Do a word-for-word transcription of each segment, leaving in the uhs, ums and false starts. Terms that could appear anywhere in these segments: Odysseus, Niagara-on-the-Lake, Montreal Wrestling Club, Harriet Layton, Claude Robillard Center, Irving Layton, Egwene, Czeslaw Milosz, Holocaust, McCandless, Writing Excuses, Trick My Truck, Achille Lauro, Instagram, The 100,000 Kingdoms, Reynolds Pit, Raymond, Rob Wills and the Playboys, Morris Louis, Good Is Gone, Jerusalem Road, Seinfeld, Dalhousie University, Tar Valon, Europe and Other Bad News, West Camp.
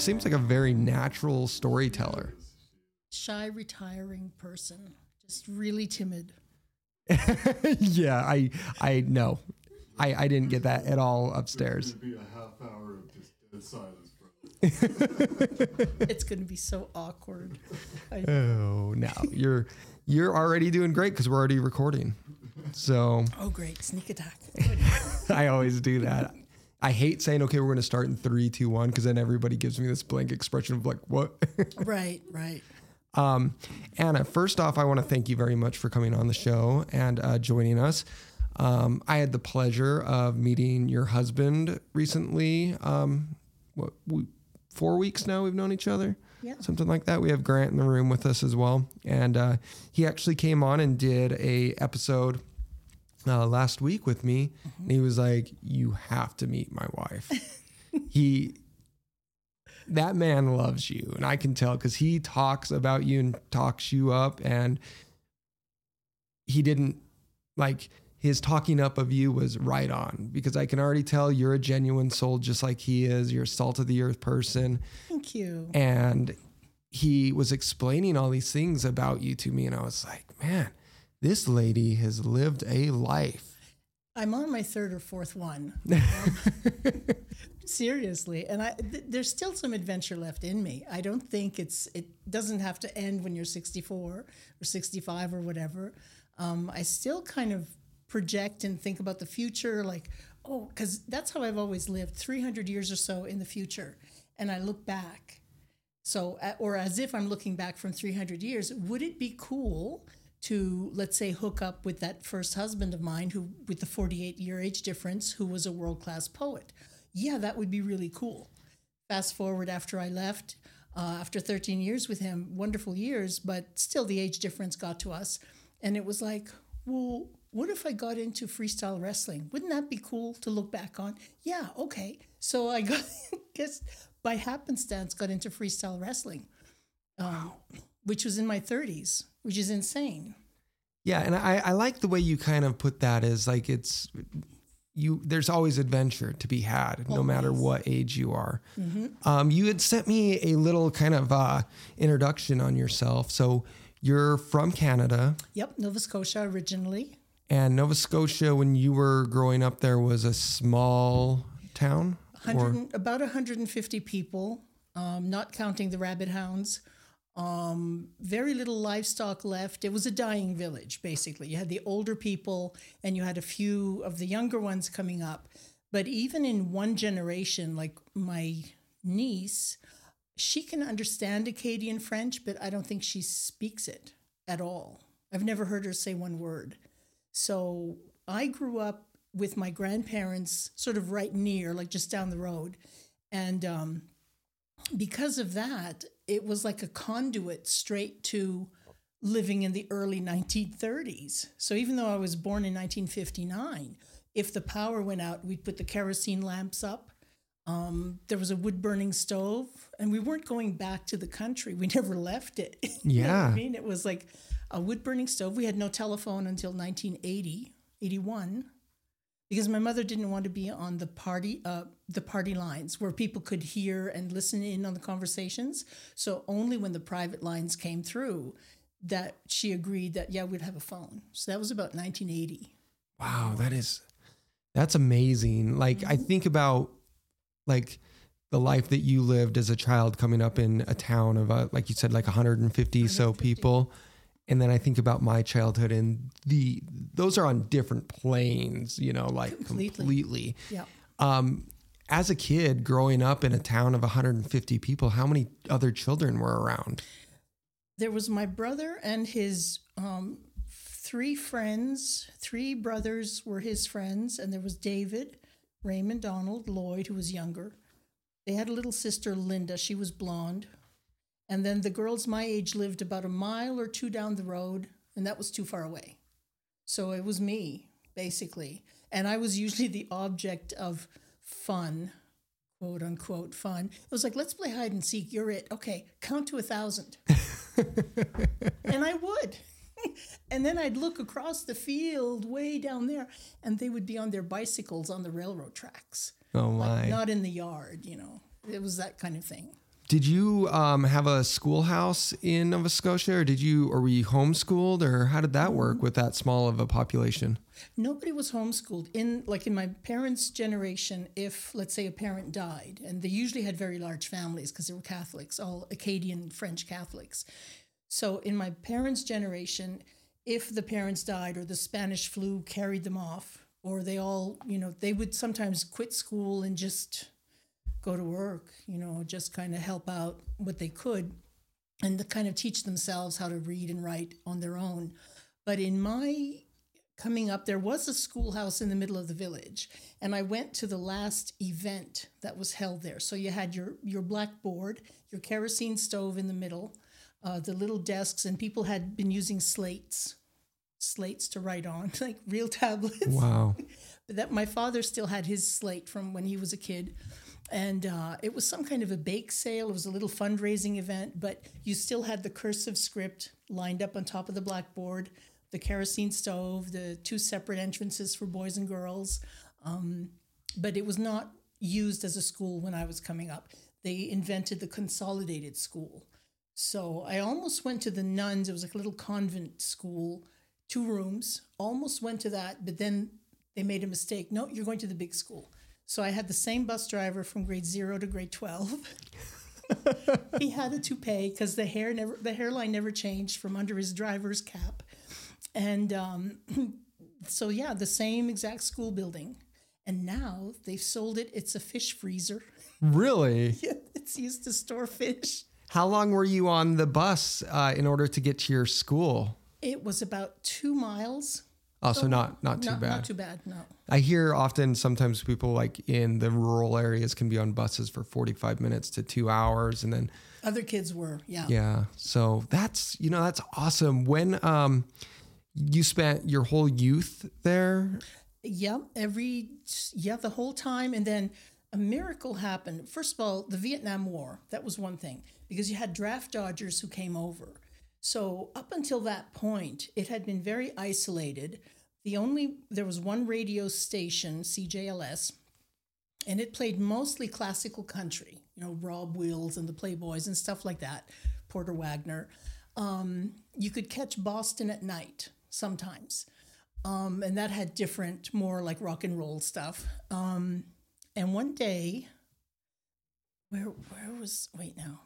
seems like a very natural storyteller. Shy, retiring person, just really timid. yeah, I I know. I, I didn't get that at all upstairs. It's going to be a half hour of just dead silence, bro. It's going to be so awkward. I... Oh, no. You're you're already doing great because we're already recording. So. Oh, great. Sneak attack. I always do that. I hate saying, okay, we're going to start in three, two, one, because then everybody gives me this blank expression of like, what? Right, right. Um, Anna, first off, I want to thank you very much for coming on the show and uh, joining us. Um, I had the pleasure of meeting your husband recently. Um, what, we, four weeks now we've known each other, yeah. Something like that. We have Grant in the room with us as well. And uh, he actually came on and did a episode uh, last week with me. Mm-hmm. And he was like, you have to meet my wife. he... That man loves you, and I can tell because he talks about you and talks you up, and he didn't, like, his talking up of you was right on, because I can already tell you're a genuine soul just like he is. You're a salt-of-the-earth person. Thank you. And he was explaining all these things about you to me, and I was like, man, this lady has lived a life. I'm on my third or fourth one. You know? Seriously. And I, th- there's still some adventure left in me. I don't think it's, it doesn't have to end when you're sixty-four or sixty-five or whatever. Um, I still kind of project and think about the future, like, oh, because that's how I've always lived, three hundred years or so in the future. And I look back. So, or as if I'm looking back from three hundred years, would it be cool to, let's say, hook up with that first husband of mine who, with the forty-eight year age difference, who was a world-class poet? Yeah, that would be really cool. Fast forward after I left, uh, after thirteen years with him, wonderful years, but still the age difference got to us. And it was like, well, what if I got into freestyle wrestling? Wouldn't that be cool to look back on? Yeah, okay. So I got, guess by happenstance, got into freestyle wrestling, um, which was in my thirties, which is insane. Yeah, and I, I like the way you kind of put that as like it's... You, there's always adventure to be had, always. No matter what age you are. Mm-hmm. Um, you had sent me a little kind of uh, introduction on yourself. So you're from Canada. Yep, Nova Scotia originally. And Nova Scotia, when you were growing up there, was a small town? one hundred, about one hundred fifty people, um, not counting the rabbit hounds. Um, very little livestock left. It was a dying village, basically. You had the older people and you had a few of the younger ones coming up. But even in one generation, like my niece, she can understand Acadian French, but I don't think she speaks it at all. I've never heard her say one word. So I grew up with my grandparents sort of right near, like just down the road. And um, because of that, it was like a conduit straight to living in the early nineteen thirties. So even though I was born in nineteen fifty-nine, if the power went out, we'd put the kerosene lamps up. Um, there was a wood-burning stove, and we weren't going back to the country. We never left it. Yeah. You know what I mean? It was like a wood-burning stove. We had no telephone until nineteen eighty, eighty-one, because my mother didn't want to be on the party uh, the party lines where people could hear and listen in on the conversations. So only when the private lines came through that she agreed that, yeah, we'd have a phone. So that was about nineteen eighty. Wow, that is, that's amazing. Like, mm-hmm. I think about, like, the life that you lived as a child coming up in a town of, uh, like you said, like one hundred fifty, one hundred fifty so people. And then I think about my childhood, and the those are on different planes, you know, like completely. completely. Yeah. Um, as a kid growing up in a town of one hundred fifty people, how many other children were around? There was my brother and his um, three friends. Three brothers were his friends, and there was David, Raymond, Donald Lloyd, who was younger. They had a little sister, Linda. She was blonde. And then the girls my age lived about a mile or two down the road, and that was too far away. So it was me, basically. And I was usually the object of fun, quote unquote fun. It was like, let's play hide and seek. You're it. Okay, count to a thousand. And I would. And then I'd look across the field way down there, and they would be on their bicycles on the railroad tracks. Oh, my. Like, not in the yard, you know. It was that kind of thing. Did you um, have a schoolhouse in Nova Scotia, or did you, or were you homeschooled, or how did that work with that small of a population? Nobody was homeschooled. In like in my parents' generation, if let's say a parent died, and they usually had very large families because they were Catholics, all Acadian French Catholics. So in my parents' generation, if the parents died or the Spanish flu carried them off, or they all, you know, they would sometimes quit school and just go to work, you know, just kind of help out what they could and to kind of teach themselves how to read and write on their own. But in my coming up, there was a schoolhouse in the middle of the village, and I went to the last event that was held there. So you had your, your blackboard, your kerosene stove in the middle, uh, the little desks, and people had been using slates, slates to write on, like real tablets. Wow. That my father still had his slate from when he was a kid. And uh, it was some kind of a bake sale. It was a little fundraising event, but you still had the cursive script lined up on top of the blackboard, the kerosene stove, the two separate entrances for boys and girls. Um, but it was not used as a school when I was coming up. They invented the consolidated school. So I almost went to the nuns. It was like a little convent school, two rooms. Almost went to that, but then they made a mistake. No, you're going to the big school. So I had the same bus driver from grade zero to grade twelve. He had a toupee because the hair never, the hairline never changed from under his driver's cap. And um, so, yeah, the same exact school building. And now they've sold it. It's a fish freezer. Really? Yeah, it's used to store fish. How long were you on the bus uh, in order to get to your school? It was about two miles. Oh, so, so not, not too not, bad. Not too bad, no. I hear often sometimes people like in the rural areas can be on buses for forty-five minutes to two hours. And then other kids were, yeah. Yeah. So that's, you know, that's awesome. When um, you spent your whole youth there? Yeah, every, yeah, the whole time. And then a miracle happened. First of all, the Vietnam War, that was one thing, because you had draft dodgers who came over. So up until that point, it had been very isolated. The only, there was one radio station, C J L S, and it played mostly classical country, you know, Rob Wills and the Playboys and stuff like that, Porter Wagner. Um, you could catch Boston at night sometimes. Um, and that had different, more like rock and roll stuff. Um, and one day, where, where was, wait now.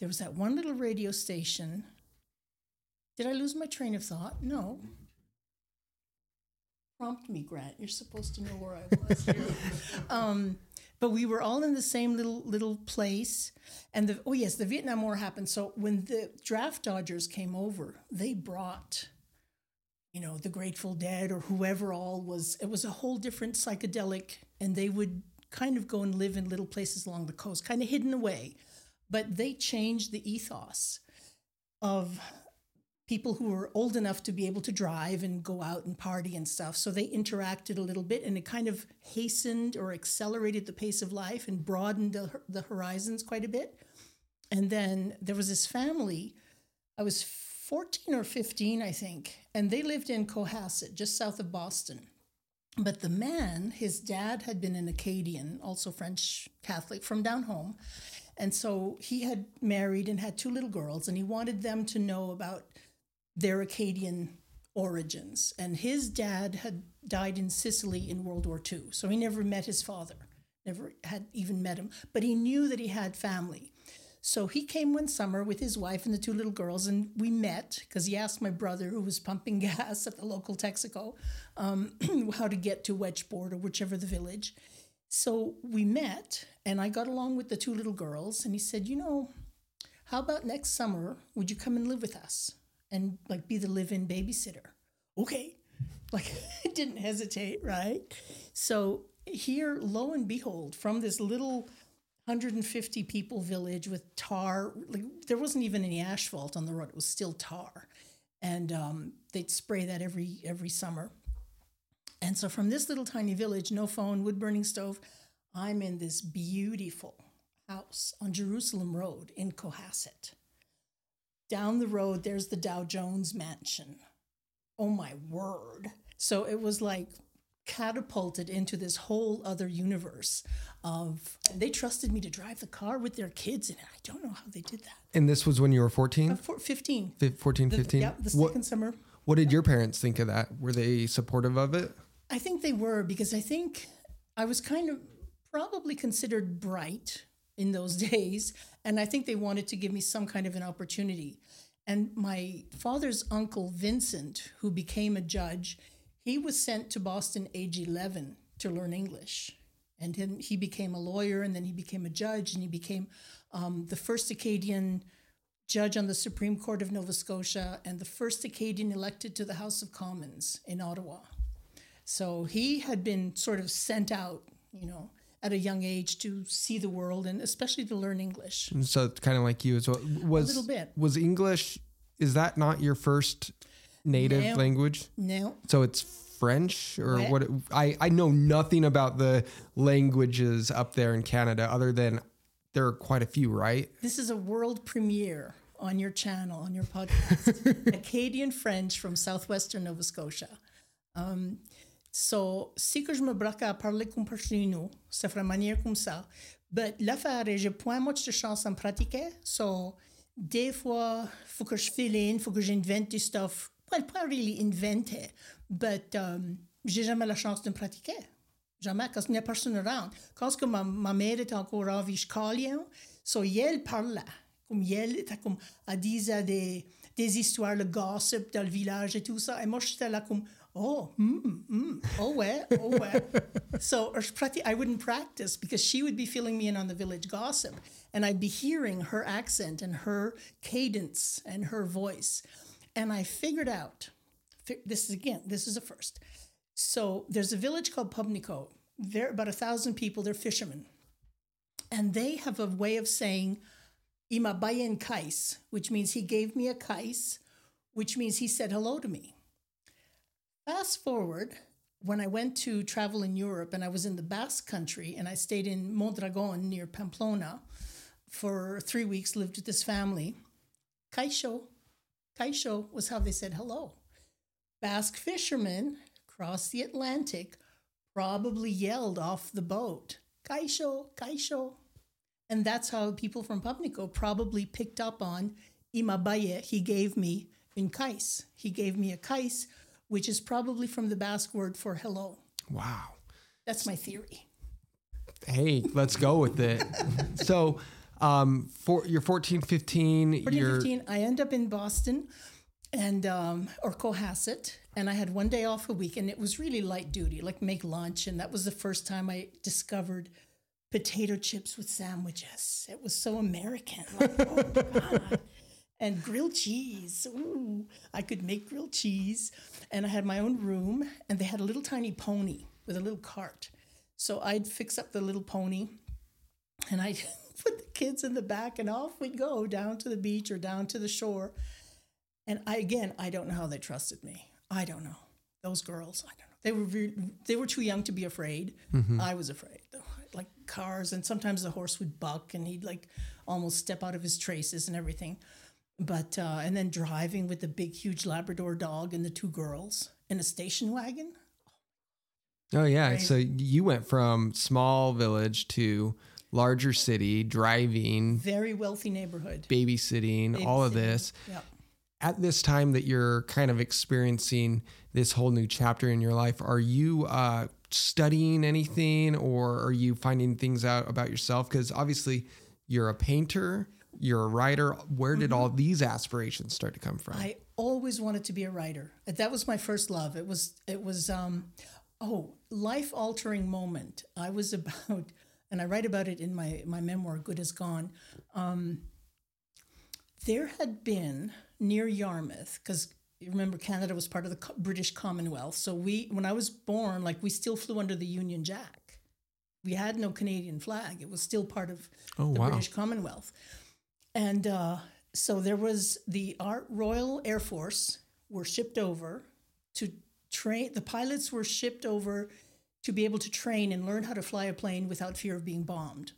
There was that one little radio station. Did I lose my train of thought? No. Prompt me, Grant. You're supposed to know where I was. um, but we were all in the same little little place. And the oh yes, the Vietnam War happened. So when the draft dodgers came over, they brought, you know, the Grateful Dead or whoever all was. It was a whole different psychedelic, and they would kind of go and live in little places along the coast, kind of hidden away. But they changed the ethos of people who were old enough to be able to drive and go out and party and stuff. So they interacted a little bit, and it kind of hastened or accelerated the pace of life and broadened the, the horizons quite a bit. And then there was this family, I was fourteen or fifteen, I think, and they lived in Cohasset, just south of Boston. But the man, his dad had been an Acadian, also French Catholic from down home. And so he had married and had two little girls, and he wanted them to know about their Acadian origins. And his dad had died in Sicily in World War Two, so he never met his father, never had even met him. But he knew that he had family. So he came one summer with his wife and the two little girls, and we met because he asked my brother, who was pumping gas at the local Texaco, um, how to get to Wedgeport or whichever the village. So we met, and I got along with the two little girls, and he said, you know, how about next summer, would you come and live with us and, like, be the live-in babysitter? Okay. Like, I didn't hesitate, right? So here, lo and behold, from this little one hundred fifty people village with tar, like, there wasn't even any asphalt on the road. It was still tar, and um, they'd spray that every every summer. And so from this little tiny village, no phone, wood-burning stove, I'm in this beautiful house on Jerusalem Road in Cohasset. Down the road, there's the Dow Jones mansion. Oh, my word. So it was like catapulted into this whole other universe of, they trusted me to drive the car with their kids, and I don't know how they did that. And this was when you were fourteen? Uh, four, fifteen. F- fourteen, the, fifteen? Yeah, the second what, summer. What did yeah. your parents think of that? Were they supportive of it? I think they were, because I think I was kind of probably considered bright in those days, and I think they wanted to give me some kind of an opportunity. And my father's uncle, Vincent, who became a judge, he was sent to Boston age eleven to learn English. And then he became a lawyer, and then he became a judge, and he became um, the first Acadian judge on the Supreme Court of Nova Scotia and the first Acadian elected to the House of Commons in Ottawa. So he had been sort of sent out, you know, at a young age to see the world and especially to learn English. And so it's kind of like you as well. Was, a little bit. Was English, is that not your first native no. language? No. So it's French or yeah. what? It, I, I know nothing about the languages up there in Canada other than there are quite a few, right? This is a world premiere on your channel, on your podcast. Acadian French from southwestern Nova Scotia. Um So, si que je me braque à parler comme parler nous, ça fera manière comme ça. But l'affaire est, j'ai point much de chance en pratiquer. So, des fois, faut que je fill in, faut que j'invente du stuff. Well, pas really inventer, but um, j'ai jamais la chance de pratiquer. Jamais, parce qu'il n'y a personne around. Quand que ma, ma mère est encore en vie, je collais, so, elle parle comme elle était comme à disait des, des histoires, le gossip dans le village et tout ça. Et moi, j'étais là comme... Oh, mm, mm, oh, well, oh, well. So I wouldn't practice because she would be filling me in on the village gossip. And I'd be hearing her accent and her cadence and her voice. And I figured out, this is again, this is a first. So there's a village called Pubnico. They're about a thousand people. They're fishermen. And they have a way of saying, Ima bayen kais, which means he gave me a kais, which means he said hello to me. Fast forward, when I went to travel in Europe and I was in the Basque country and I stayed in Mondragon near Pamplona for three weeks, lived with this family, Kaixo, Kaixo was how they said hello. Basque fishermen across the Atlantic probably yelled off the boat, Kaixo, Kaixo. And that's how people from Pubnico probably picked up on Imabaye, he gave me un kais, he gave me a kais, which is probably from the Basque word for hello. Wow. That's my theory. Hey, let's go with it. So um, for, you're fourteen, fifteen, fourteen, you're... fifteen, I end up in Boston and um, or Cohasset, and I had one day off a week, and it was really light duty, like make lunch, and that was the first time I discovered potato chips with sandwiches. It was so American. Like, oh, God. And grilled cheese. Ooh, I could make grilled cheese. And I had my own room, and they had a little tiny pony with a little cart. So I'd fix up the little pony, and I'd put the kids in the back, and off we'd go down to the beach or down to the shore. And I, again, I don't know how they trusted me. I don't know. Those girls, I don't know. They were very, they were too young to be afraid. Mm-hmm. I was afraid, though. Like cars, and sometimes the horse would buck, and he'd like almost step out of his traces and everything. But, uh, and then driving with the big, huge Labrador dog and the two girls in a station wagon. Oh, yeah. Right. So you went from small village to larger city, driving. Very wealthy neighborhood. Babysitting, babysitting. All of this. Yeah. At this time that you're kind of experiencing this whole new chapter in your life, are you uh, studying anything, or are you finding things out about yourself? Because obviously you're a painter. You're a writer. Where did mm-hmm. all these aspirations start to come from? I always wanted to be a writer. That was my first love. It was, it was, um, oh, life-altering moment. I was about, and I write about it in my, my memoir, Good Is Gone. Um, there had been near Yarmouth, because you remember Canada was part of the British Commonwealth. So we, when I was born, like we still flew under the Union Jack. We had no Canadian flag. It was still part of oh, the wow. British Commonwealth. And uh, so there was the Art Royal Air Force were shipped over to train. The pilots were shipped over to be able to train and learn how to fly a plane without fear of being bombed.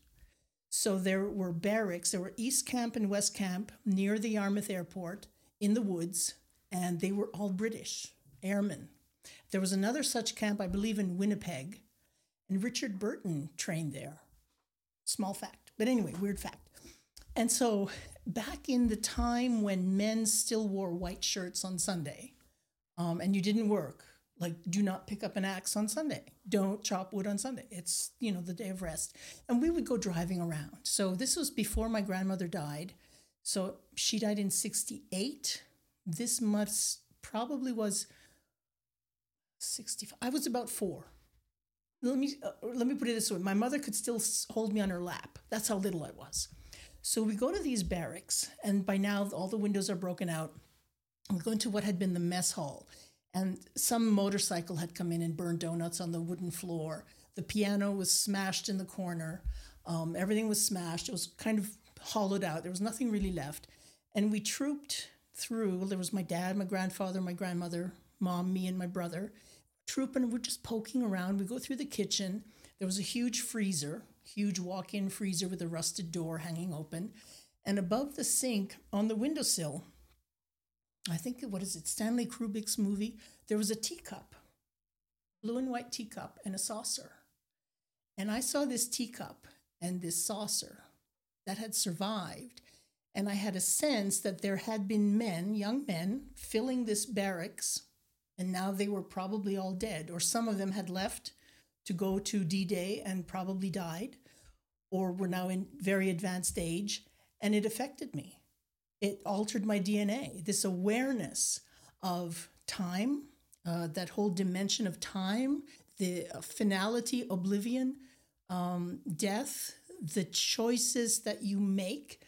So there were barracks. There were East Camp and West Camp near the Yarmouth Airport in the woods, and they were all British airmen. There was another such camp, I believe, in Winnipeg, and Richard Burton trained there. Small fact, but anyway, weird fact. And so back in the time when men still wore white shirts on Sunday, um, and you didn't work, like, do not pick up an axe on Sunday. Don't chop wood on Sunday. It's, you know, the day of rest. And we would go driving around. So this was before my grandmother died. So she died in sixty-eight. This must probably was sixty-five. I was about four. Let me uh, let me put it this way. My mother could still hold me on her lap. That's how little I was. So we go to these barracks, and by now all the windows are broken out. We go into what had been the mess hall, and some motorcycle had come in and burned donuts on the wooden floor. The piano was smashed in the corner. Um, everything was smashed. It was kind of hollowed out. There was nothing really left. And we trooped through. There was my dad, my grandfather, my grandmother, mom, me, and my brother. Trooping, we're just poking around. We go through the kitchen. There was a huge freezer, huge walk-in freezer with a rusted door hanging open. And above the sink on the windowsill, I think, what is it, Stanley Kubrick's movie, there was a teacup, blue and white teacup, and a saucer. And I saw this teacup and this saucer that had survived. And I had a sense that there had been men, young men, filling this barracks, and now they were probably all dead, or some of them had left to go to D-Day and probably died, or were now in very advanced age, and it affected me. It altered my D N A, this awareness of time, uh, that whole dimension of time, the finality, oblivion, um, death, the choices that you make.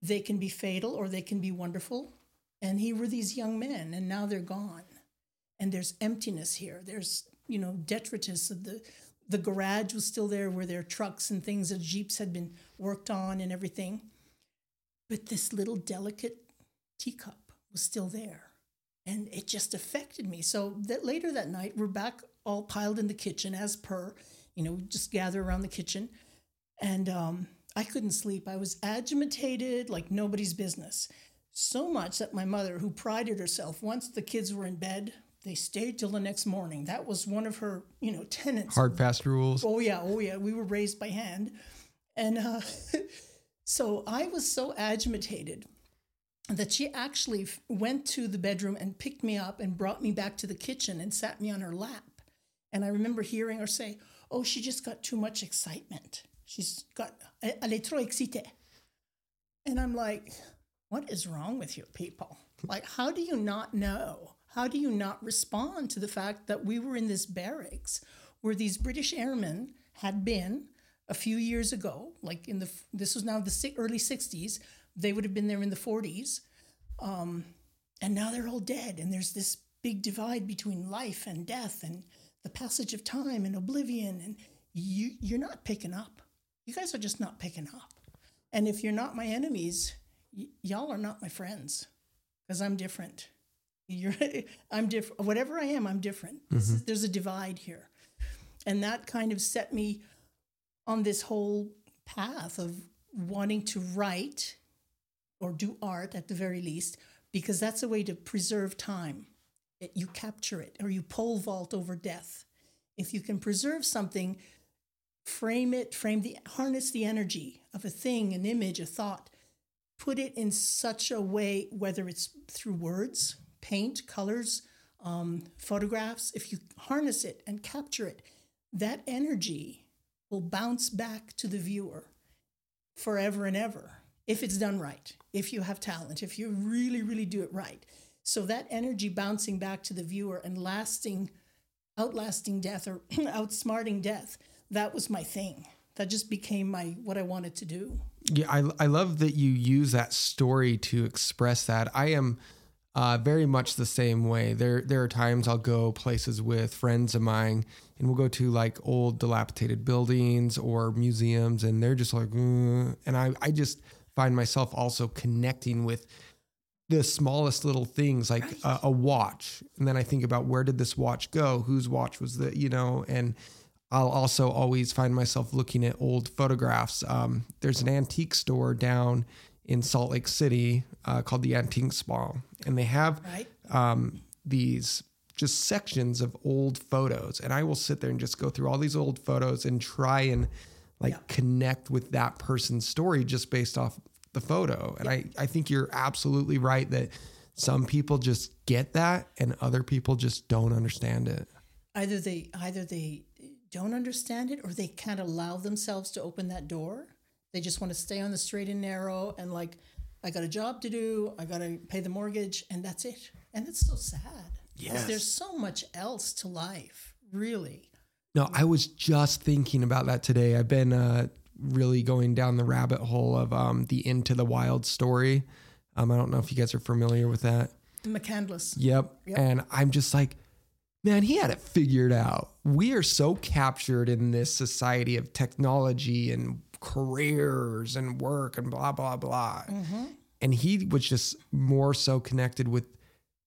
They can be fatal or they can be wonderful. And here were these young men, and now they're gone. And there's emptiness here. There's, you know, detritus. The the garage was still there where their trucks and things, and Jeeps had been worked on and everything. But this little delicate teacup was still there. And it just affected me. So that later that night, we're back all piled in the kitchen as per, you know, just gather around the kitchen. And um, I couldn't sleep. I was agitated like nobody's business. So much that my mother, who prided herself, once the kids were in bed, they stayed till the next morning. That was one of her, you know, tenets. Hard fast rules. Oh, yeah. Oh, yeah. We were raised by hand. And uh, so I was so agitated that she actually went to the bedroom and picked me up and brought me back to the kitchen and sat me on her lap. And I remember hearing her say, oh, she just got too much excitement. She's got, elle est trop excitée. And I'm like, what is wrong with you people? Like, how do you not know? How do you not respond to the fact that we were in this barracks where these British airmen had been a few years ago? Like, in the this was now the early sixties. They would have been there in the forties. Um, and now they're all dead. And there's this big divide between life and death and the passage of time and oblivion. And you, you're not picking up. You guys are just not picking up. And if you're not my enemies... Y- y'all are not my friends, because I'm different. You're, I'm different. Whatever I am, I'm different. Mm-hmm. This is, there's a divide here. And that kind of set me on this whole path of wanting to write or do art at the very least, because that's a way to preserve time. It, you capture it, or you pole vault over death. If you can preserve something, frame it, frame the, harness the energy of a thing, an image, a thought, put it in such a way, whether it's through words, paint, colors, um, photographs, if you harness it and capture it, that energy will bounce back to the viewer forever and ever, if it's done right, if you have talent, if you really, really do it right. So that energy bouncing back to the viewer and lasting, outlasting death or outsmarting death, that was my thing. That just became my, what I wanted to do. Yeah, I, I love that you use that story to express that. I am uh, very much the same way. There there are times I'll go places with friends of mine, and we'll go to like old dilapidated buildings or museums, and they're just like, mm. and I, I just find myself also connecting with the smallest little things, like right. a, a watch. And then I think about, where did this watch go? Whose watch was the, you know, and I'll also always find myself looking at old photographs. Um, there's an antique store down in Salt Lake City uh, called the Antique Spa, and they have right. um, these just sections of old photos. And I will sit there and just go through all these old photos and try and like yeah. connect with that person's story just based off the photo. And yeah. I, I think you're absolutely right that some people just get that and other people just don't understand it. Either they, either they don't understand it or they can't allow themselves to open that door. They just want to stay on the straight and narrow and like, I got a job to do. I got to pay the mortgage and that's it. And it's so sad. Yes. There's so much else to life, really. No, I was just thinking about that today. I've been uh, really going down the rabbit hole of um, the Into the Wild story. Um, I don't know if you guys are familiar with that. McCandless. Yep. yep. And I'm just like, man, he had it figured out. We are so captured in this society of technology and careers and work and blah, blah, blah. Mm-hmm. And he was just more so connected with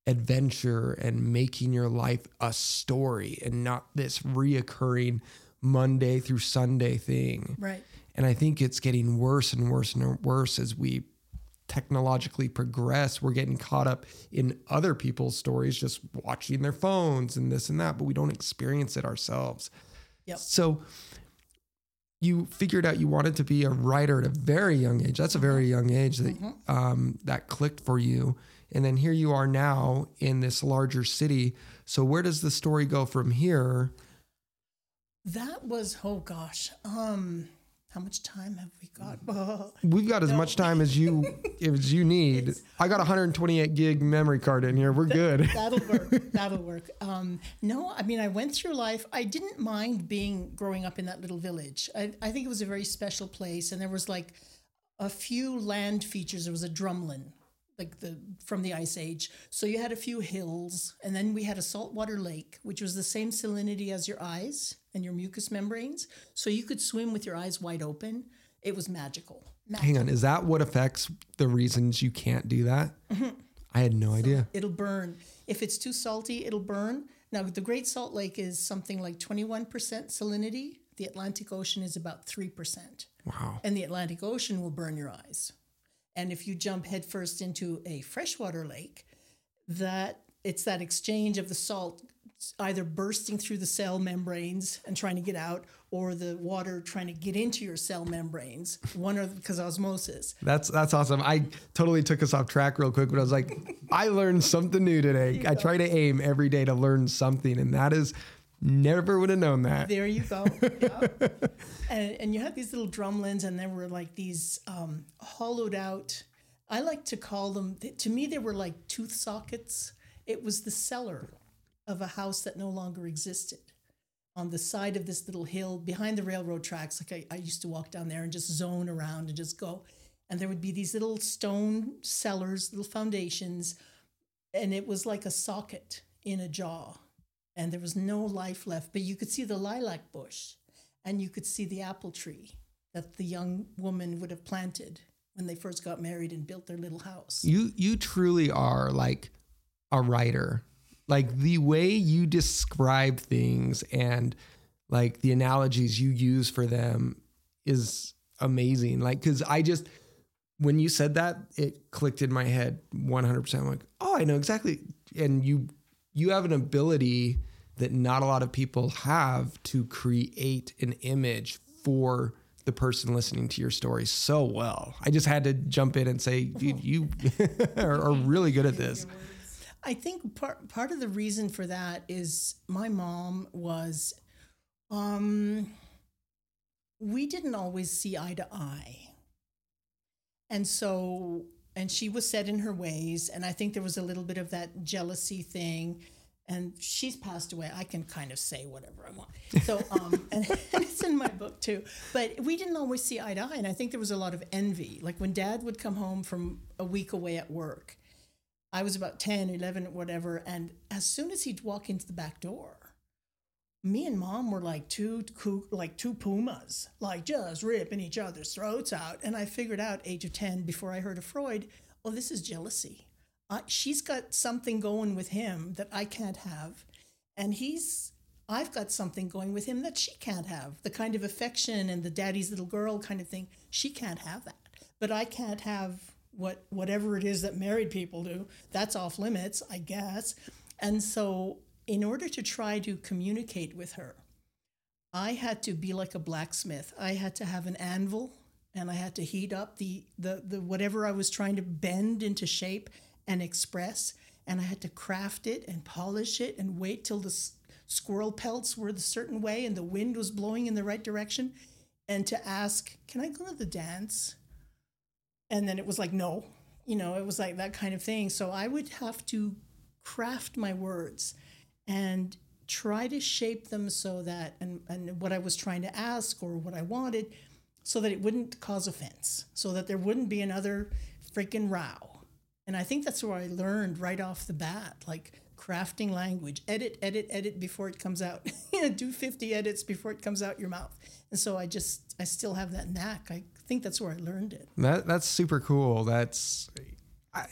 adventure and making your life a story and not this reoccurring Monday through Sunday thing. Right. And I think it's getting worse and worse and worse as we technologically progress. We're getting caught up in other people's stories, just watching their phones and this and that, but we don't experience it ourselves. Yep. So you figured out you wanted to be a writer at a very young age. That's a very young age that mm-hmm. um, that clicked for you. And then here you are now in this larger city. So where does the story go from here? That was, oh gosh, um, how much time have we got? Oh, We've got as no. much time as you as you need. It's, I got a one hundred twenty-eight gig memory card in here. We're that, good. That'll work. That'll work. Um, no, I mean, I went through life. I didn't mind being growing up in that little village. I, I think it was a very special place. And there was like a few land features. There was a drumlin. Like the from the Ice Age. So you had a few hills, and then we had a saltwater lake, which was the same salinity as your eyes and your mucous membranes. So you could swim with your eyes wide open. It was magical. magical. Hang on, is that what affects the reasons you can't do that? Mm-hmm. I had no so idea. It'll burn. If it's too salty, it'll burn. Now, the Great Salt Lake is something like twenty-one percent salinity. The Atlantic Ocean is about three percent. Wow. And the Atlantic Ocean will burn your eyes. And if you jump headfirst into a freshwater lake, that it's that exchange of the salt either bursting through the cell membranes and trying to get out, or the water trying to get into your cell membranes, one or because osmosis. That's that's awesome. I totally took us off track real quick, but I was like, I learned something new today. You I go. try to aim every day to learn something, and that is never would have known that. There you go. Yep. and, and you had these little drumlins, and there were like these um, hollowed out, I like to call them, to me, they were like tooth sockets. It was the cellar of a house that no longer existed on the side of this little hill behind the railroad tracks. Like I, I used to walk down there and just zone around and just go. And there would be these little stone cellars, little foundations, and it was like a socket in a jaw. And there was no life left, but you could see the lilac bush and you could see the apple tree that the young woman would have planted when they first got married and built their little house. You you truly are like a writer. Like the way you describe things and like the analogies you use for them is amazing. Like, cause I just, when you said that, it clicked in my head one hundred percent. I'm like, oh, I know exactly. And you You have an ability that not a lot of people have to create an image for the person listening to your story so well. I just had to jump in and say, dude, you are really good at this. I think part part of the reason for that is my mom was, um, we didn't always see eye to eye. And so... And she was set in her ways. And I think there was a little bit of that jealousy thing. And she's passed away. I can kind of say whatever I want. So, um, and, and it's in my book too. But we didn't always see eye to eye. And I think there was a lot of envy. Like when Dad would come home from a week away at work, I was about ten, eleven, whatever. And as soon as he'd walk into the back door, me and Mom were like two like two pumas, like just ripping each other's throats out. And I figured out, age of ten, before I heard of Freud, oh, this is jealousy. Uh, she's got something going with him that I can't have. And he's, I've got something going with him that she can't have. The kind of affection and the daddy's little girl kind of thing. She can't have that. But I can't have what whatever it is that married people do. That's off limits, I guess. And so... in order to try to communicate with her, I had to be like a blacksmith. I had to have an anvil, and I had to heat up the, the, the whatever I was trying to bend into shape and express, and I had to craft it and polish it and wait till the s- squirrel pelts were the certain way and the wind was blowing in the right direction, and to ask, can I go to the dance? And then it was like, no, you know, it was like that kind of thing. So I would have to craft my words and try to shape them so that, and, and what I was trying to ask or what I wanted, so that it wouldn't cause offense, so that there wouldn't be another freaking row. And I think that's where I learned right off the bat, like crafting language, edit, edit, edit before it comes out. Do fifty edits before it comes out your mouth. And so I just, I still have that knack. I think that's where I learned it. That That's super cool. That's, I,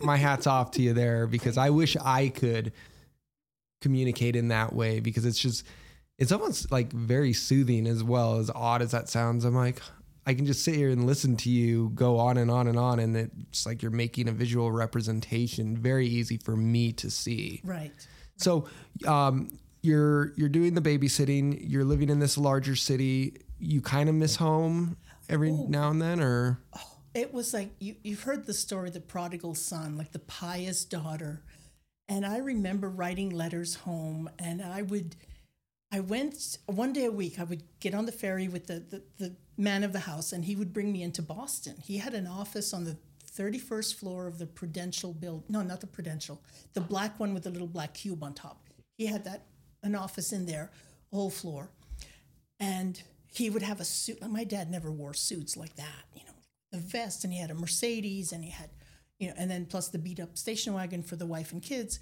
my hat's off to you there, because I wish I could communicate in that way, because it's just, it's almost like very soothing as well, as odd as that sounds. I'm like, I can just sit here and listen to you go on and on and on, and it's like you're making a visual representation, very easy for me to see. Right. So um, you're you're doing the babysitting. You're living in this larger city. You kind of miss home every Ooh. now and then, or oh, it was like you you've heard the story, the prodigal son, like the pious daughter. And I remember writing letters home, and I would. I went one day a week. I would get on the ferry with the, the, the man of the house, and he would bring me into Boston. He had an office on the thirty-first floor of the Prudential build. No, not the Prudential. The black one with the little black cube on top. He had that an office in there, whole floor. And he would have a suit. My dad never wore suits like that, you know, a vest, and he had a Mercedes, and he had, you know, and then plus the beat up station wagon for the wife and kids.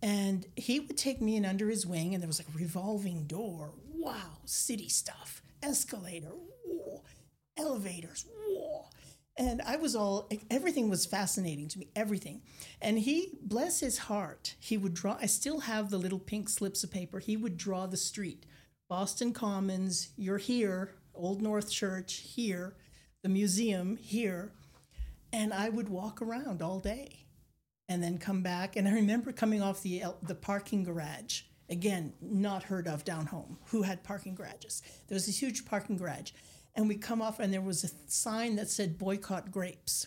And he would take me in under his wing, and there was like a revolving door. Wow, city stuff, escalator, whoa, elevators, whoa. And I was all, everything was fascinating to me, everything. And he, bless his heart, he would draw, I still have the little pink slips of paper. He would draw the street. Boston Commons, you're here, Old North Church, here, the museum, here. And I would walk around all day. And then come back. And I remember coming off the the parking garage. Again, not heard of down home. Who had parking garages? There was this huge parking garage. And we come off, and there was a sign that said, boycott grapes.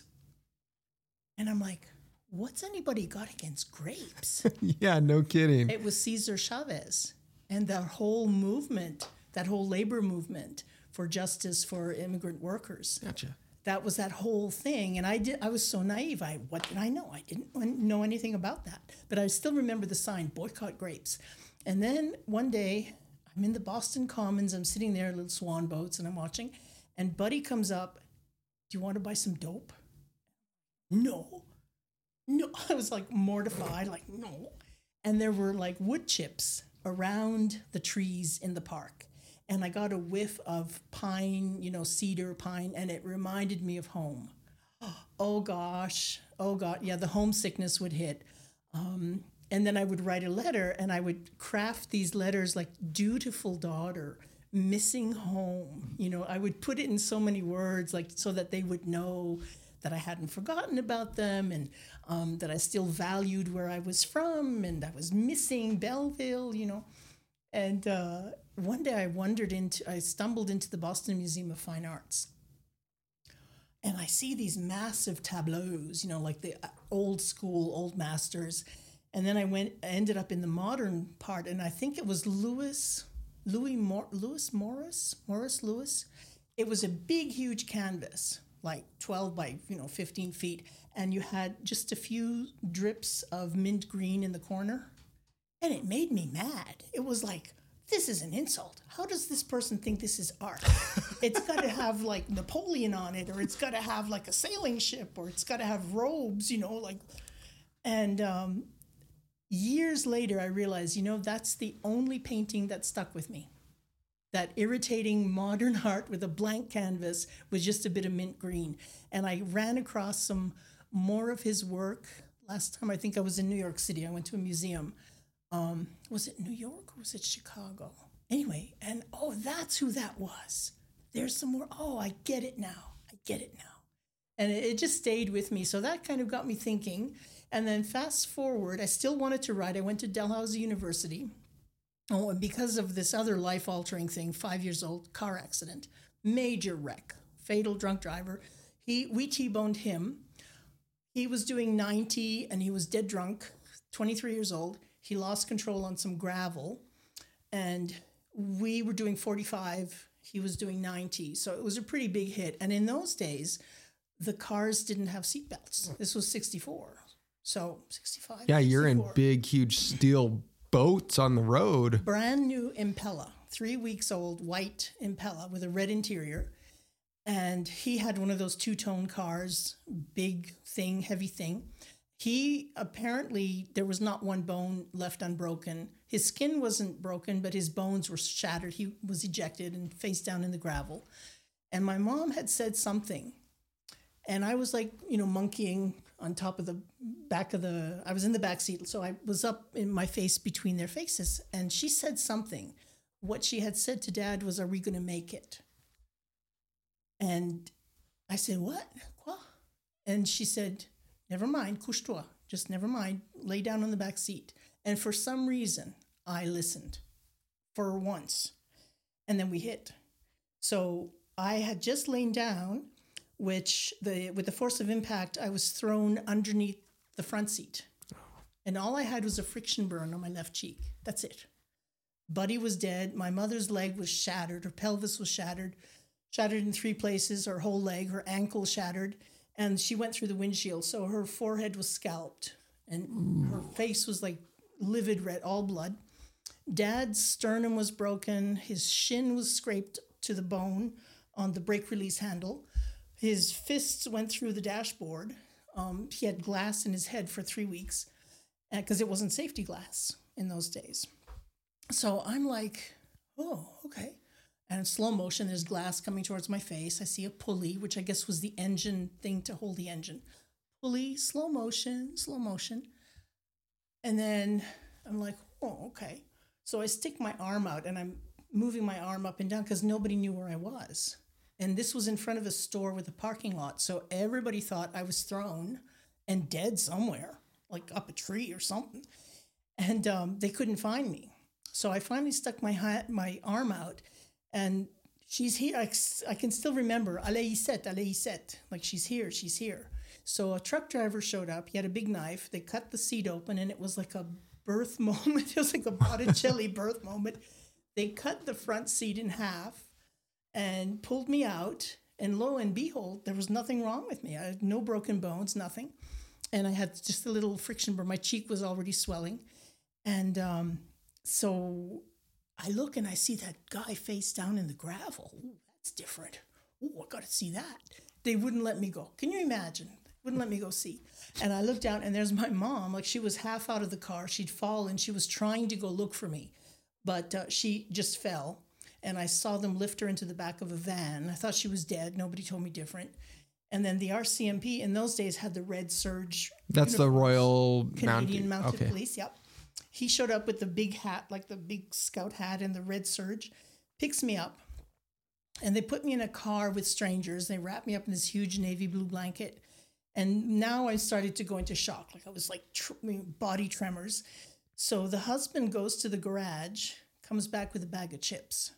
And I'm like, what's anybody got against grapes? Yeah, no kidding. It was Cesar Chavez. And that whole movement, that whole labor movement for justice for immigrant workers. Gotcha. That was that whole thing. And I did. I was so naive. I What did I know? I didn't know anything about that. But I still remember the sign, boycott grapes. And then one day, I'm in the Boston Commons. I'm sitting there, little swan boats, and I'm watching. And Buddy comes up. Do you want to buy some dope? No. No. I was like mortified, like no. And there were like wood chips around the trees in the park. And I got a whiff of pine, you know, cedar pine, and it reminded me of home. Oh, gosh. Oh, God. Yeah, the homesickness would hit. Um, and then I would write a letter, and I would craft these letters like dutiful daughter, missing home. You know, I would put it in so many words, like so that they would know that I hadn't forgotten about them, and um, that I still valued where I was from, and I was missing Belleville, you know. And uh, one day I wandered into, I stumbled into the Boston Museum of Fine Arts. And I see these massive tableaus, you know, like the old school, old masters. And then I went, I ended up in the modern part. And I think it was Louis, Louis, Mor- Louis Morris, Morris Louis. It was a big, huge canvas, like twelve by, you know, fifteen feet. And you had just a few drips of mint green in the corner. And it made me mad. It was like, this is an insult. How does this person think this is art? It's got to have like Napoleon on it, or it's got to have like a sailing ship, or it's got to have robes, you know, like. And um, years later, I realized, you know, that's the only painting that stuck with me. That irritating modern art with a blank canvas was just a bit of mint green. And I ran across some more of his work. Last time I think I was in New York City, I went to a museum. Um, was it New York or was it Chicago? Anyway, and oh, that's who that was. There's some more. Oh, I get it now. I get it now. And it, it just stayed with me. So that kind of got me thinking. And then fast forward, I still wanted to write. I went to Dalhousie University. Oh, and because of this other life-altering thing, five years old, car accident, major wreck, fatal drunk driver. He, we T-boned him. He was doing ninety and he was dead drunk, twenty-three years old. He lost control on some gravel and we were doing forty-five. He was doing ninety. So it was a pretty big hit. And in those days, the cars didn't have seatbelts. This was sixty-four. So sixty-five. Yeah, you're in big, huge steel boats on the road. Brand new Impala, three weeks old, white Impala with a red interior. And he had one of those two-tone cars, big thing, heavy thing. He apparently, there was not one bone left unbroken. His skin wasn't broken, but his bones were shattered. He was ejected and face down in the gravel. And my mom had said something. And I was like, you know, monkeying on top of the back of the, I was in the back seat. So I was up in my face between their faces. And she said something. What she had said to Dad was, are we going to make it? And I said, what? Quoi? And she said, never mind, couche-toi. Just never mind. Lay down on the back seat. And for some reason, I listened for once. And then we hit. So I had just lain down, which the with the force of impact, I was thrown underneath the front seat. And all I had was a friction burn on my left cheek. That's it. Buddy was dead. My mother's leg was shattered. Her pelvis was shattered. Shattered in three places. Her whole leg, her ankle shattered. And she went through the windshield. So her forehead was scalped. And her face was like livid red, all blood. Dad's sternum was broken. His shin was scraped to the bone on the brake release handle. His fists went through the dashboard. Um, he had glass in his head for three weeks because it wasn't safety glass in those days. So I'm like, oh, okay. And in slow motion, there's glass coming towards my face. I see a pulley, which I guess was the engine thing to hold the engine. Pulley, slow motion, slow motion. And then I'm like, oh, okay. So I stick my arm out and I'm moving my arm up and down because nobody knew where I was. And this was in front of a store with a parking lot. So everybody thought I was thrown and dead somewhere, like up a tree or something. And um, they couldn't find me. So I finally stuck my ha- my arm out and she's here. I, I can still remember, allez set, allez set. Like she's here, she's here. So a truck driver showed up. He had a big knife. They cut the seat open and it was like a birth moment. It was like a Botticelli birth moment. They cut the front seat in half and pulled me out, and lo and behold, there was nothing wrong with me. I had no broken bones, nothing. And I had just a little friction burn. My cheek was already swelling. And um, so I look and I see that guy face down in the gravel. Ooh, that's different. Ooh, I got to see that. They wouldn't let me go. Can you imagine? Wouldn't let me go see. And I looked down, and there's my mom. Like, she was half out of the car. She'd fallen. She was trying to go look for me, but uh, she just fell. And I saw them lift her into the back of a van. I thought she was dead. Nobody told me different. And then the R C M P in those days had the red surge. That's uniforms. The Royal Canadian Mount- Mounted okay. Police. Yep. He showed up with the big hat, like the big scout hat and the red surge, picks me up. And they put me in a car with strangers. They wrapped me up in this huge navy blue blanket. And now I started to go into shock. Like I was like tr- body tremors. So the husband goes to the garage, comes back with a bag of chips.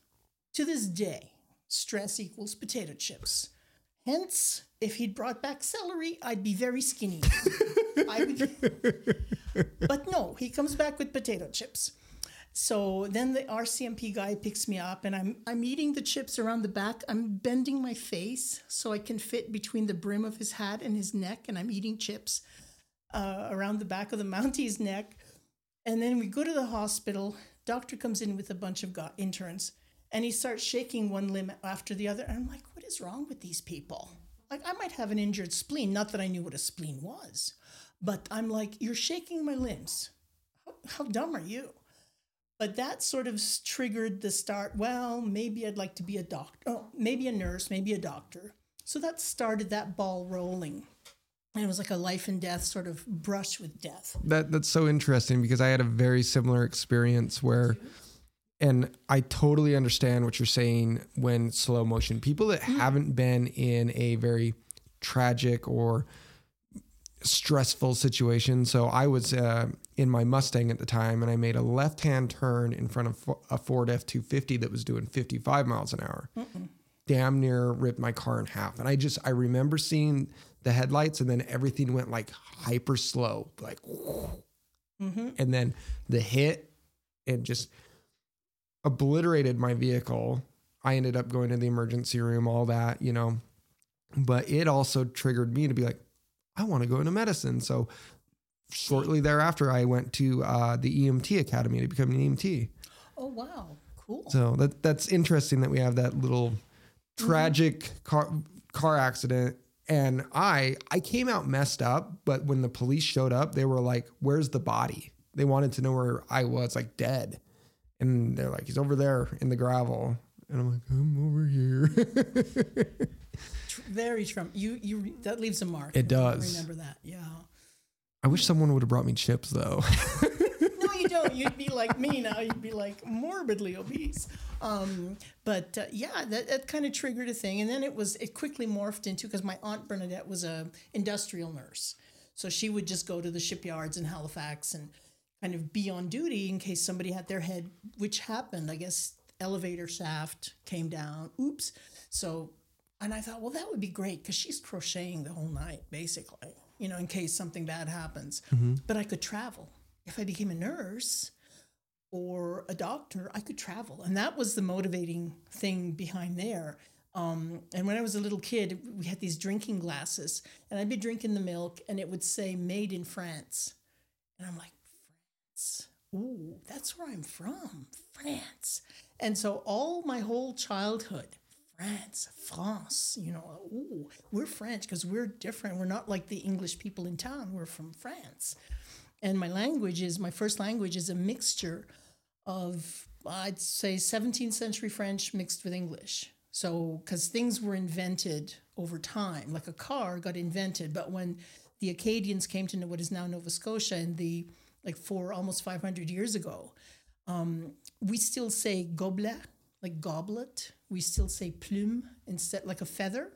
To this day, stress equals potato chips. Hence, if he'd brought back celery, I'd be very skinny. I would... But no, he comes back with potato chips. So then the R C M P guy picks me up, and I'm I'm eating the chips around the back. I'm bending my face so I can fit between the brim of his hat and his neck, and I'm eating chips uh, around the back of the Mountie's neck. And then we go to the hospital. Doctor comes in with a bunch of go- interns. And he starts shaking one limb after the other. And I'm like, what is wrong with these people? Like, I might have an injured spleen. Not that I knew what a spleen was. But I'm like, you're shaking my limbs. How, how dumb are you? But that sort of triggered the start. Well, maybe I'd like to be a doctor. Oh, maybe a nurse, maybe a doctor. So that started that ball rolling. And it was like a life and death sort of brush with death. That That's so interesting because I had a very similar experience where... And I totally understand what you're saying when slow motion. People that mm. haven't been in a very tragic or stressful situation. So I was uh, in my Mustang at the time, and I made a left-hand turn in front of a Ford F two fifty that was doing fifty-five miles an hour. Mm-mm. Damn near ripped my car in half. And I just, I remember seeing the headlights, and then everything went like hyper slow, like, mm-hmm. and then the hit, it just obliterated my vehicle. I ended up going to the emergency room, all that, you know, but it also triggered me to be like, I want to go into medicine. So shortly thereafter, I went to uh, the E M T Academy to become an E M T. Oh, wow. Cool. So that that's interesting that we have that little tragic mm-hmm. car, car accident. And I, I came out messed up, but when the police showed up, they were like, where's the body? They wanted to know where I was, like dead. And they're like, he's over there in the gravel. And I'm like, I'm over here. Very Trump. You, you, that leaves a mark. It does. I remember that. Yeah. I wish someone would have brought me chips though. No, you don't. You'd be like me now. You'd be like morbidly obese. Um, but uh, yeah, that, that kind of triggered a thing. And then it was, it quickly morphed into, because my Aunt Bernadette was a industrial nurse. So she would just go to the shipyards in Halifax and kind of be on duty in case somebody had their head, which happened, I guess, elevator shaft came down. Oops. So, and I thought, well, that would be great because she's crocheting the whole night, basically, you know, in case something bad happens. Mm-hmm. But I could travel. If I became a nurse or a doctor, I could travel. And that was the motivating thing behind there. Um, and when I was a little kid, we had these drinking glasses, and I'd be drinking the milk, and it would say made in France. And I'm like, France. Ooh, that's where I'm from, France. And so all my whole childhood, France, France, you know, ooh, we're French because we're different. We're not like the English people in town. We're from France. And my language is, my first language is a mixture of, I'd say, seventeenth century French mixed with English. So, because things were invented over time, like a car got invented. But when the Acadians came to what is now Nova Scotia in the, like four, almost five hundred years ago, um, we still say gobelet, like goblet. We still say plume, instead, like a feather,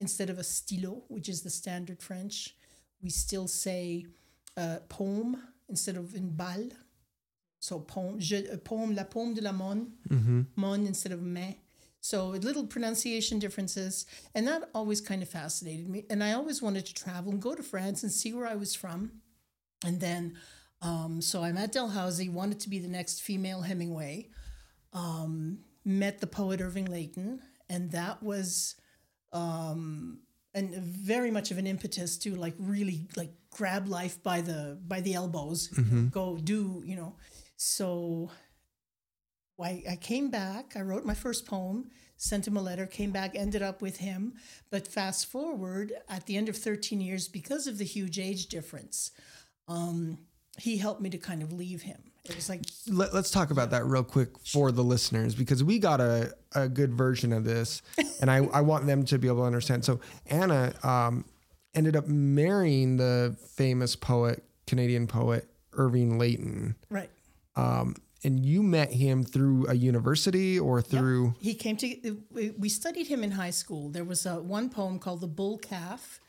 instead of a stylo, which is the standard French. We still say uh, pomme instead of une balle. So pomme, je, uh, pomme, la pomme de la mon, mm-hmm. mon instead of main. So little pronunciation differences. And that always kind of fascinated me. And I always wanted to travel and go to France and see where I was from. And then, um, so I'm at Dalhousie, wanted to be the next female Hemingway. Um, met the poet Irving Layton, and that was um, and very much of an impetus to like really like grab life by the by the elbows, mm-hmm. go do, you know. So I, I came back, I wrote my first poem, sent him a letter, came back, ended up with him. But fast forward, at the end of thirteen years, because of the huge age difference, um, he helped me to kind of leave him. It was like, Let, let's talk about that real quick for the listeners, because we got a, a good version of this, and I, I want them to be able to understand. So Anna um, ended up marrying the famous poet, Canadian poet, Irving Layton. Right. Um, and you met him through a university or through... Yep. He came to... We studied him in high school. There was a, one poem called The Bull Calf,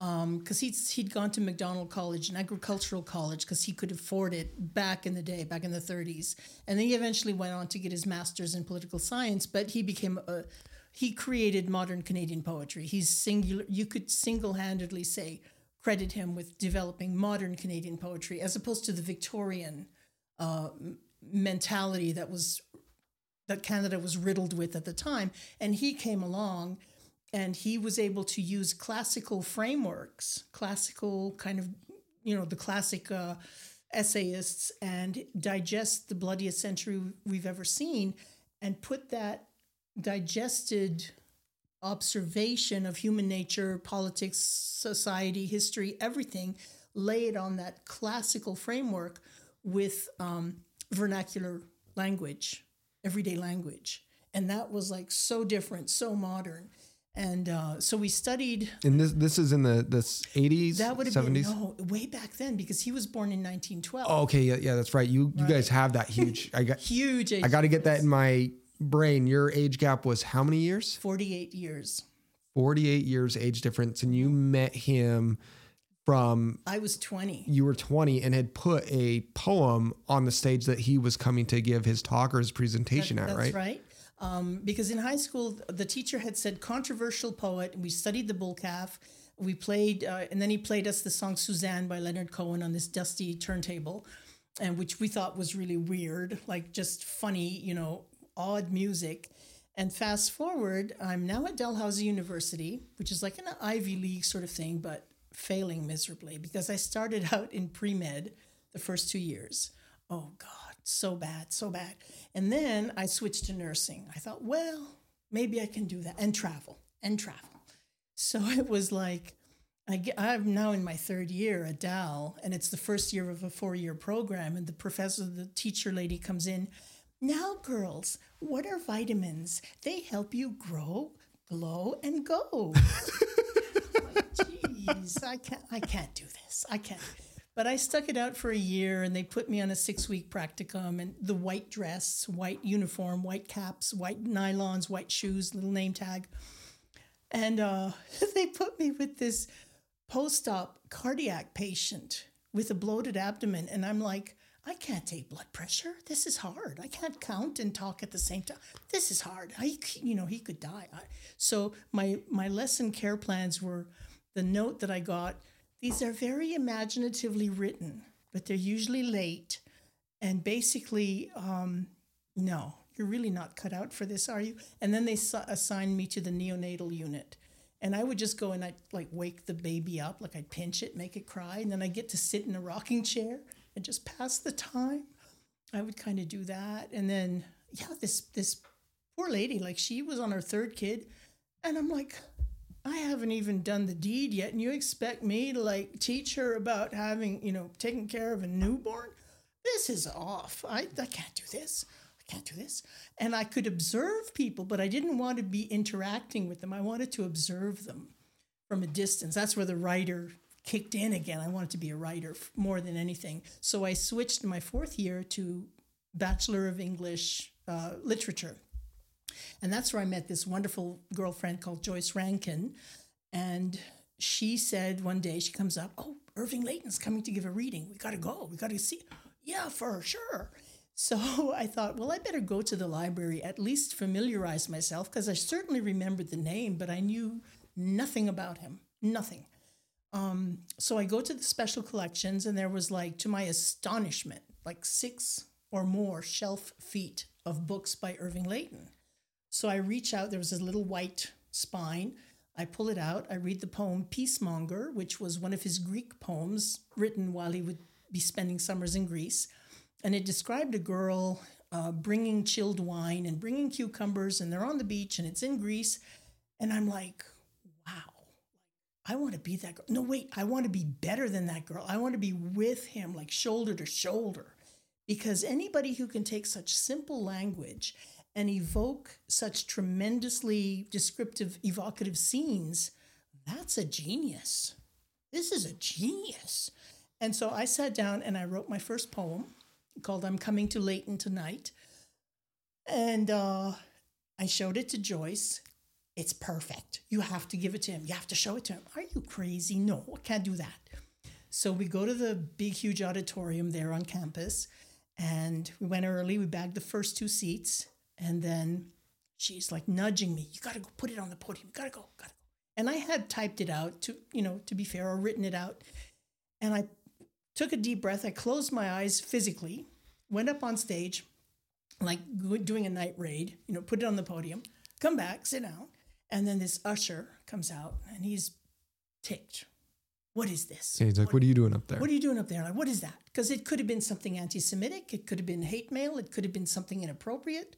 because um, he'd he'd gone to McDonald College, an agricultural college, because he could afford it back in the day, back in the thirties. And then he eventually went on to get his master's in political science. But he became a, he created modern Canadian poetry. He's singular. You could single-handedly say credit him with developing modern Canadian poetry, as opposed to the Victorian uh, mentality that was that Canada was riddled with at the time. And he came along. And he was able to use classical frameworks, classical kind of, you know, the classic uh, essayists, and digest the bloodiest century we've ever seen, and put that digested observation of human nature, politics, society, history, everything, lay it on that classical framework with um, vernacular language, everyday language. And that was like so different, so modern. And uh, so we studied. And this this is in the this eighties, that would have seventies? Been no, way back then, because he was born in nineteen twelve. Oh, okay, yeah, yeah, that's right. You right. You guys have that huge. I got huge. Age I got to get that in my brain. Your age gap was how many years? Forty-eight years. Forty-eight years age difference, and you met him from... I was twenty. You were twenty and had put a poem on the stage that he was coming to give his talk or his presentation that, at, that's right? That's right. Um, because in high school, the teacher had said controversial poet. We studied The Bull Calf. We played, uh, and then he played us the song Suzanne by Leonard Cohen on this dusty turntable, and which we thought was really weird, like just funny, you know, odd music. And fast forward, I'm now at Dalhousie University, which is like an Ivy League sort of thing, but failing miserably because I started out in pre-med the first two years. Oh, God, so bad, so bad. And then I switched to nursing. I thought, well, maybe I can do that and travel and travel. So it was like, I get, I'm now in my third year at Dal, and it's the first year of a four-year program, and the professor, the teacher lady comes in. Now, girls, what are vitamins? They help you grow, glow, and go. Jeez, I can't, I can't do this. I can't. But I stuck it out for a year, and they put me on a six-week practicum, and the white dress, white uniform, white caps, white nylons, white shoes, little name tag. And uh, they put me with this post-op cardiac patient with a bloated abdomen, and I'm like, I can't take blood pressure. This is hard. I can't count and talk at the same time. This is hard. I, you know, he could die. I, so my my lesson care plans were the note that I got. These are very imaginatively written, but they're usually late. And basically, um, no, you're really not cut out for this, are you? And then they su- assigned me to the neonatal unit. And I would just go and I'd like wake the baby up, like I'd pinch it, make it cry. And then I'd get to sit in a rocking chair and just pass the time. I would kind of do that. And then, yeah, this this poor lady, like she was on her third kid. And I'm like, I haven't even done the deed yet. And you expect me to like teach her about having, you know, taking care of a newborn? This is off. I, I can't do this. I can't do this. And I could observe people, but I didn't want to be interacting with them. I wanted to observe them from a distance. That's where the writer kicked in again. I wanted to be a writer more than anything. So I switched my fourth year to Bachelor of English uh, Literature. And that's where I met this wonderful girlfriend called Joyce Rankin. And she said one day, she comes up, oh, Irving Layton's coming to give a reading. We got to go. We got to see. Yeah, for sure. So I thought, well, I better go to the library, at least familiarize myself, because I certainly remembered the name, but I knew nothing about him, nothing. Um, so I go to the special collections, and there was like, to my astonishment, like six or more shelf feet of books by Irving Layton. So I reach out, there was this little white spine. I pull it out. I read the poem Peacemonger, which was one of his Greek poems written while he would be spending summers in Greece. And it described a girl uh, bringing chilled wine and bringing cucumbers, and they're on the beach, and it's in Greece. And I'm like, wow. I want to be that girl. No, wait, I want to be better than that girl. I want to be with him, like shoulder to shoulder. Because anybody who can take such simple language and evoke such tremendously descriptive, evocative scenes, that's a genius. This is a genius. And so I sat down and I wrote my first poem called I'm Coming to Layton Tonight. And uh, I showed it to Joyce. It's perfect. You have to give it to him. You have to show it to him. Are you crazy? No, I can't do that. So we go to the big, huge auditorium there on campus. And we went early. We bagged the first two seats. And then she's like nudging me. You got to go put it on the podium. You got to go. Got to go. And I had typed it out to, you know, to be fair, or written it out. And I took a deep breath. I closed my eyes physically, went up on stage, like doing a night raid, you know, put it on the podium, come back, sit down. And then this usher comes out, and he's ticked. What is this? Yeah, he's like, what, what are you doing up there? What are you doing up there? Like, what is that? Because it could have been something anti-Semitic. It could have been hate mail. It could have been something inappropriate,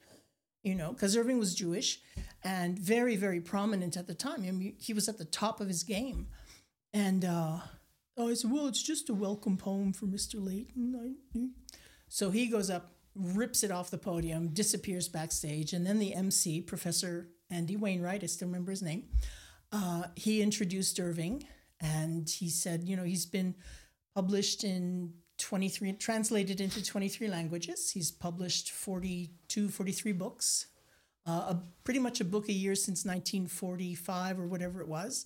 you know, because Irving was Jewish and very, very prominent at the time. I mean, he was at the top of his game. And uh, I said, well, it's just a welcome poem for Mister Layton. So he goes up, rips it off the podium, disappears backstage. And then the M C, Professor Andy Wainwright, I still remember his name, uh, he introduced Irving, and he said, you know, he's been published in twenty-three, translated into twenty-three languages. He's published forty-two, forty-three books, uh, a, pretty much a book a year since nineteen forty-five or whatever it was.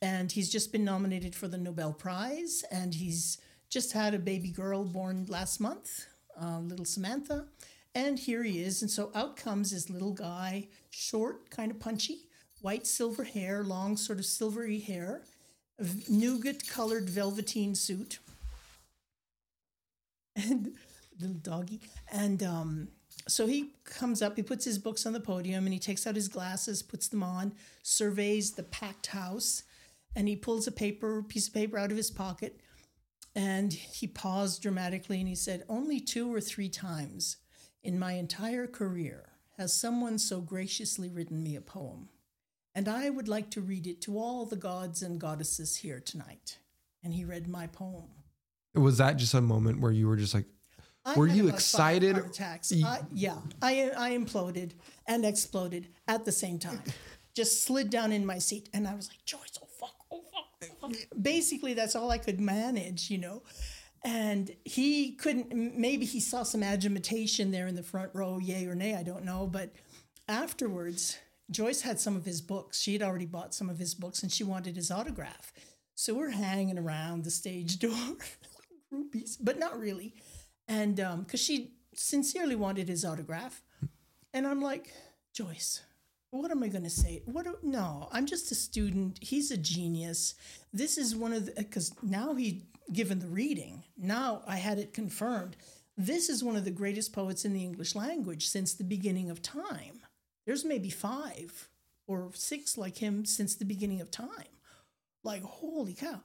and he's just been nominated for the Nobel Prize, and he's just had a baby girl born last month, uh, little Samantha, and here he is. And so out comes this little guy, short, kind of punchy, white silver hair, long sort of silvery hair, nougat-colored velveteen suit, and little doggy. And um, so he comes up, he puts his books on the podium, and he takes out his glasses, puts them on, surveys the packed house, and he pulls a paper, piece of paper out of his pocket, and he paused dramatically, and he said, "Only two or three times in my entire career has someone so graciously written me a poem, and I would like to read it to all the gods and goddesses here tonight." And he read my poem. Was that just a moment where you were just like, were you excited? I, yeah, I I imploded and exploded at the same time. Just slid down in my seat, and I was like, Joyce, oh fuck, oh fuck, oh fuck. Basically, that's all I could manage, you know. And he couldn't, maybe he saw some agitation there in the front row, yay or nay, I don't know. But afterwards, Joyce had some of his books. She had already bought some of his books, and she wanted his autograph. So we're hanging around the stage door, groupies, but not really. And because um, she sincerely wanted his autograph. And I'm like, Joyce, what am I going to say? What? Do, no, I'm just a student. He's a genius. This is one of the, because now he'd given the reading. Now I had it confirmed. This is one of the greatest poets in the English language since the beginning of time. There's maybe five or six like him since the beginning of time. Like, holy cow.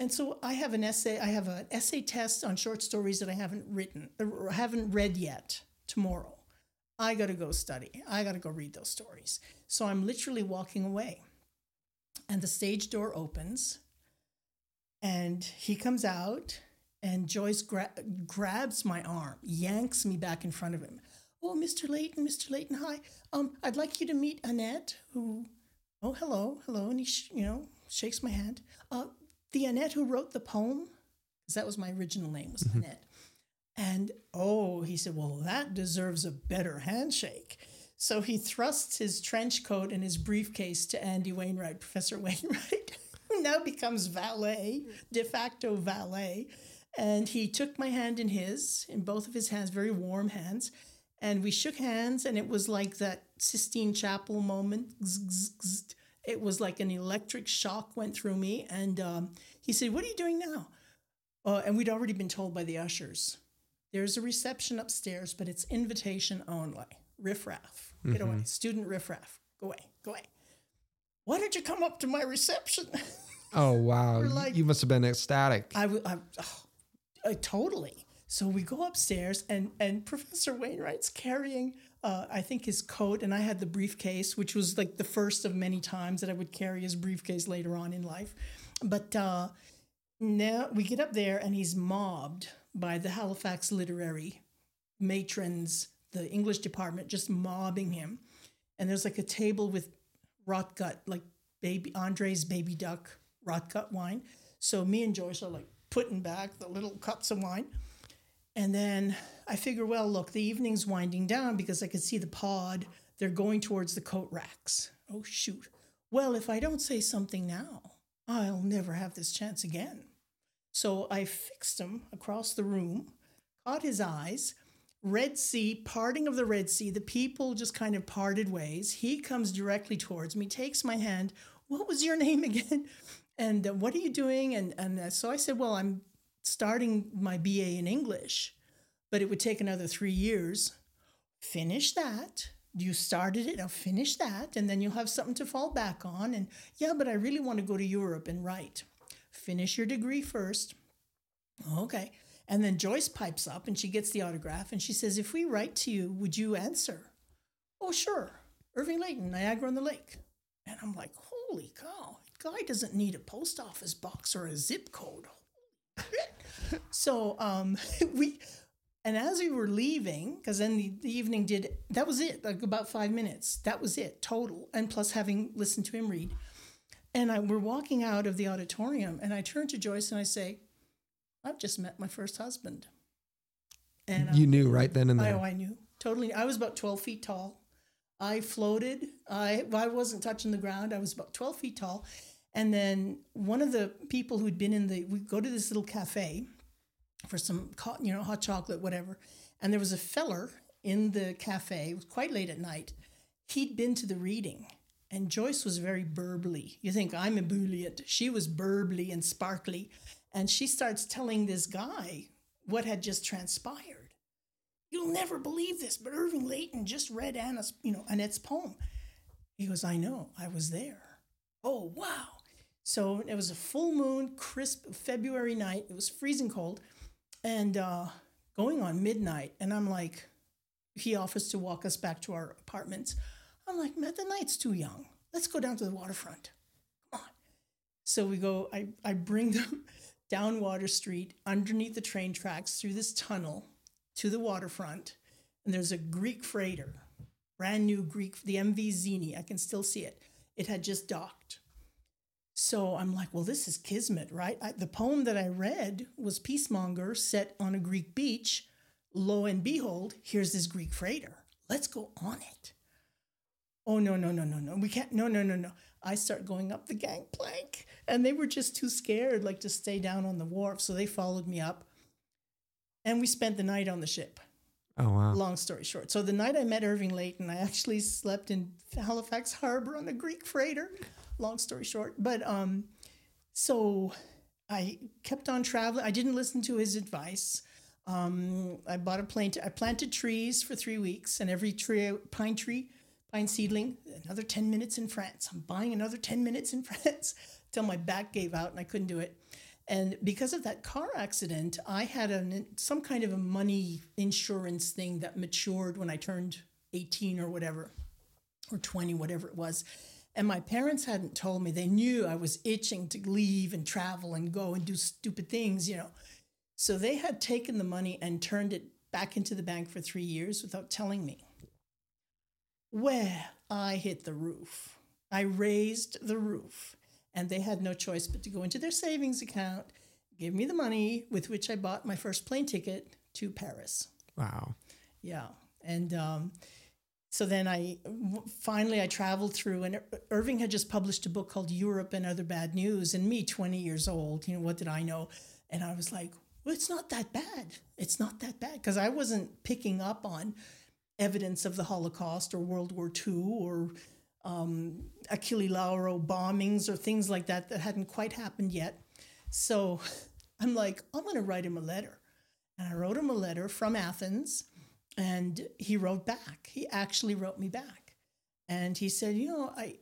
And so I have an essay, I have an essay test on short stories that I haven't written, or haven't read yet tomorrow. I got to go study. I got to go read those stories. So I'm literally walking away. And the stage door opens. And he comes out. And Joyce gra- grabs my arm, yanks me back in front of him. Oh, Mister Layton, Mister Layton, hi. Um, I'd like you to meet Annette, who, oh, hello, hello. And he, sh- you know, shakes my hand. Uh, The Annette who wrote the poem, because that was my original name, was mm-hmm. Annette. And, oh, he said, well, that deserves a better handshake. So he thrusts his trench coat and his briefcase to Andy Wainwright, Professor Wainwright, who now becomes valet, de facto valet. And he took my hand in his, in both of his hands, very warm hands. And we shook hands, and it was like that Sistine Chapel moment. Zzz, zzz. It was like an electric shock went through me. And um, he said, what are you doing now? Uh, and we'd already been told by the ushers, there's a reception upstairs, but it's invitation only. Riffraff. Get mm-hmm. away. Student riffraff. Go away. Go away. Why don't you come up to my reception? Oh, wow. Like, you must have been ecstatic. I, w- I, oh, I Totally. So we go upstairs, and, and Professor Wainwright's carrying... Uh, I think his coat, and I had the briefcase, which was like the first of many times that I would carry his briefcase later on in life. But uh, now we get up there, and he's mobbed by the Halifax literary matrons, the English department, just mobbing him. And there's like a table with rotgut, like baby Andre's baby duck rotgut wine. So me and Joyce are like putting back the little cups of wine. And then I figure, well, look, the evening's winding down because I could see the pod. They're going towards the coat racks. Oh, shoot. Well, if I don't say something now, I'll never have this chance again. So I fixed him across the room, caught his eyes, Red Sea, parting of the Red Sea. The people just kind of parted ways. He comes directly towards me, takes my hand. What was your name again? And uh, what are you doing? And, and uh, so I said, well, I'm starting my B A in English, but it would take another three years. Finish that. You started it, now finish that, and then you'll have something to fall back on. And yeah, but I really want to go to Europe and write. Finish your degree first. Okay. And then Joyce pipes up, and she gets the autograph, and she says, if we write to you, would you answer? Oh, sure. Irving Layton, Niagara on the Lake. And I'm like, holy cow, that guy doesn't need a post office box or a zip code. So um, we, and as we were leaving, because then the, the evening did, that was it, like about five minutes. That was it, total. And plus having listened to him read. And I, we're walking out of the auditorium, and I turn to Joyce and I say, I've just met my first husband. And You I, knew right then and there. I, oh, I knew. Totally. I was about twelve feet tall. I floated. I, I wasn't touching the ground. I was about twelve feet tall. And then one of the people who'd been in the, we go to this little cafe for some, you know, hot chocolate, whatever. And there was a feller in the cafe, it was quite late at night. He'd been to the reading. And Joyce was very burbly. You think I'm ebullient. She was burbly and sparkly. And she starts telling this guy what had just transpired. You'll never believe this, but Irving Layton just read Anna's, you know, Annette's poem. He goes, I know, I was there. Oh, wow. So it was a full moon, crisp February night. It was freezing cold and uh, going on midnight. And I'm like, he offers to walk us back to our apartments. I'm like, Matt, the night's too young. Let's go down to the waterfront. Come on. So we go, I, I bring them down Water Street, underneath the train tracks, through this tunnel to the waterfront. And there's a Greek freighter, brand new Greek, the M V Zini. I can still see it. It had just docked. So I'm like, well, this is kismet, right? I, the poem that I read was Peacemonger, set on a Greek beach. Lo and behold, here's this Greek freighter. Let's go on it. Oh, no, no, no, no, no. We can't. No, no, no, no. I start going up the gangplank and they were just too scared, like to stay down on the wharf. So they followed me up and we spent the night on the ship. Oh, wow. Long story short. So the night I met Irving Layton, I actually slept in Halifax Harbor on a Greek freighter. Long story short. But um, so I kept on traveling. I didn't listen to his advice. Um, I bought a plant. I planted trees for three weeks and every tree, pine tree, pine seedling, another ten minutes in France. I'm buying another ten minutes in France till my back gave out and I couldn't do it. And because of that car accident, I had an, some kind of a money insurance thing that matured when I turned eighteen or whatever, or twenty, whatever it was. And my parents hadn't told me. They knew I was itching to leave and travel and go and do stupid things, you know. So they had taken the money and turned it back into the bank for three years without telling me. Well, I hit the roof. I raised the roof and they had no choice but to go into their savings account, give me the money with which I bought my first plane ticket to Paris. Wow. Yeah. And um, so then I finally I traveled through and Irving had just published a book called Europe and Other Bad News. And me, twenty years old, you know, what did I know? And I was like, well, it's not that bad. It's not that bad because I wasn't picking up on evidence of the Holocaust or World War Two or um, Achille Lauro bombings or things like that that hadn't quite happened yet. So I'm like, I'm going to write him a letter. And I wrote him a letter from Athens and he wrote back. He actually wrote me back. And he said, you know, I,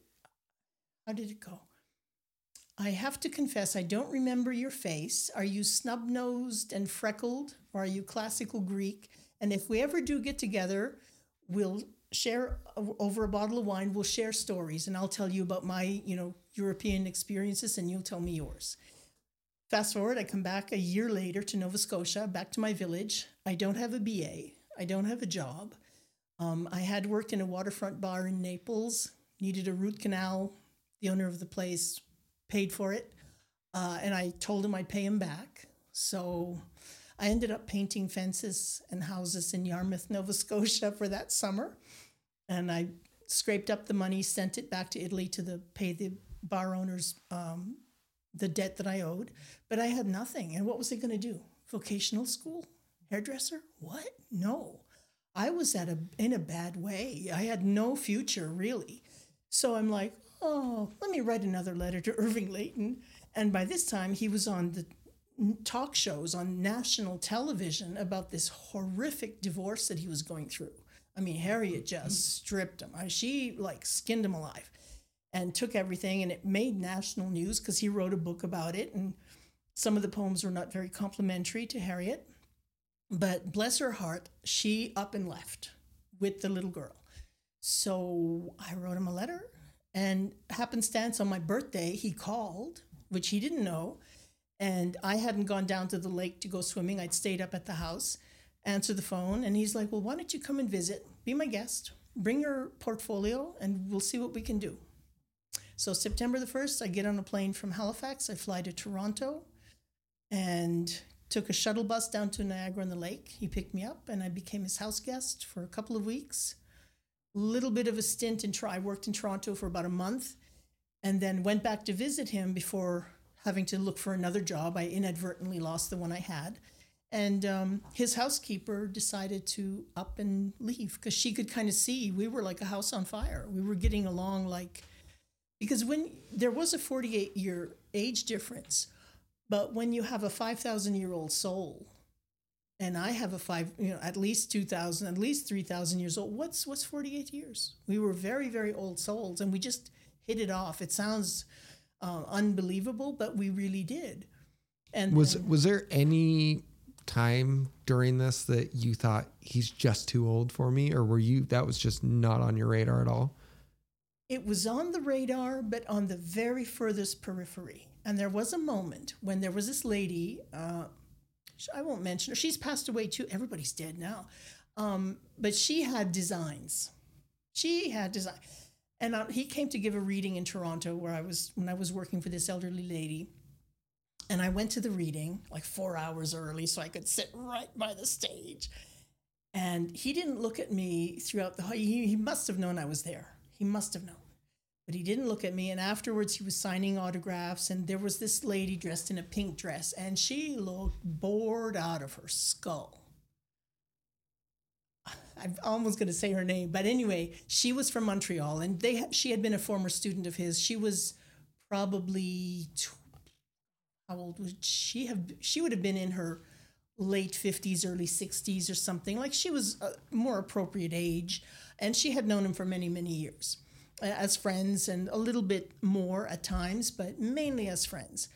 how did it go? I have to confess, I don't remember your face. Are you snub-nosed and freckled or are you classical Greek? And if we ever do get together, we'll share over a bottle of wine, we'll share stories and I'll tell you about my, you know, European experiences and you'll tell me yours. Fast forward, I come back a year later to Nova Scotia, back to my village. I don't have a B A. I don't have a job. Um, I had worked in a waterfront bar in Naples, needed a root canal. The owner of the place paid for it. Uh, and I told him I'd pay him back. So I ended up painting fences and houses in Yarmouth, Nova Scotia for that summer. And I scraped up the money, sent it back to Italy to the, pay the bar owners um, the debt that I owed. But I had nothing. And what was I going to do? Vocational school? Hairdresser? What? No. I was at a in a bad way. I had no future, really. So I'm like, oh, let me write another letter to Irving Layton. And by this time, he was on the talk shows on national television about this horrific divorce that he was going through. I mean, Harriet just stripped him. She like skinned him alive and took everything. And it made national news because he wrote a book about it. And some of the poems were not very complimentary to Harriet, but bless her heart, she up and left with the little girl. So I wrote him a letter and happenstance on my birthday, he called, which he didn't know. And I hadn't gone down to the lake to go swimming. I'd stayed up at the house, answered the phone. And he's like, well, why don't you come and visit? Be my guest. Bring your portfolio and we'll see what we can do. So September the first, I get on a plane from Halifax. I fly to Toronto and took a shuttle bus down to Niagara-on-the-Lake. He picked me up and I became his house guest for a couple of weeks. Little bit of a stint in I worked in Toronto for about a month. and then went back to visit him before having to look for another job. I inadvertently lost the one I had. And um, his housekeeper decided to up and leave because she could kind of see we were like a house on fire. We were getting along like, because when there was a forty-eight year age difference, but when you have a five thousand year old soul, and I have a five, you know, at least two thousand, at least three thousand years old, what's what's forty-eight years? We were very, very old souls, and we just hit it off. It sounds uh, unbelievable, but we really did. And was then, was there any time during this that you thought he's just too old for me, or were you, that was just not on your radar at all? It was on the radar, but on the very furthest periphery. And there was a moment when there was this lady, uh, I won't mention her, she's passed away too, everybody's dead now, um, but she had designs. She had design, and I, he came to give a reading in Toronto where I was, when I was working for this elderly lady. And I went to the reading like four hours early so I could sit right by the stage. And he didn't look at me throughout the whole, he, he must have known I was there. He must have known. But he didn't look at me. And afterwards, he was signing autographs. And there was this lady dressed in a pink dress. And she looked bored out of her skull. I'm almost going to say her name. But anyway, she was from Montreal. And they she had been a former student of his. She was probably twenty. How old would she have? She would have been in her late fifties, early sixties or something. Like, she was a more appropriate age. And she had known him for many, many years as friends, and a little bit more at times, but mainly as friends.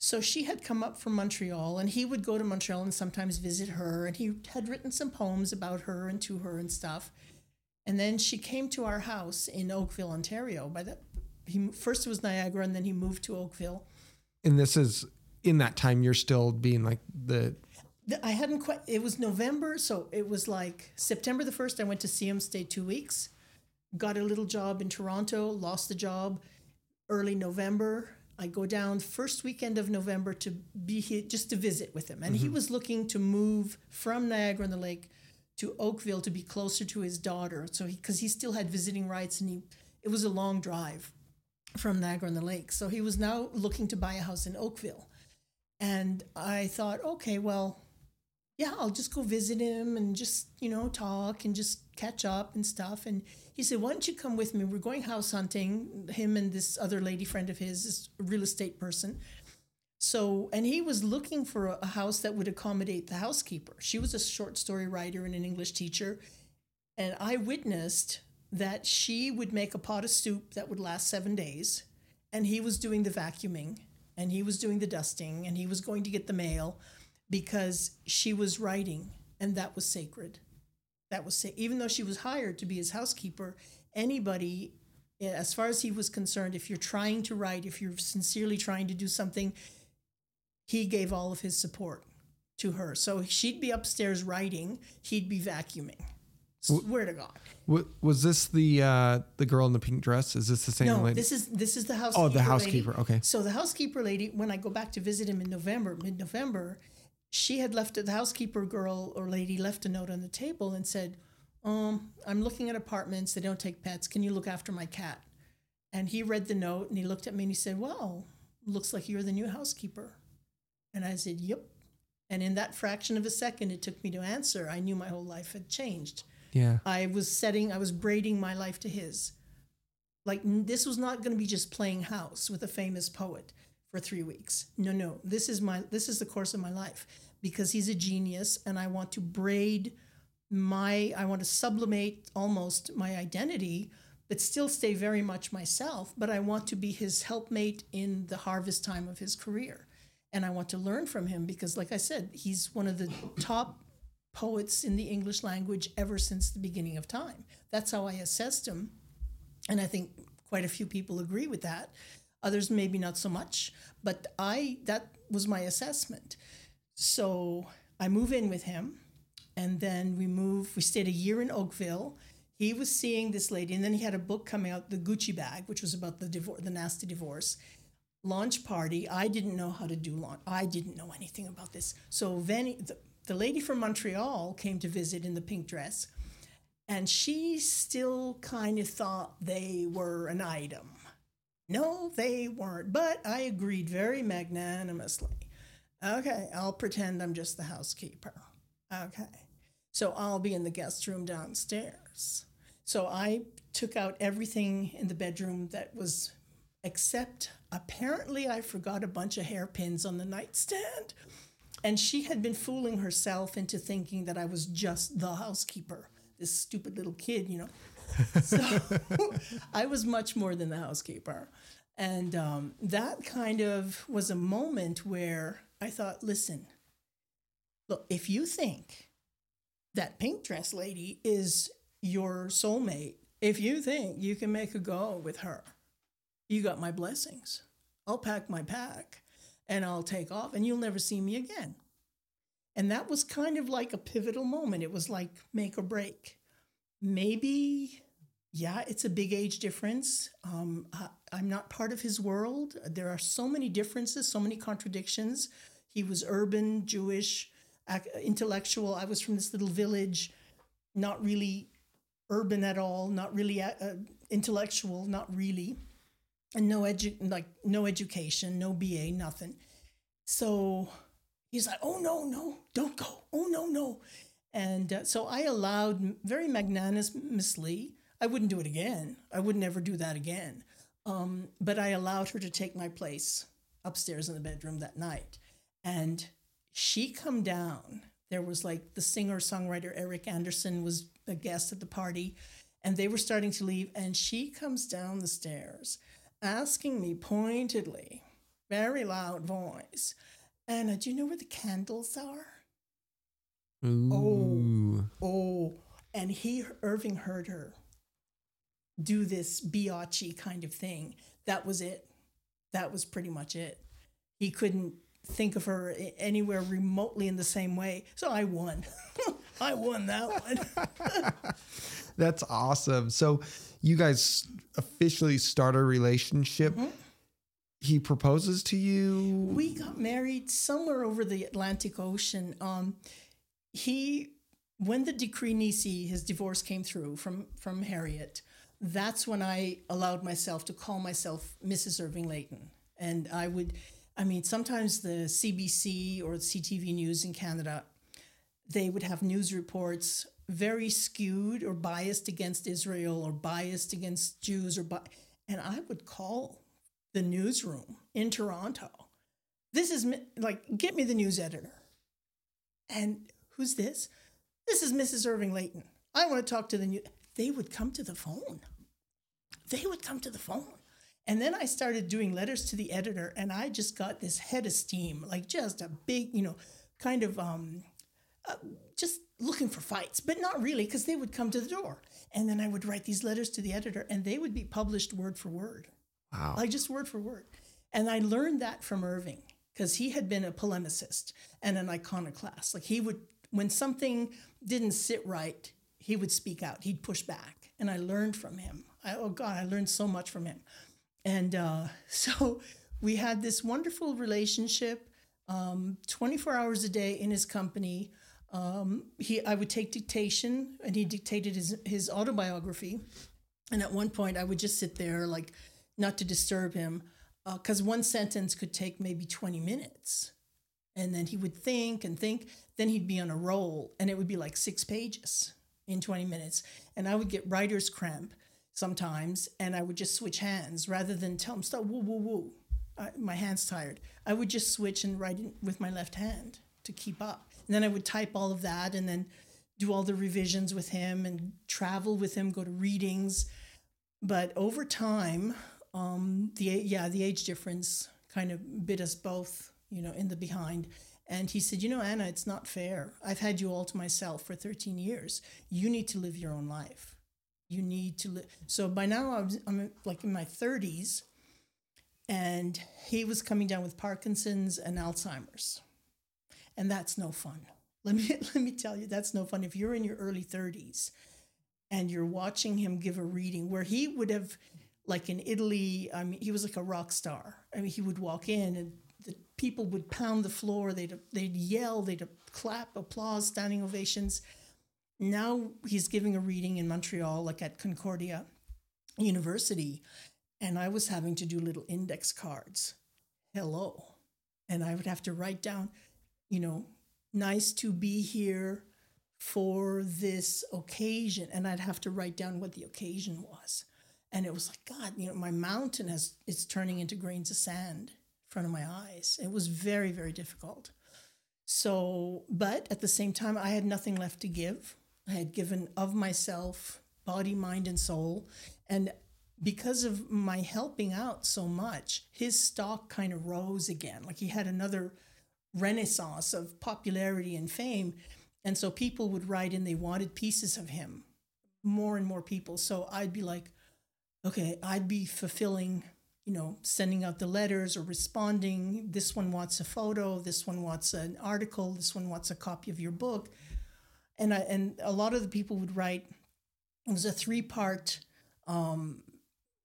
So she had come up from Montreal, and he would go to Montreal and sometimes visit her. And he had written some poems about her and to her and stuff. And then she came to our house in Oakville, Ontario. By that, he first was Niagara, and then he moved to Oakville. And this is, in that time, you're still being like the... I hadn't quite... It was November, so it was like September the first, I went to see him, stayed two weeks, got a little job in Toronto, lost the job. Early November, I go down first weekend of November to be here, just to visit with him. And mm-hmm. he was looking to move from Niagara-on-the-Lake to Oakville to be closer to his daughter. So he, because he still had visiting rights, and he, it was a long drive from Niagara-on-the-Lake. So he was now looking to buy a house in Oakville. And I thought, okay, well, yeah, I'll just go visit him and just, you know, talk and just catch up and stuff. And he said, why don't you come with me? We're going house hunting, him and this other lady friend of his, this real estate person. So, and he was looking for a house that would accommodate the housekeeper. She was a short story writer and an English teacher. And I witnessed that she would make a pot of soup that would last seven days, and he was doing the vacuuming, and he was doing the dusting, and he was going to get the mail, because she was writing, and that was sacred. That was sa- even though she was hired to be his housekeeper, anybody, as far as he was concerned, if you're trying to write, if you're sincerely trying to do something, he gave all of his support to her. So she'd be upstairs writing, he'd be vacuuming. Swear to God. Was this the uh, the girl in the pink dress? Is this the same no, lady? No, this is this is the housekeeper. Oh, the housekeeper. Lady. Okay. So the housekeeper lady, when I go back to visit him in November, mid-November, she had left, the housekeeper girl or lady left a note on the table and said, um, I'm looking at apartments. They don't take pets. Can you look after my cat? And he read the note, and he looked at me, and he said, well, looks like you're the new housekeeper. And I said, yep. And in that fraction of a second it took me to answer, I knew my whole life had changed. Yeah, I was setting, I was braiding my life to his. Like, this was not going to be just playing house with a famous poet for three weeks. No, no, this is my, this is the course of my life, because he's a genius, and I want to braid my, I want to sublimate almost my identity, but still stay very much myself. But I want to be his helpmate in the harvest time of his career. And I want to learn from him because, like I said, he's one of the top poets in the English language ever since the beginning of time. That's how I assessed him. And I think quite a few people agree with that. Others maybe not so much, but I, that was my assessment. So I move in with him, and then we move, we stayed a year in Oakville. He was seeing this lady, and then he had a book coming out, The Gucci Bag, which was about the divorce, the nasty divorce. Launch party. I didn't know how to do launch. I didn't know anything about this. So Vanny, the, The lady from Montreal came to visit in the pink dress, and she still kind of thought they were an item. No, they weren't, but I agreed very magnanimously. Okay, I'll pretend I'm just the housekeeper. Okay, so I'll be in the guest room downstairs. So I took out everything in the bedroom that was, except apparently I forgot a bunch of hairpins on the nightstand. And she had been fooling herself into thinking that I was just the housekeeper, this stupid little kid, you know. So I was much more than the housekeeper. And um, that kind of was a moment where I thought, listen, look, if you think that pink dress lady is your soulmate, if you think you can make a go with her, you got my blessings. I'll pack my pack and I'll take off and you'll never see me again. And that was kind of like a pivotal moment. It was like make or break. Maybe, yeah, it's a big age difference. Um, I, I'm not part of his world. There are so many differences, so many contradictions. He was urban, Jewish, intellectual. I was from this little village, not really urban at all, not really uh, intellectual, not really. And no edu- like no education, no B A, nothing. So he's like, oh, no, no, don't go. Oh, no, no. And uh, so I allowed very magnanimously. I wouldn't do it again. I would never do that again. Um, but I allowed her to take my place upstairs in the bedroom that night. And she come down. There was like the singer-songwriter Eric Anderson was a guest at the party. And they were starting to leave. And she comes down the stairs asking me pointedly, very loud voice, Anna, do you know where the candles are? Ooh. Oh, oh. And he, Irving, heard her do this biatchy kind of thing. That was it. That was pretty much it. He couldn't think of her anywhere remotely in the same way. So I won. I won that one. That's awesome. So you guys officially start a relationship. Mm-hmm. He proposes to you. We got married somewhere over the Atlantic Ocean. Um, he, when the decree nisi, his divorce came through from, from Harriet, that's when I allowed myself to call myself Missus Irving Layton. And I would, I mean, sometimes the C B C or the C T V News in Canada, they would have news reports very skewed or biased against Israel or biased against Jews. or bi- And I would call the newsroom in Toronto. This is like, get me the news editor. And who's this? This is Missus Irving Layton. I want to talk to the news. They would come to the phone. They would come to the phone. And then I started doing letters to the editor, and I just got this head of steam, like just a big, you know, kind of um, uh, just looking for fights, but not really, because they would come to the door. And then I would write these letters to the editor, and they would be published word for word. Wow. Like just word for word. And I learned that from Irving, because he had been a polemicist and an iconoclast. Like he would, when something didn't sit right, he would speak out. He'd push back. And I learned from him. I, oh, God, I learned so much from him. And uh, so we had this wonderful relationship, um, twenty-four hours a day in his company. Um, he, I would take dictation, and he dictated his, his autobiography. And at one point, I would just sit there, like, not to disturb him, because uh, one sentence could take maybe twenty minutes. And then he would think and think. Then he'd be on a roll, and it would be like six pages in twenty minutes. And I would get writer's cramp sometimes, and I would just switch hands rather than tell him, stop, woo, woo, woo. I, my hand's tired. I would just switch and write in with my left hand to keep up. And then I would type all of that and then do all the revisions with him and travel with him, go to readings. But over time, um, the yeah, the age difference kind of bit us both, you know, in the behind. And he said, you know, Anna, it's not fair. I've had you all to myself for thirteen years. You need to live your own life. You need to live. So by now I was, I'm like in my thirties, and he was coming down with Parkinson's and Alzheimer's, and that's no fun. Let me let me tell you, that's no fun. If you're in your early thirties and you're watching him give a reading where he would have, like in Italy, I mean, he was like a rock star. I mean, he would walk in and the people would pound the floor. They'd they'd yell. They'd clap, applause, standing ovations. Now he's giving a reading in Montreal, like at Concordia University, and I was having to do little index cards. Hello. And I would have to write down, you know, nice to be here for this occasion. And I'd have to write down what the occasion was. And it was like, God, you know, my mountain has it's turning into grains of sand in front of my eyes. It was very, very difficult. So, but at the same time, I had nothing left to give. I had given of myself, body, mind, and soul. And because of my helping out so much, his stock kind of rose again. Like he had another renaissance of popularity and fame. And so people would write in, they wanted pieces of him, more and more people. So I'd be like, okay, I'd be fulfilling, you know, sending out the letters or responding. This one wants a photo. This one wants an article. This one wants a copy of your book. And I, and a lot of the people would write, it was a three-part um,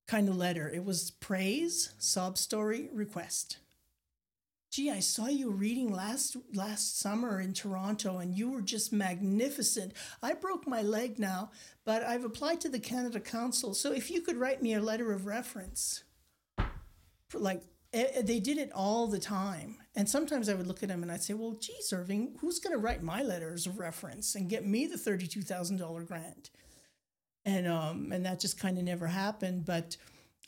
kind of letter. It was praise, sob story, request. Gee, I saw you reading last last summer in Toronto, and you were just magnificent. I broke my leg now, but I've applied to the Canada Council. So if you could write me a letter of reference. Like, they did it all the time. And sometimes I would look at him and I'd say, well, geez, Irving, who's going to write my letters of reference and get me the thirty-two thousand dollars grant? And um, and that just kind of never happened. But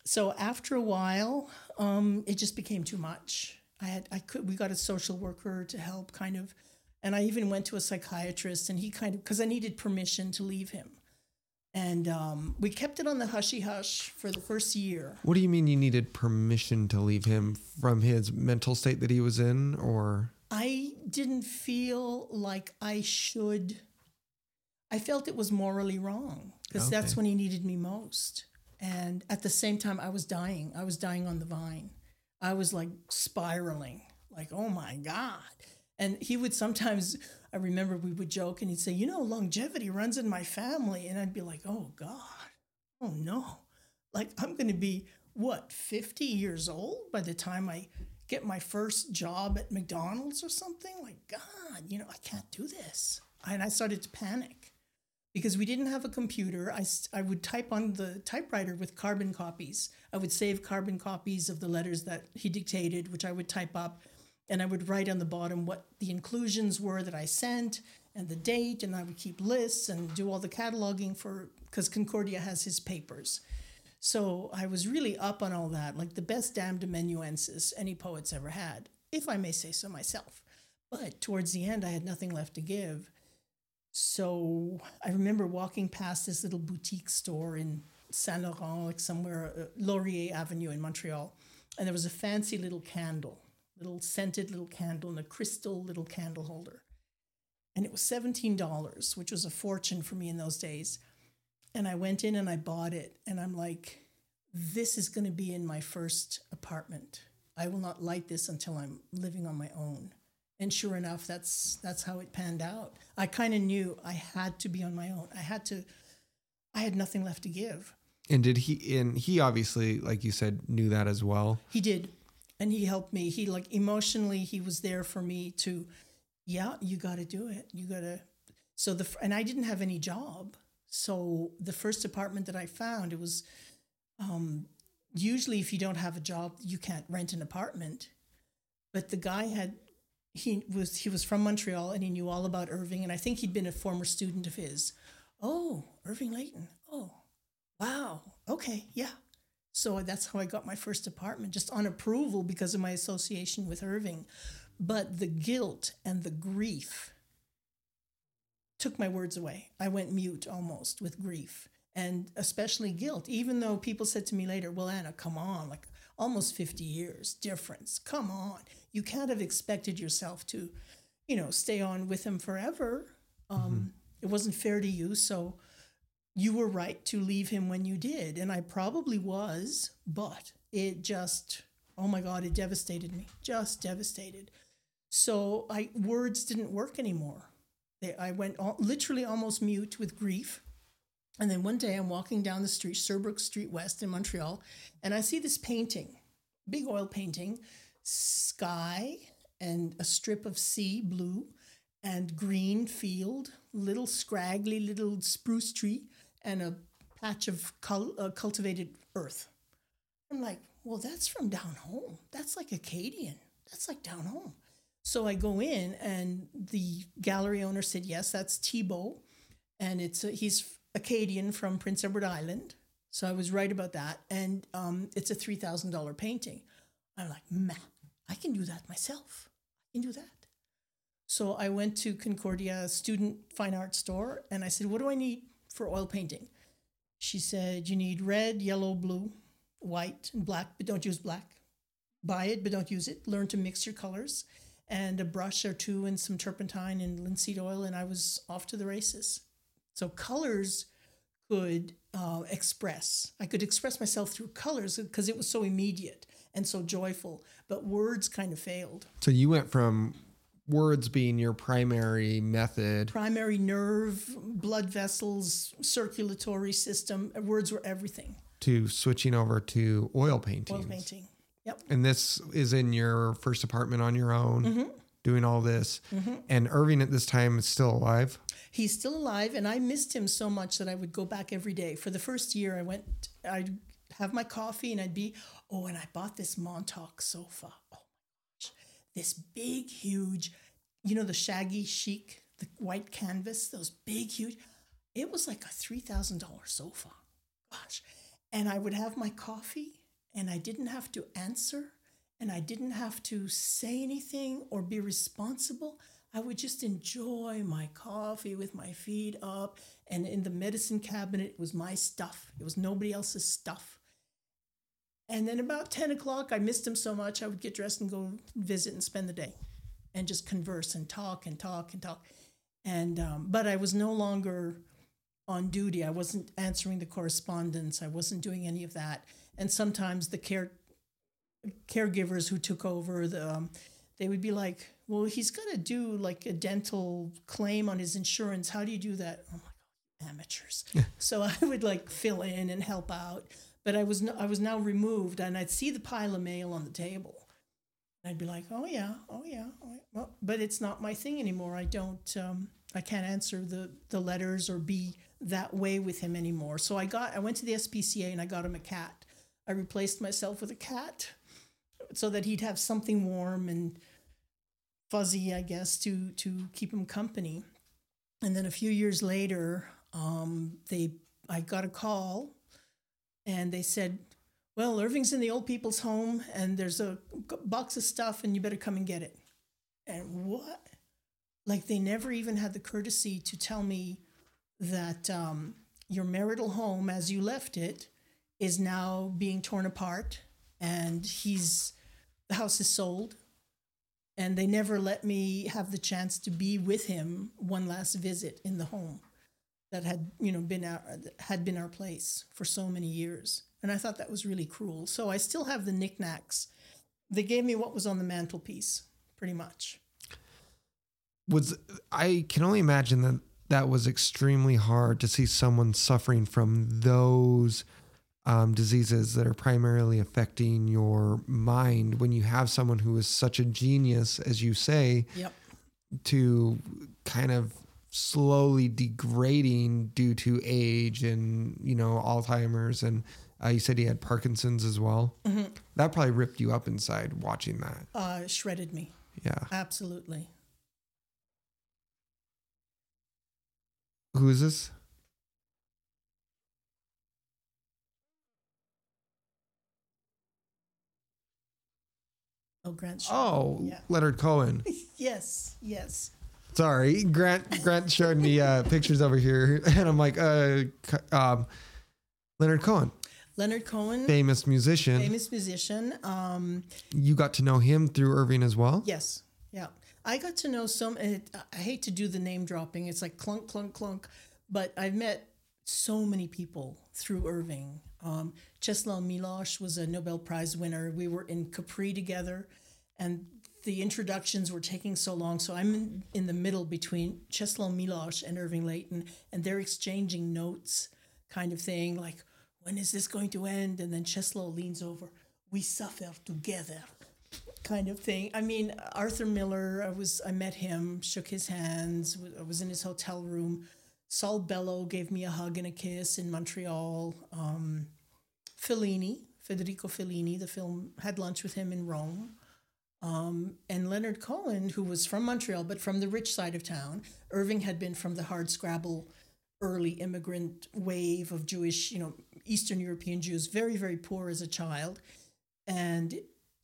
so after a while, um, it just became too much. I had I could we got a social worker to help kind of, and I even went to a psychiatrist, and he kind of, because I needed permission to leave him. And um, we kept it on the hushy hush for the first year. What do you mean you needed permission to leave him from his mental state that he was in, or? I didn't feel like I should. I felt it was morally wrong because okay. That's when he needed me most. And at the same time, I was dying. I was dying on the vine. I was like spiraling, like, oh my God. And he would sometimes, I remember we would joke and he'd say, you know, longevity runs in my family. And I'd be like, oh God, oh no. Like I'm going to be, what, fifty years old by the time I get my first job at McDonald's or something? Like, God, you know, I can't do this. And I started to panic because we didn't have a computer. I, I would type on the typewriter with carbon copies. I would save carbon copies of the letters that he dictated, which I would type up. And I would write on the bottom what the inclusions were that I sent and the date. And I would keep lists and do all the cataloging for, because Concordia has his papers. So I was really up on all that, like the best damned amanuensis any poet's ever had, if I may say so myself. But towards the end, I had nothing left to give. So I remember walking past this little boutique store in Saint Laurent, like somewhere, uh, Laurier Avenue in Montreal. And there was a fancy little candle. little scented little candle and a crystal little candle holder. And it was seventeen dollars, which was a fortune for me in those days. And I went in and I bought it. And I'm like, this is going to be in my first apartment. I will not light this until I'm living on my own. And sure enough, that's that's how it panned out. I kind of knew I had to be on my own. I had to, I had nothing left to give. And did he, and he obviously, like you said, knew that as well. He did. And he helped me. He like emotionally, he was there for me to, yeah, you got to do it. You got to. So the, and I didn't have any job. So the first apartment that I found, it was um, usually if you don't have a job, you can't rent an apartment. But the guy had, he was, he was from Montreal and he knew all about Irving. And I think he'd been a former student of his. Oh, Irving Layton. Oh, wow. Okay. Yeah. So that's how I got my first apartment, just on approval because of my association with Irving. But the guilt and the grief took my words away. I went mute almost with grief and especially guilt, even though people said to me later, well, Anna, come on, like almost fifty years difference. Come on. You can't have expected yourself to, you know, stay on with him forever. Um, mm-hmm. It wasn't fair to you. So you were right to leave him when you did. And I probably was, but it just, oh my God, it devastated me. Just devastated. So I words didn't work anymore. They, I went all, literally almost mute with grief. And then one day I'm walking down the street, Sherbrooke Street West in Montreal, and I see this painting, big oil painting, sky and a strip of sea blue and green field, little scraggly little spruce tree, and a patch of cul- uh, cultivated earth. I'm like, well, that's from down home. That's like Acadian. That's like down home. So I go in, and the gallery owner said, yes, that's Thibault. And it's a, he's Acadian from Prince Edward Island. So I was right about that. And um, it's a three thousand dollars painting. I'm like, meh, I can do that myself. I can do that. So I went to Concordia Student Fine Art Store, and I said, what do I need for oil painting? She said, you need red, yellow, blue, white, and black, but don't use black. Buy it, but don't use it. Learn to mix your colors. And a brush or two and some turpentine and linseed oil, and I was off to the races. So colors could uh, express. I could express myself through colors because it was so immediate and so joyful, but words kind of failed. So you went from words being your primary method. Primary nerve, blood vessels, circulatory system. Words were everything. To switching over to oil paintings. Oil painting. Yep. And this is in your first apartment on your own, mm-hmm. doing all this. Mm-hmm. And Irving at this time is still alive. He's still alive. And I missed him so much that I would go back every day. For the first year, I went, I'd have my coffee and I'd be, oh, and I bought this Montauk sofa. Oh, my gosh. This big, huge, you know, the shaggy chic, the white canvas, those big, huge. It was like a three thousand dollars sofa. Gosh. And I would have my coffee. And I didn't have to answer, and I didn't have to say anything or be responsible. I would just enjoy my coffee with my feet up, and in the medicine cabinet, it was my stuff. It was nobody else's stuff. And then about ten o'clock, I missed him so much, I would get dressed and go visit and spend the day and just converse and talk and talk and talk. And um, but I was no longer on duty. I wasn't answering the correspondence. I wasn't doing any of that. And sometimes the care caregivers who took over, the, um, they would be like, well, he's going to do like a dental claim on his insurance. How do you do that? Oh, my God, amateurs. Yeah. So I would like fill in and help out. But I was no, I was now removed, and I'd see the pile of mail on the table. And I'd be like, oh, yeah, oh, yeah. Oh, yeah. Well, but it's not my thing anymore. I don't, um, I can't answer the, the letters or be that way with him anymore. So I got, I went to the S P C A and I got him a cat. I replaced myself with a cat so that he'd have something warm and fuzzy, I guess, to to keep him company. And then a few years later, um, they I got a call, and they said, well, Irving's in the old people's home, and there's a box of stuff, and you better come and get it. And what? Like, they never even had the courtesy to tell me that um, your marital home, as you left it, is now being torn apart, and he's the house is sold, and they never let me have the chance to be with him one last visit in the home that had you know been our had been our place for so many years. And I thought that was really cruel. So I still have the knickknacks. They gave me what was on the mantelpiece, pretty much. Was I can only imagine that that was extremely hard to see someone suffering from those. Um, diseases that are primarily affecting your mind when you have someone who is such a genius, as you say, yep. to kind of slowly degrading due to age and, you know, Alzheimer's. And uh, you said he had Parkinson's as well. Mm-hmm. That probably ripped you up inside watching that. Uh, shredded me. Yeah. Absolutely. Who is this? Grant. Shard. Oh, yeah. Leonard Cohen. yes, yes. Sorry, Grant. Grant showed me uh, pictures over here, and I'm like, uh, um, Leonard Cohen. Leonard Cohen, famous musician. Famous musician. Um, you got to know him through Irving as well. Yes, yeah. I got to know some. It, I hate to do the name dropping. It's like clunk, clunk, clunk. But I've met so many people through Irving. Um, Czeslaw Milosz was a Nobel Prize winner. We were in Capri together, and the introductions were taking so long. So I'm in, in the middle between Czeslaw Milosz and Irving Layton, and they're exchanging notes kind of thing, like, when is this going to end? And then Czeslaw leans over, we suffer together kind of thing. I mean, Arthur Miller, I was I met him, shook his hands, I was in his hotel room. Saul Bellow gave me a hug and a kiss in Montreal. Um, Fellini, Federico Fellini, the film, had lunch with him in Rome. Um, and Leonard Cohen, who was from Montreal, but from the rich side of town. Irving had been from the hardscrabble early immigrant wave of Jewish, you know, Eastern European Jews, very, very poor as a child. And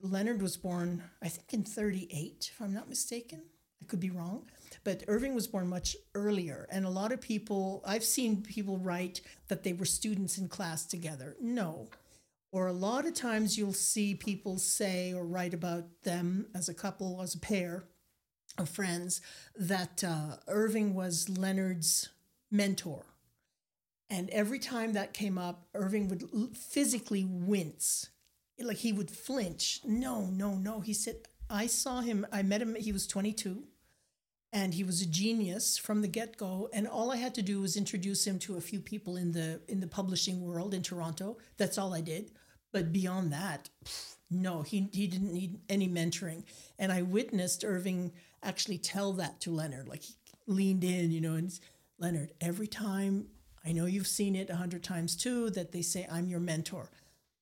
Leonard was born, I think, in thirty-eight, if I'm not mistaken. I could be wrong. But Irving was born much earlier. And a lot of people, I've seen people write that they were students in class together. No. Or a lot of times you'll see people say or write about them as a couple, as a pair of friends, that uh, Irving was Leonard's mentor. And every time that came up, Irving would l- physically wince. Like he would flinch. No, no, no. He said, I saw him. I met him. He was twenty-two and he was a genius from the get-go. And all I had to do was introduce him to a few people in the in the publishing world in Toronto. That's all I did. But beyond that, no, he, he didn't need any mentoring. And I witnessed Irving actually tell that to Leonard. Like he leaned in, you know, and Leonard, every time, I know you've seen it a hundred times too, that they say, I'm your mentor.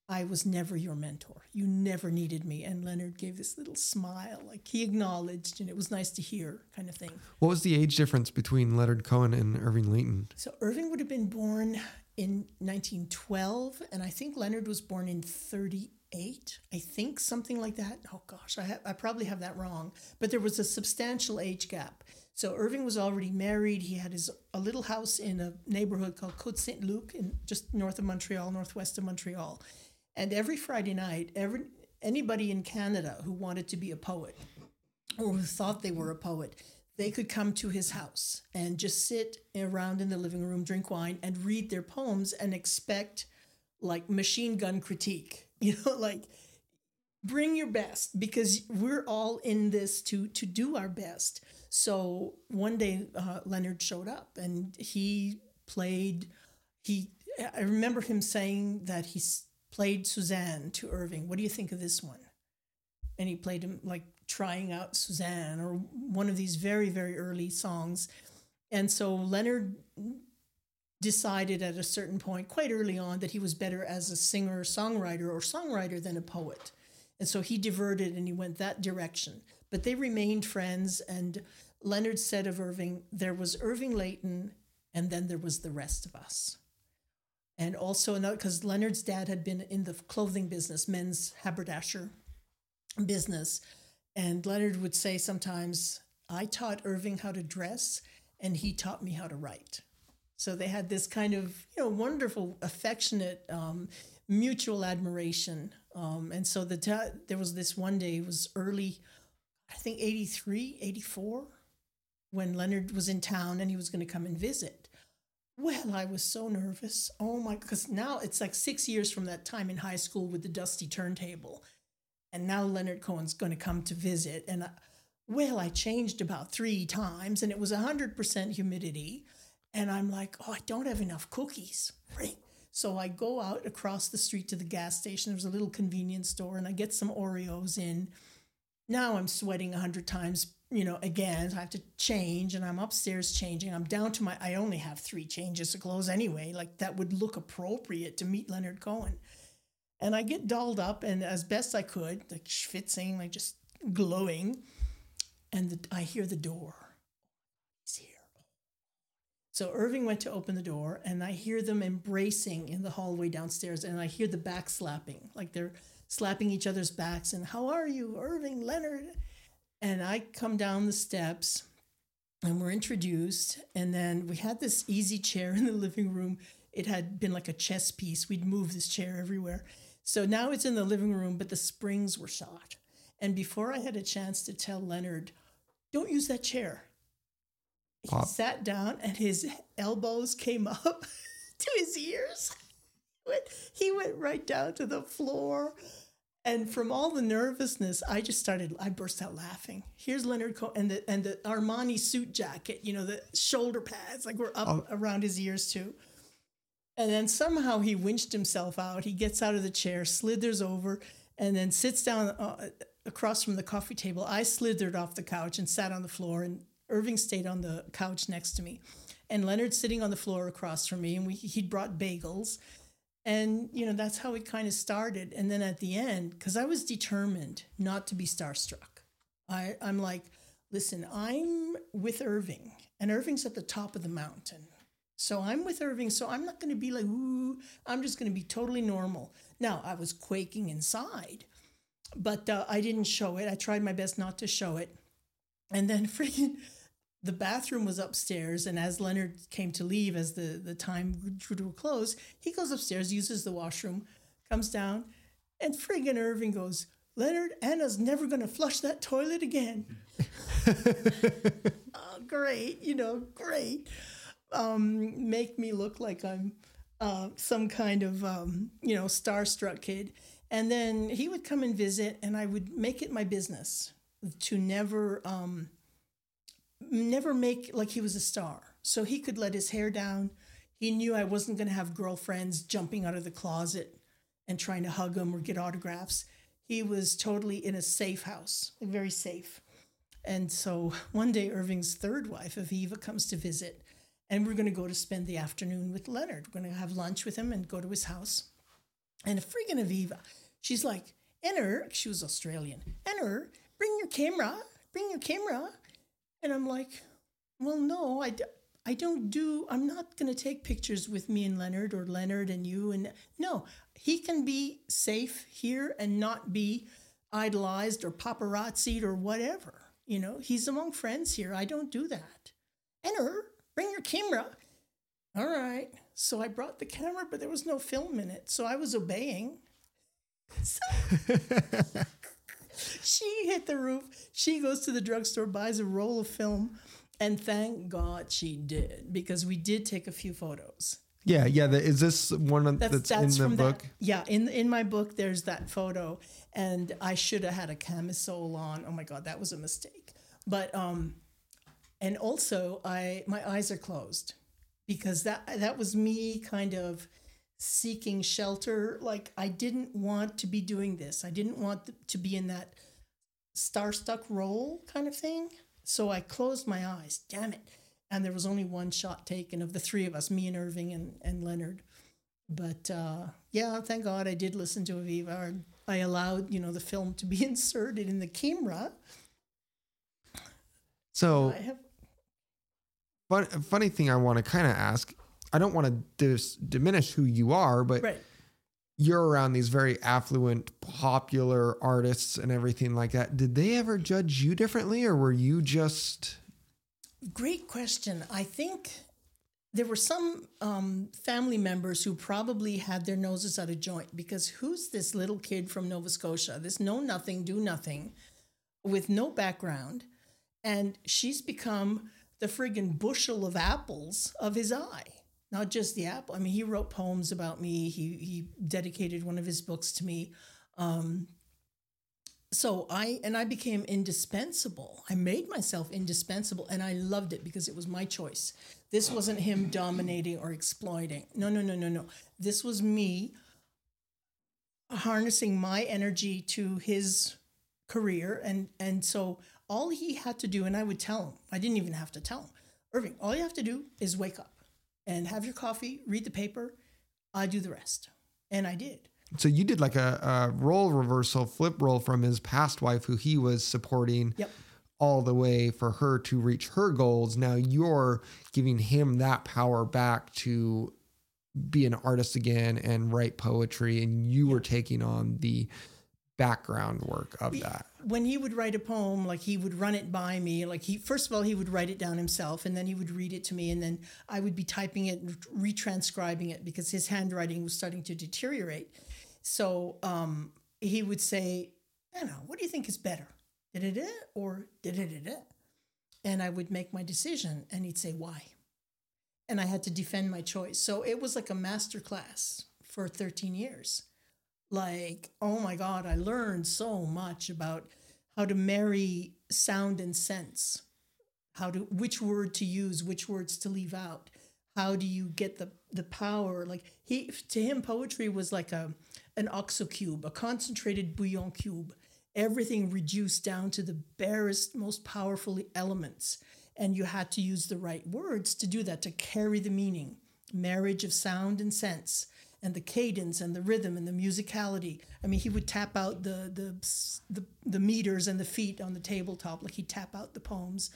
I was never your mentor. You never needed me. And Leonard gave this little smile, like he acknowledged, and it was nice to hear, kind of thing. What was the age difference between Leonard Cohen and Irving Layton? So Irving would have been born in nineteen twelve, and I think Leonard was born in thirty-eight. I think something like that. Oh gosh, I, ha- I probably have that wrong. But there was a substantial age gap. So Irving was already married. He had his a little house in a neighborhood called Côte-Saint-Luc, in just north of Montreal, northwest of Montreal. And every Friday night, every anybody in Canada who wanted to be a poet or who thought they were a poet, they could come to his house and just sit around in the living room, drink wine, and read their poems and expect, like, machine gun critique. You know, like, bring your best, because we're all in this to to do our best. So one day, uh, Leonard showed up, and he played, he, I remember him saying that he's, played Suzanne to Irving. What do you think of this one? And he played him like trying out Suzanne or one of these very, very early songs. And so Leonard decided at a certain point, quite early on, that he was better as a singer, songwriter or songwriter than a poet. And so he diverted and he went that direction. But they remained friends. And Leonard said of Irving, there was Irving Layton and then there was the rest of us. And also another, because Leonard's dad had been in the clothing business, men's haberdasher business. And Leonard would say sometimes, I taught Irving how to dress and he taught me how to write. So they had this kind of, you know, wonderful, affectionate, um, mutual admiration. Um, and so the ta- there was this one day, it was early, I think eighty-three, eighty-four, when Leonard was in town and he was going to come and visit. Well, I was so nervous. Oh my, because now it's like six years from that time in high school with the dusty turntable. And now Leonard Cohen's going to come to visit. And I, well, I changed about three times and it was one hundred percent humidity. And I'm like, oh, I don't have enough cookies. Right. So I go out across the street to the gas station. There's a little convenience store and I get some Oreos in. Now I'm sweating one hundred times. You know, again, I have to change and I'm upstairs changing. I'm down to my, I only have three changes of clothes anyway. Like that would look appropriate to meet Leonard Cohen. And I get dolled up and as best I could, like schwitzing, like just glowing. And the, I hear the door. He's here. So Irving went to open the door and I hear them embracing in the hallway downstairs. And I hear the back slapping, like they're slapping each other's backs. And how are you, Irving, Leonard? And I come down the steps and we're introduced. And then we had this easy chair in the living room. It had been like a chess piece. We'd move this chair everywhere. So now it's in the living room, but the springs were shot. And before I had a chance to tell Leonard, don't use that chair, he Pop. sat down and his elbows came up to his ears. He went right down to the floor. And from all the nervousness, I just started, I burst out laughing. Here's Leonard Cohen and the, and the Armani suit jacket, you know, the shoulder pads, like were up oh. around his ears too. And then somehow he winched himself out. He gets out of the chair, slithers over, and then sits down uh, across from the coffee table. I slithered off the couch and sat on the floor, and Irving stayed on the couch next to me. And Leonard's sitting on the floor across from me, and we, he'd brought bagels. And, you know, that's how it kind of started. And then at the end, because I was determined not to be starstruck. I, I'm like, listen, I'm with Irving, and Irving's at the top of the mountain. So I'm with Irving, so I'm not going to be like, ooh, I'm just going to be totally normal. Now, I was quaking inside, but uh, I didn't show it. I tried my best not to show it. And then freaking the bathroom was upstairs, and as Leonard came to leave, as the, the time drew to a close, he goes upstairs, uses the washroom, comes down, and friggin' Irving goes, Leonard, Anna's never going to flush that toilet again. Oh, great, you know, great. Um, make me look like I'm uh, some kind of, um, you know, starstruck kid. And then he would come and visit, and I would make it my business to never... Um, never make like he was a star. So he could let his hair down. He knew I wasn't going to have girlfriends jumping out of the closet and trying to hug him or get autographs. He was totally in a safe house, very safe. And so one day Irving's third wife, Aviva, comes to visit, and we're going to go to spend the afternoon with Leonard. We're going to have lunch with him and go to his house. And freaking Aviva, she's like, Enner, she was Australian, Enner, bring your camera, bring your camera. And I'm like, well, no, I, I don't do, I'm not going to take pictures with me and Leonard or Leonard and you. And no, he can be safe here and not be idolized or paparazzied or whatever. You know, he's among friends here. I don't do that. Enter, bring your camera. All right. So I brought the camera, but there was no film in it. So I was obeying. So she hit the roof. She goes to the drugstore, buys a roll of film, and thank God she did, because we did take a few photos. Yeah, yeah. The, is this one that's, that's, that's in the book? That, yeah, in in my book, there's that photo, and I should have had a camisole on. Oh my God, that was a mistake. But um, and also I my eyes are closed, because that that was me kind of seeking shelter. Like, I didn't want to be doing this. I didn't want to be in that starstruck role kind of thing. So I closed my eyes, damn it. And there was only one shot taken of the three of us, me and Irving and, and Leonard. But uh, yeah, thank God I did listen to Aviva. I allowed, you know, the film to be inserted in the camera. So, I have... but a funny thing I want to kind of ask, I don't want to dis- diminish who you are, but right. You're around these very affluent, popular artists and everything like that. Did they ever judge you differently, or were you just... Great question. I think there were some um, family members who probably had their noses out of joint, because who's this little kid from Nova Scotia, this know-nothing, do-nothing, with no background, and she's become the friggin' bushel of apples of his eye. Not just the apple. I mean, he wrote poems about me. He he dedicated one of his books to me. Um, so I, and I became indispensable. I made myself indispensable, and I loved it, because it was my choice. This wasn't him dominating or exploiting. No, no, no, no, no. This was me harnessing my energy to his career. And, and so all he had to do, and I would tell him, I didn't even have to tell him, Irving, all you have to do is wake up and have your coffee, read the paper. I do the rest. And I did. So you did like a, a role reversal, flip role from his past wife, who he was supporting yep. all the way for her to reach her goals. Now you're giving him that power back to be an artist again and write poetry. And you were taking on the background work of that. When he would write a poem, like he would run it by me. Like he, first of all, he would write it down himself, and then he would read it to me, and then I would be typing it, retranscribing it, because his handwriting was starting to deteriorate. So um, he would say, Anna, what do you think is better? Da-da-da or da-da-da-da? And I would make my decision, and he'd say, why? And I had to defend my choice. So it was like a master class for thirteen years. Like, oh my God, I learned so much about how to marry sound and sense, how to, which word to use, which words to leave out. How do you get the, the power? Like he, to him, poetry was like a, an oxo cube, a concentrated bouillon cube, everything reduced down to the barest, most powerful elements. And you had to use the right words to do that, to carry the meaning, marriage of sound and sense. and the cadence and the rhythm and the musicality. I mean, he would tap out the the the, the meters and the feet on the tabletop, like he'd tap out the poems,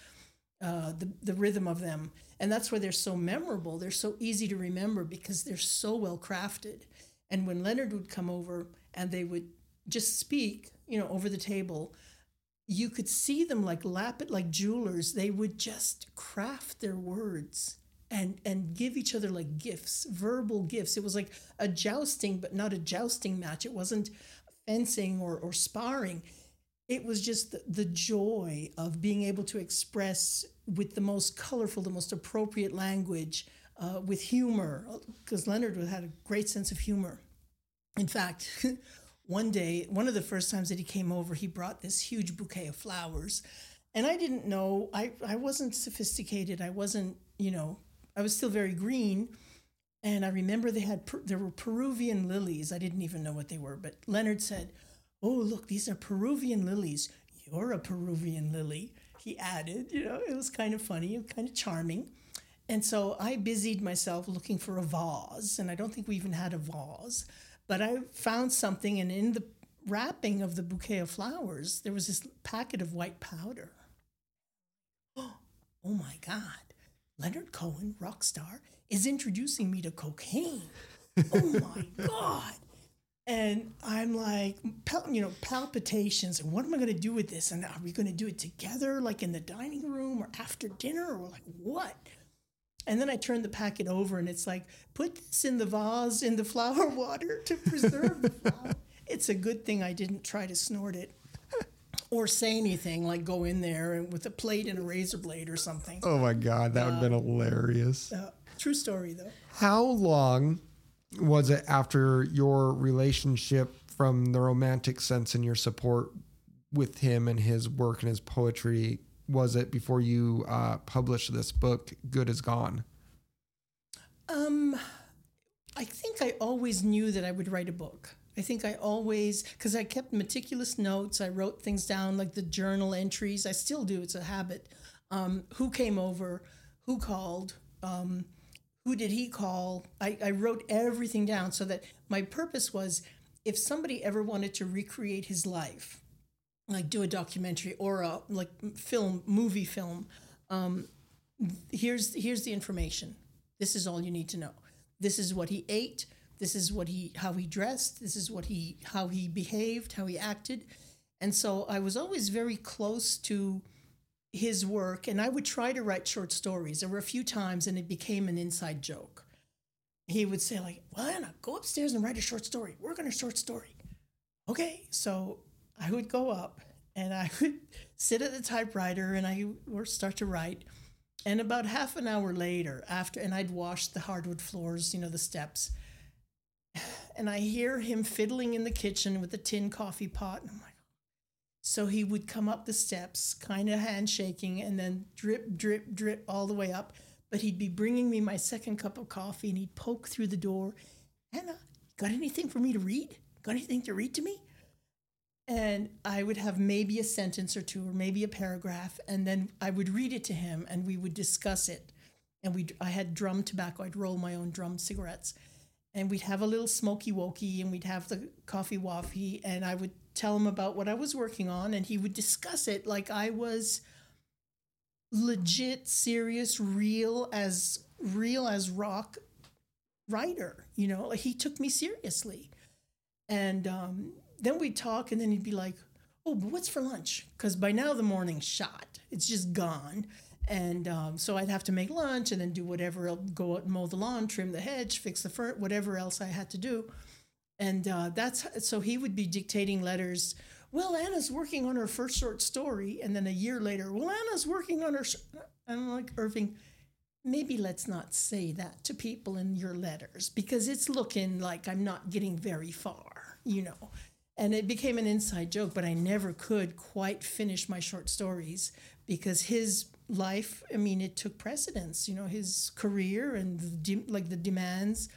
uh, the, the rhythm of them. And that's why they're so memorable. They're so easy to remember because they're so well crafted. And when Leonard would come over and they would just speak, you know, over the table, you could see them like lapid, like jewelers. They would just craft their words and and give each other like gifts, verbal gifts. It was like a jousting, but not a jousting match. It wasn't fencing or, or sparring. It was just the, the joy of being able to express with the most colorful, the most appropriate language, uh, with humor, because Leonard had a great sense of humor. In fact, one day, one of the first times that he came over, he brought this huge bouquet of flowers. And I didn't know, I, I wasn't sophisticated. I wasn't, you know, I was still very green. And I remember they had, there were Peruvian lilies. I didn't even know what they were. But Leonard said, "Oh, look, these are Peruvian lilies. You're a Peruvian lily," he added. You know, it was kind of funny and kind of charming. And so I busied myself looking for a vase. And I don't think we even had a vase. But I found something, and in the wrapping of the bouquet of flowers, there was this packet of white powder. Oh, oh my God. Leonard Cohen, rock star, is introducing me to cocaine. Oh my God. And I'm like, you know, palpitations. And what am I going to do with this? And are we going to do it together, like in the dining room or after dinner or like what? And then I turned the packet over and it's like, put this in the vase in the flower water to preserve the flower. It's a good thing I didn't try to snort it or say anything, like go in there and with a plate and a razor blade or something. Oh my God, that would have uh, been hilarious. Uh, true story though. How long was it after your relationship from the romantic sense and your support with him and his work and his poetry was it before you uh, published this book, Good Is Gone? Um, I think I always knew that I would write a book. I think I always, because I kept meticulous notes. I wrote things down, like the journal entries. I still do. It's a habit. Um, who came over? Who called? Um, who did he call? I, I wrote everything down so that my purpose was if somebody ever wanted to recreate his life, like do a documentary or a like film, movie film. Um, here's here's the information. This is all you need to know. This is what he ate. This is what he how he dressed. This is what he how he behaved, how he acted. And so I was always very close to his work, and I would try to write short stories. There were a few times, and it became an inside joke. He would say like, "Well, Anna, go upstairs and write a short story. Work on a short story." Okay, so I would go up and I would sit at the typewriter and I would start to write. And about half an hour later after, and I'd washed the hardwood floors, you know, the steps. And I hear him fiddling in the kitchen with a tin coffee pot. And I'm like, so he would come up the steps, kind of handshaking and then drip, drip, drip all the way up. But he'd be bringing me my second cup of coffee and he'd poke through the door. "Anna, got anything for me to read? Got anything to read to me?" And I would have maybe a sentence or two or maybe a paragraph, and then I would read it to him and we would discuss it. And we I had drum tobacco. I'd roll my own drum cigarettes. And we'd have a little smoky wokey and we'd have the coffee waffy, and I would tell him about what I was working on and he would discuss it like I was legit, serious, real as real as rock writer. You know, he took me seriously. And um then we'd talk, and then he'd be like, "Oh, but what's for lunch?" Because by now the morning's shot. It's just gone. And um, so I'd have to make lunch and then do whatever, else, go out and mow the lawn, trim the hedge, fix the fur, whatever else I had to do. And uh, that's so he would be dictating letters. "Well, Anna's working on her first short story." And then a year later, "Well, Anna's working on her..." Sh-. I'm like, "Irving, maybe let's not say that to people in your letters because it's looking like I'm not getting very far, you know." And it became an inside joke, but I never could quite finish my short stories because his life, I mean, it took precedence, you know, his career and the de- like the demands,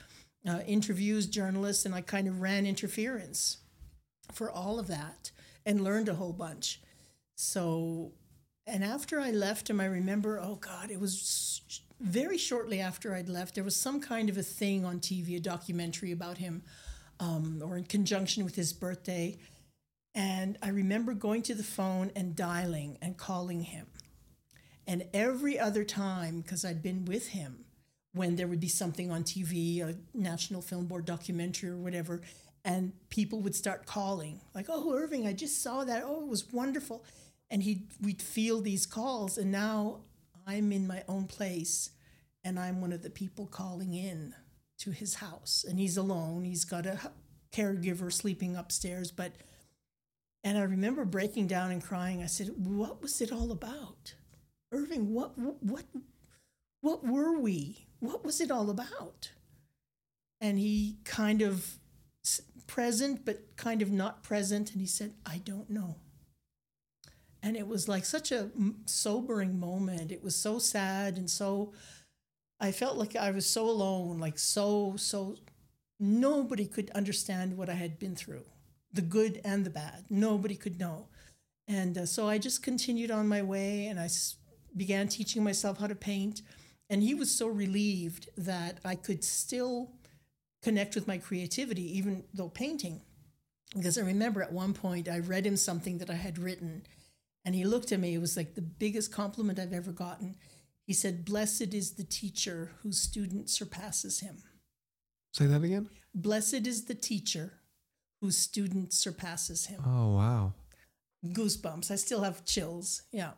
uh, interviews, journalists, and I kind of ran interference for all of that and learned a whole bunch. So And after I left him, I remember, oh God, it was very shortly after I'd left, there was some kind of a thing on T V, a documentary about him, um, or in conjunction with his birthday. And I remember going to the phone and dialing and calling him. And every other time, because I'd been with him, when there would be something on T V, a National Film Board documentary or whatever, and people would start calling, like, oh, Irving, I just saw that. Oh, it was wonderful. And he'd, we'd feel these calls, and now I'm in my own place, and I'm one of the people calling in to his house. And he's alone. He's got a caregiver sleeping upstairs. But and I remember breaking down and crying. I said, what was it all about? Irving, what what what were we? What was it all about? And he kind of present, but kind of not present. And he said, I don't know. And it was like such a sobering moment. It was so sad, and so I felt like I was so alone, like so, so nobody could understand what I had been through, the good and the bad. Nobody could know. And uh, so I just continued on my way, and I s- began teaching myself how to paint. And he was so relieved that I could still connect with my creativity, even though painting. Because I remember at one point I read him something that I had written, and he looked at me. It was like the biggest compliment I've ever gotten. He said, blessed is the teacher whose student surpasses him. Say that again? Blessed is the teacher whose student surpasses him. Oh, wow. Goosebumps. I still have chills. Yeah.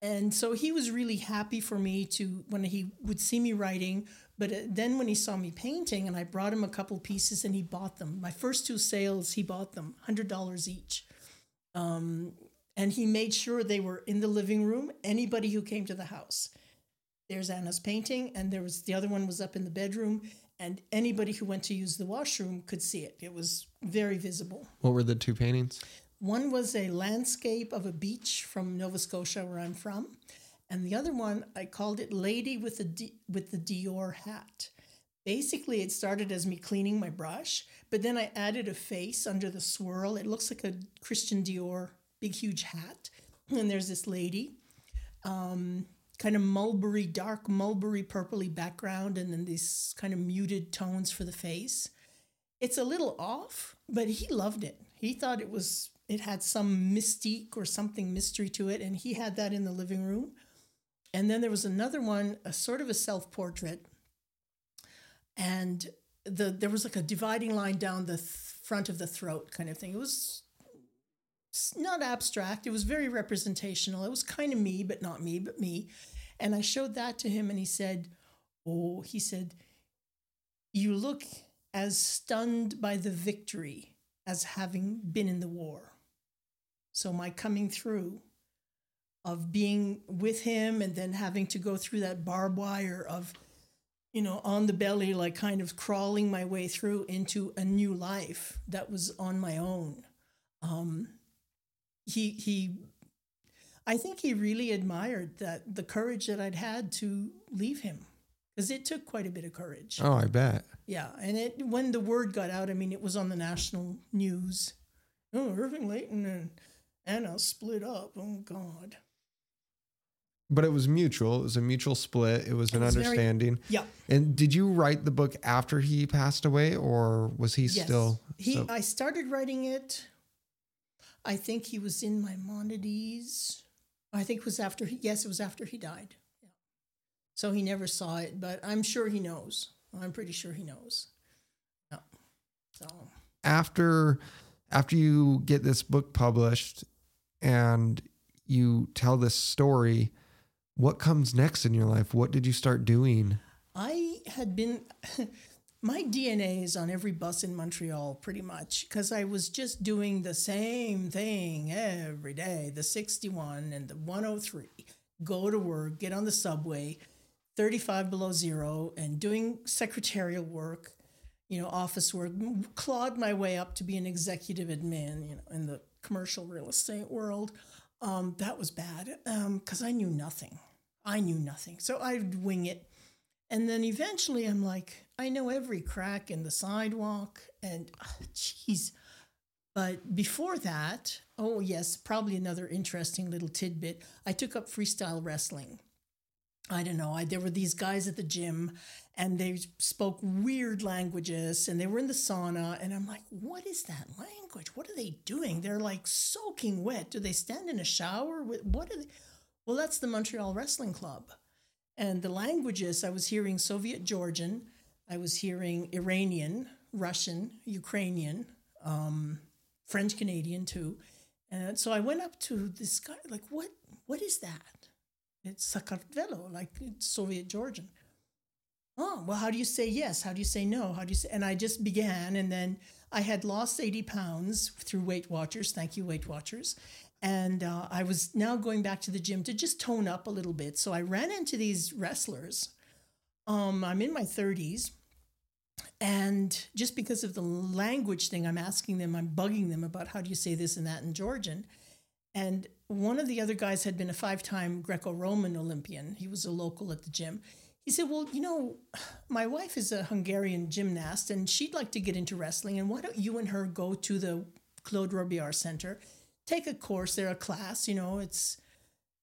And so he was really happy for me to, when he would see me writing, but then when he saw me painting, and I brought him a couple pieces and he bought them. My first two sales, he bought them, one hundred dollars each. Um... And he made sure they were in the living room, anybody who came to the house. There's Anna's painting, and there was the other one was up in the bedroom, and anybody who went to use the washroom could see it. It was very visible. What were the two paintings? One was a landscape of a beach from Nova Scotia, where I'm from, and the other one, I called it Lady with the D- with the Dior Hat. Basically, it started as me cleaning my brush, but then I added a face under the swirl. It looks like a Christian Dior big, huge hat. And there's this lady, um, kind of mulberry, dark mulberry, purpley background, and then these kind of muted tones for the face. It's a little off, but he loved it. He thought it was, it had some mystique or something mystery to it, and he had that in the living room. And then there was another one, a sort of a self-portrait. And the there was like a dividing line down the th- front of the throat kind of thing. It was not abstract. It was very representational. It was kind of me, but not me, but me. And I showed that to him, and he said, oh, he said, you look as stunned by the victory as having been in the war. So my coming through of being with him and then having to go through that barbed wire of, you know, on the belly, like kind of crawling my way through into a new life that was on my own. Um, He, he, I think he really admired that, the courage that I'd had to leave him, because it took quite a bit of courage. Oh, I bet. Yeah. And it, when the word got out, I mean, it was on the national news. Oh, Irving Layton and Anna split up. Oh, God. But it was mutual. It was a mutual split. It was an it was understanding. Very, yeah. And did you write the book after he passed away, or was he yes. still? He, so? I started writing it. I think he was in Maimonides. I think it was after, he, yes, it was after he died. Yeah. So he never saw it, but I'm sure he knows. I'm pretty sure he knows. Yeah. So after, after you get this book published and you tell this story, what comes next in your life? What did you start doing? I had been... My D N A is on every bus in Montreal, pretty much, because I was just doing the same thing every day, the sixty-one and the one oh three. Go to work, get on the subway, thirty-five below zero, and doing secretarial work, you know, office work, clawed my way up to be an executive admin, you know, in the commercial real estate world. Um, that was bad, because um, I knew nothing. I knew nothing. So I'd wing it. And then eventually I'm like, I know every crack in the sidewalk, and jeez. Oh, but before that, Oh, yes, probably another interesting little tidbit. I took up freestyle wrestling. I don't know. I, there were these guys at the gym and they spoke weird languages and they were in the sauna. And I'm like, what is that language? What are they doing? They're like soaking wet. Do they stand in a shower? What are they? Well, that's the Montreal Wrestling Club. And the languages, I was hearing Soviet Georgian. I was hearing Iranian, Russian, Ukrainian, um, French Canadian too. And so I went up to this guy, like, what, what is that? It's Sakartvelo, like it's Soviet Georgian. Oh, well, how do you say yes? How do you say no? How do you say? And I just began, and then I had lost eighty pounds through Weight Watchers. Thank you, Weight Watchers. And uh, I was now going back to the gym to just tone up a little bit. So I ran into these wrestlers. Um, I'm in my thirties. And just because of the language thing, I'm asking them, I'm bugging them about how do you say this and that in Georgian. And one of the other guys had been a five-time Greco-Roman Olympian. He was a local at the gym. He said, well, you know, my wife is a Hungarian gymnast, and she'd like to get into wrestling, and why don't you and her go to the Claude Robillard Center, take a course there, a class, you know, it's...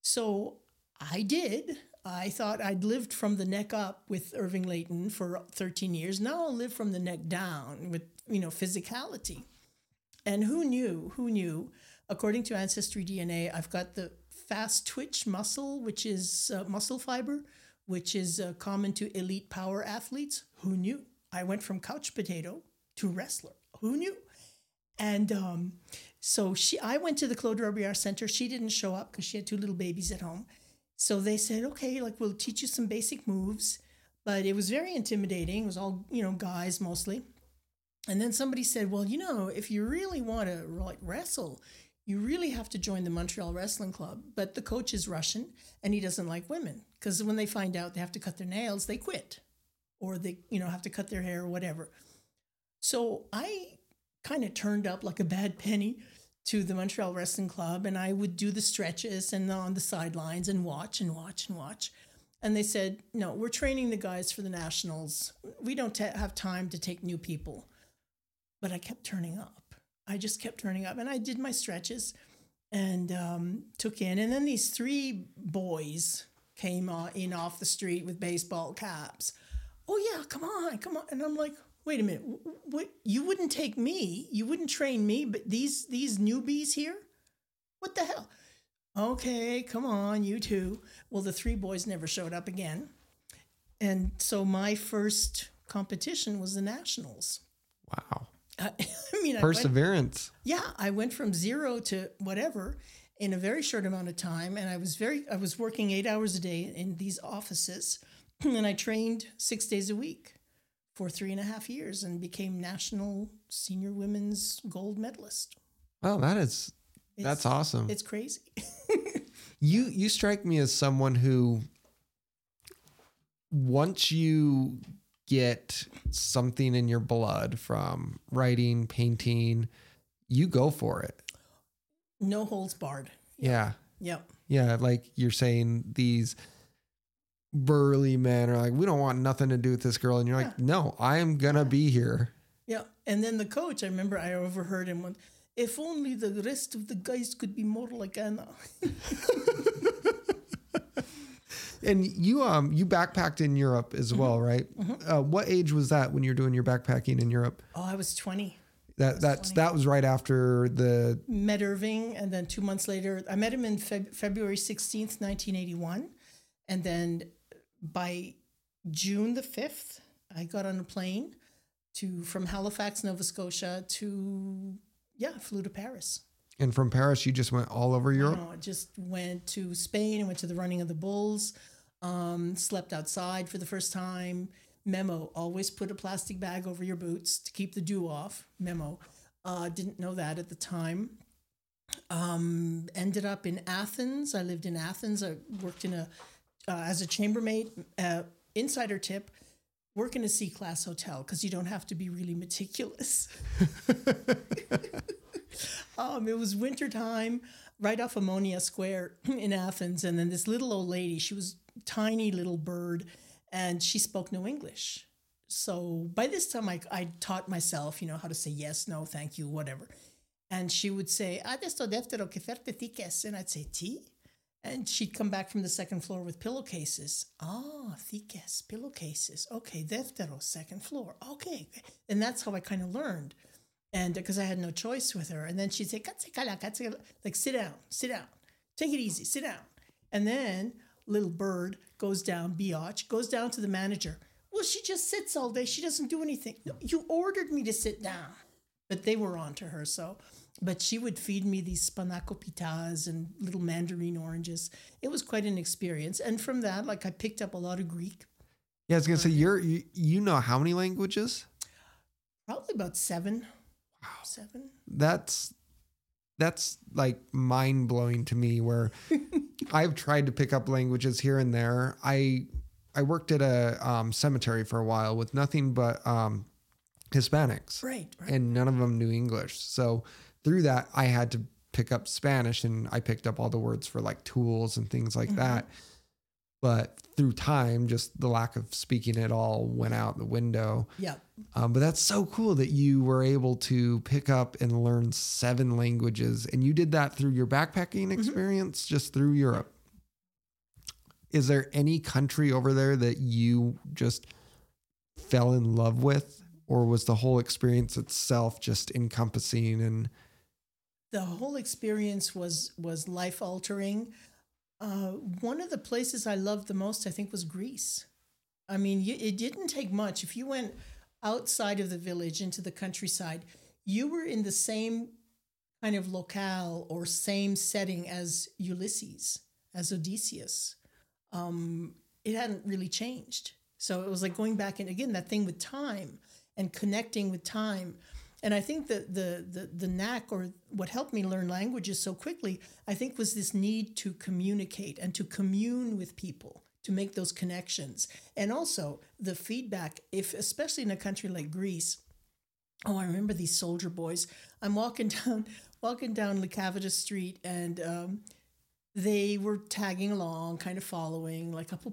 So I did. I thought I'd lived from the neck up with Irving Layton for thirteen years. Now I'll live from the neck down with, you know, physicality. And who knew, who knew, according to Ancestry D N A, I've got the fast twitch muscle, which is uh, muscle fiber, which is uh, common to elite power athletes. Who knew? I went from couch potato to wrestler. Who knew? And um, so she, I went to the Claude Robillard Center. She didn't show up because she had two little babies at home. So they said, okay, like we'll teach you some basic moves. But it was very intimidating. It was all, you know, guys mostly. And then somebody said, well, you know, if you really want to like wrestle, you really have to join the Montreal Wrestling Club. But the coach is Russian and he doesn't like women because when they find out they have to cut their nails, they quit or they, you know, have to cut their hair or whatever. So I kind of turned up like a bad penny to the Montreal Wrestling Club and I would do the stretches and on the sidelines and watch and watch and watch. And they said, no, we're training the guys for the nationals. We don't t- have time to take new people. But I kept turning up. I just kept turning up. And I did my stretches and um, took in. And then these three boys came in off the street with baseball caps. Oh, yeah, come on, come on. And I'm like, wait a minute. What? You wouldn't take me. You wouldn't train me. But these these newbies here? What the hell? Okay, come on, you two. Well, the three boys never showed up again. And so my first competition was the Nationals. Wow. I mean, perseverance. I went, yeah, I went from zero to whatever in a very short amount of time, and I was very I was working eight hours a day in these offices, and I trained six days a week for three and a half years, and became national senior women's gold medalist. Wow, that is it's, that's awesome. It's crazy. you you strike me as someone who, once you get something in your blood from writing, painting, you go for it. No holds barred. Yeah. Yeah. Yeah. Yeah, like you're saying these burly men are like, we don't want nothing to do with this girl. And you're yeah. like, no, I'm going to yeah. be here. Yeah. And then the coach, I remember I overheard him went, if only the rest of the guys could be more like Anna. And you um you backpacked in Europe as well, mm-hmm. right? Mm-hmm. Uh, what age was that when you were doing your backpacking in Europe? Oh, I was twenty. That I was that's twenty. That was right after the met Irving, and then two months later, I met him in Feb- February sixteenth, nineteen eighty one, and then by June the fifth, I got on a plane to from Halifax, Nova Scotia to yeah, flew to Paris. And from Paris, you just went all over Europe? No, I just went to Spain and went to the running of the bulls, um, slept outside for the first time. Memo, always put a plastic bag over your boots to keep the dew off. Memo. Uh, didn't know that at the time. Um, ended up in Athens. I lived in Athens. I worked in a uh, as a chambermaid. Uh, insider tip, work in a C-class hotel because you don't have to be really meticulous. Um, it was wintertime, right off Ammonia Square in Athens. And then this little old lady, she was a tiny little bird, and she spoke no English. So by this time, I I taught myself, you know, how to say yes, no, thank you, whatever. And she would say, adesto deftero que ferte tiques. And I'd say, tea? And she'd come back from the second floor with pillowcases. Ah, tiques, pillowcases. Okay, deftero, second floor. Okay. And that's how I kind of learned. And because I had no choice with her. And then she'd say, katsekala, katsekala. Like, sit down, sit down. Take it easy, sit down. And then little bird goes down, biatch, goes down to the manager. Well, she just sits all day. She doesn't do anything. No, you ordered me to sit down. But they were on to her, so. But she would feed me these panacopitas and little mandarin oranges. It was quite an experience. And from that, like, I picked up a lot of Greek. Yeah, I was going to say, you're, you you know how many languages? Probably about seven. Wow. Seven. That's, that's like, mind-blowing to me, where I've tried to pick up languages here and there. I I worked at a um, cemetery for a while with nothing but um, Hispanics. Right, right. And none of them knew English. So through that, I had to pick up Spanish, and I picked up all the words for, like, tools and things like mm-hmm. that. But through time, just the lack of speaking at all went out the window. Yeah. Um, but that's so cool that you were able to pick up and learn seven languages. And you did that through your backpacking experience, mm-hmm. just through Europe. Is there any country over there that you just fell in love with? Or was the whole experience itself just encompassing? And the whole experience was, was life-altering. Uh, one of the places I loved the most, I think, was Greece. I mean, you, it didn't take much. If you went outside of the village into the countryside, you were in the same kind of locale or same setting as Ulysses, as Odysseus. Um, it hadn't really changed. So it was like going back, and again, that thing with time and connecting with time. And I think that the, the the knack, or what helped me learn languages so quickly, I think, was this need to communicate and to commune with people, to make those connections. And also the feedback, if especially in a country like Greece. Oh, I remember these soldier boys. I'm walking down walking down Lukavita Street, and um, they were tagging along, kind of following, like, where,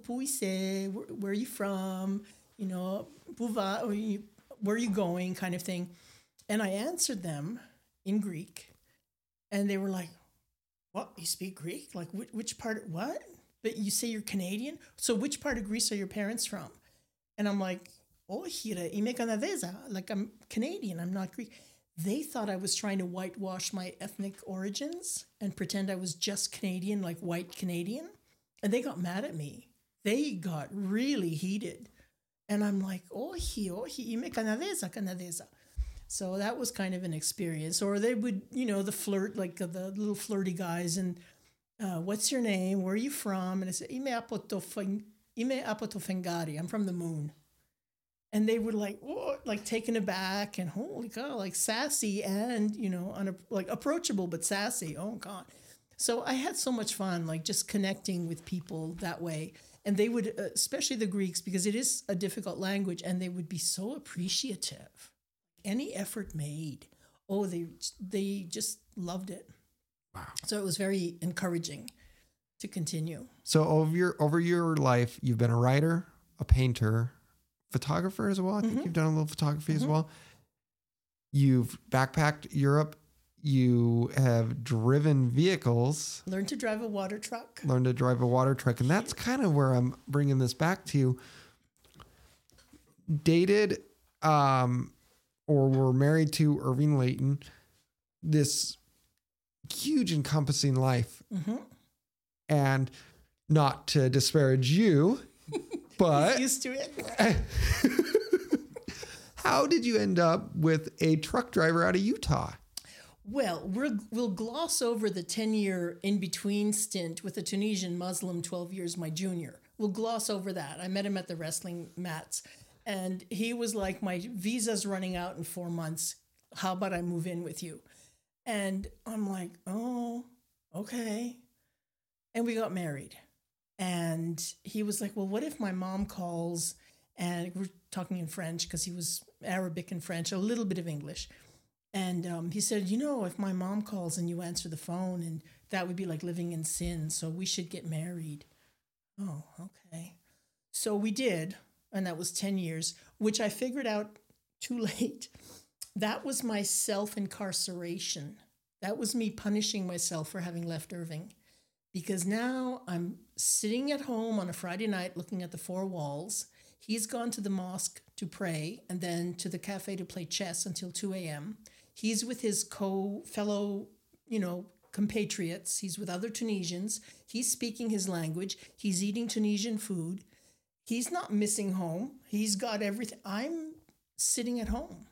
where are you from? You know, where are you going, kind of thing. And I answered them in Greek, and they were like, what, you speak Greek? Like, which, which part, what? But you say you're Canadian? So which part of Greece are your parents from? And I'm like, oh, hira, ime Canadesa. Like, I'm Canadian, I'm not Greek. They thought I was trying to whitewash my ethnic origins and pretend I was just Canadian, like white Canadian. And they got mad at me. They got really heated. And I'm like, oh, hi, oh, hi, ime Canadesa, Canadesa. So that was kind of an experience. Or they would, you know, the flirt, like the little flirty guys. And uh, what's your name? Where are you from? And I said, Ime Apotofengari. I'm from the moon. And they were like, whoa, like taken aback and holy cow, like sassy and, you know, un- like approachable, but sassy. Oh, God. So I had so much fun, like just connecting with people that way. And they would, especially the Greeks, because it is a difficult language, and they would be so appreciative. Any effort made, oh, they they just loved it. Wow! So it was very encouraging to continue. So over your over your life, you've been a writer, a painter, photographer as well. I think mm-hmm. you've done a little photography mm-hmm. as well. You've backpacked Europe. You have driven vehicles. Learned to drive a water truck. Learned to drive a water truck, and that's kind of where I'm bringing this back to you. Dated. Um, or were married to Irving Layton, this huge encompassing life. Mm-hmm. And not to disparage you, but... used to it. How did you end up with a truck driver out of Utah? Well, we're, we'll gloss over the ten-year in-between stint with a Tunisian Muslim, twelve years my junior. We'll gloss over that. I met him at the wrestling mats. And he was like, my visa's running out in four months. How about I move in with you? And I'm like, oh, okay. And we got married. And he was like, well, what if my mom calls? And we're talking in French because he was Arabic and French, a little bit of English. And um, he said, you know, if my mom calls and you answer the phone, and that would be like living in sin. So we should get married. Oh, okay. So we did. And that was ten years, which I figured out too late. That was my self-incarceration That was me punishing myself for having left Irving, because now I'm sitting at home on a Friday night looking at the four walls. He's gone to the mosque to pray and then to the cafe to play chess until two a.m. He's with his co-fellow, you know, compatriots. He's with other Tunisians. He's speaking his language. He's eating Tunisian food. He's not missing home. He's got everything. I'm sitting at home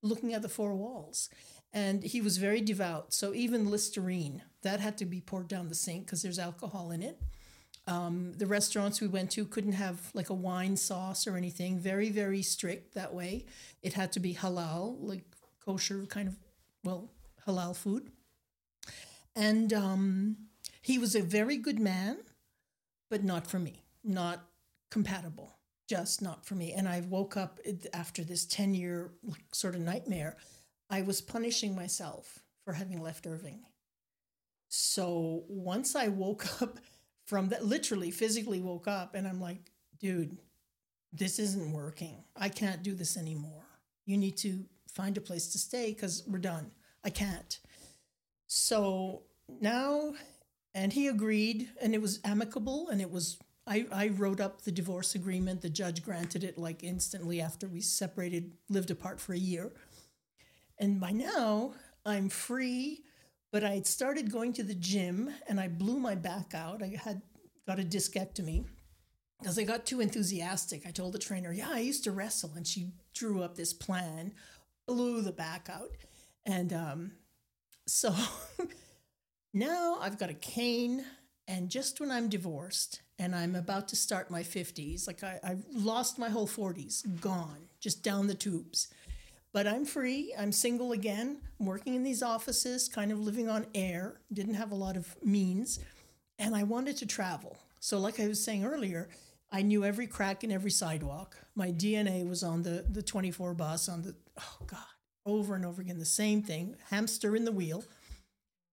looking at the four walls. And he was very devout. So even Listerine, that had to be poured down the sink because there's alcohol in it. Um, the restaurants we went to couldn't have like a wine sauce or anything. Very, very strict that way. It had to be halal, like kosher kind of, well, halal food. And um, he was a very good man, but not for me. Not compatible. Just not for me. And I woke up after this ten-year like, sort of nightmare. I was punishing myself for having left Irving. So once I woke up... From that, literally, physically woke up and I'm like, dude, this isn't working. I can't do this anymore. You need to find a place to stay because we're done. I can't. So now, and he agreed and it was amicable and it was, I, I wrote up the divorce agreement. The judge granted it like instantly after we separated, lived apart for a year. And by now I'm free. But I had started going to the gym and I blew my back out. I had got a discectomy because I got too enthusiastic. I told the trainer, yeah, I used to wrestle. And she drew up this plan, blew the back out. And um, so now I've got a cane. And just when I'm divorced and I'm about to start my fifties, like I, I've lost my whole forties, gone, just down the tubes. But I'm free. I'm single again. I'm working in these offices, kind of living on air. Didn't have a lot of means. And I wanted to travel. So like I was saying earlier, I knew every crack in every sidewalk. My D N A was on the, the twenty-four bus on the, oh God, over and over again, the same thing, hamster in the wheel.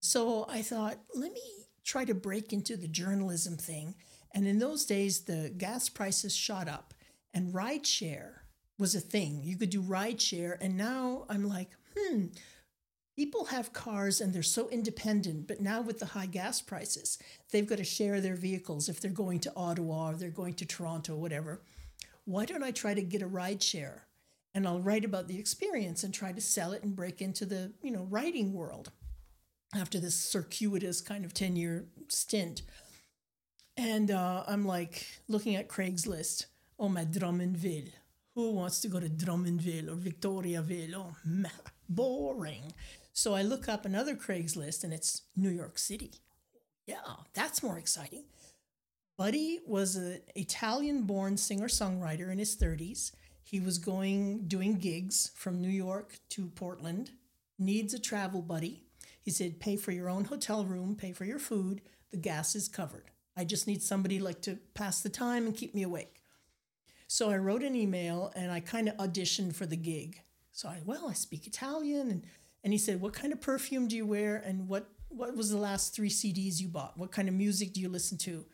So I thought, let me try to break into the journalism thing. And in those days, the gas prices shot up and rideshare was a thing. You could do rideshare. And now I'm like, hmm, people have cars and they're so independent. But now with the high gas prices, they've got to share their vehicles if they're going to Ottawa or they're going to Toronto, whatever. Why don't I try to get a rideshare? And I'll write about the experience and try to sell it and break into the, you know, writing world after this circuitous kind of ten-year stint. And uh, I'm like looking at Craigslist. Oh, my Drummondville. Who wants to go to Drummondville or Victoriaville? Oh, man, boring. So I look up another Craigslist and it's New York City. Yeah, that's more exciting. Buddy was an Italian-born singer-songwriter in his thirties. He was going, doing gigs from New York to Portland. Needs a travel buddy. He said, pay for your own hotel room, pay for your food. The gas is covered. I just need somebody like to pass the time and keep me awake. So I wrote an email and I kind of auditioned for the gig. So I, well, I speak Italian. And, and he said, what kind of perfume do you wear? And what, what was the last three C Ds you bought? What kind of music do you listen to?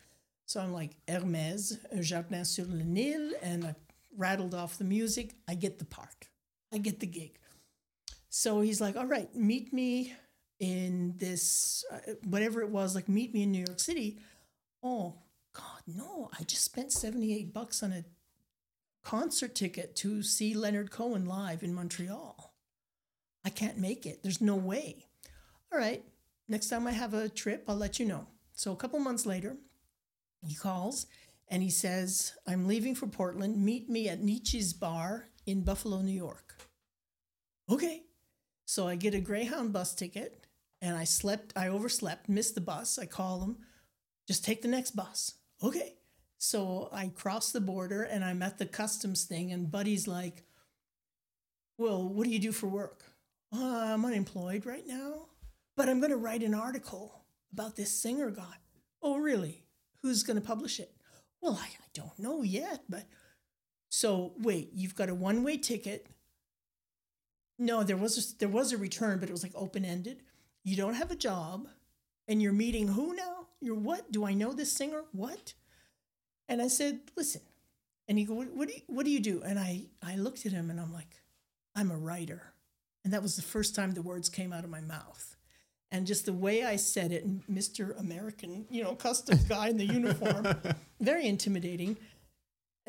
So I'm like, Hermès, Jardin sur le Nil. And I rattled off the music. I get the part. I get the gig. So he's like, all right, meet me in this, uh, whatever it was, like meet me in New York City. Oh, God, no. I just spent seventy-eight bucks on a concert ticket to see Leonard Cohen live in Montreal. I can't make it. There's no way. All right. Next time I have a trip, I'll let you know. So a couple months later, he calls and he says, I'm leaving for Portland. Meet me at Nietzsche's Bar in Buffalo, New York. Okay. So I get a Greyhound bus ticket and I slept, I overslept, missed the bus. I call him, just take the next bus. Okay. So I cross the border and I'm at the customs thing and Buddy's like, well, what do you do for work? Uh, I'm unemployed right now, but I'm going to write an article about this singer guy. Oh, really? Who's going to publish it? Well, I, I don't know yet, but so wait, you've got a one-way ticket. No, there was a, there was a return, but it was like open-ended. You don't have a job and you're meeting who now? You're what? Do I know this singer? What? And I said, listen, and he goes, what do you, what do you do? And I, I looked at him and I'm like, I'm a writer. And that was the first time the words came out of my mouth. And just the way I said it, and Mister American, you know, custom guy in the uniform, very intimidating.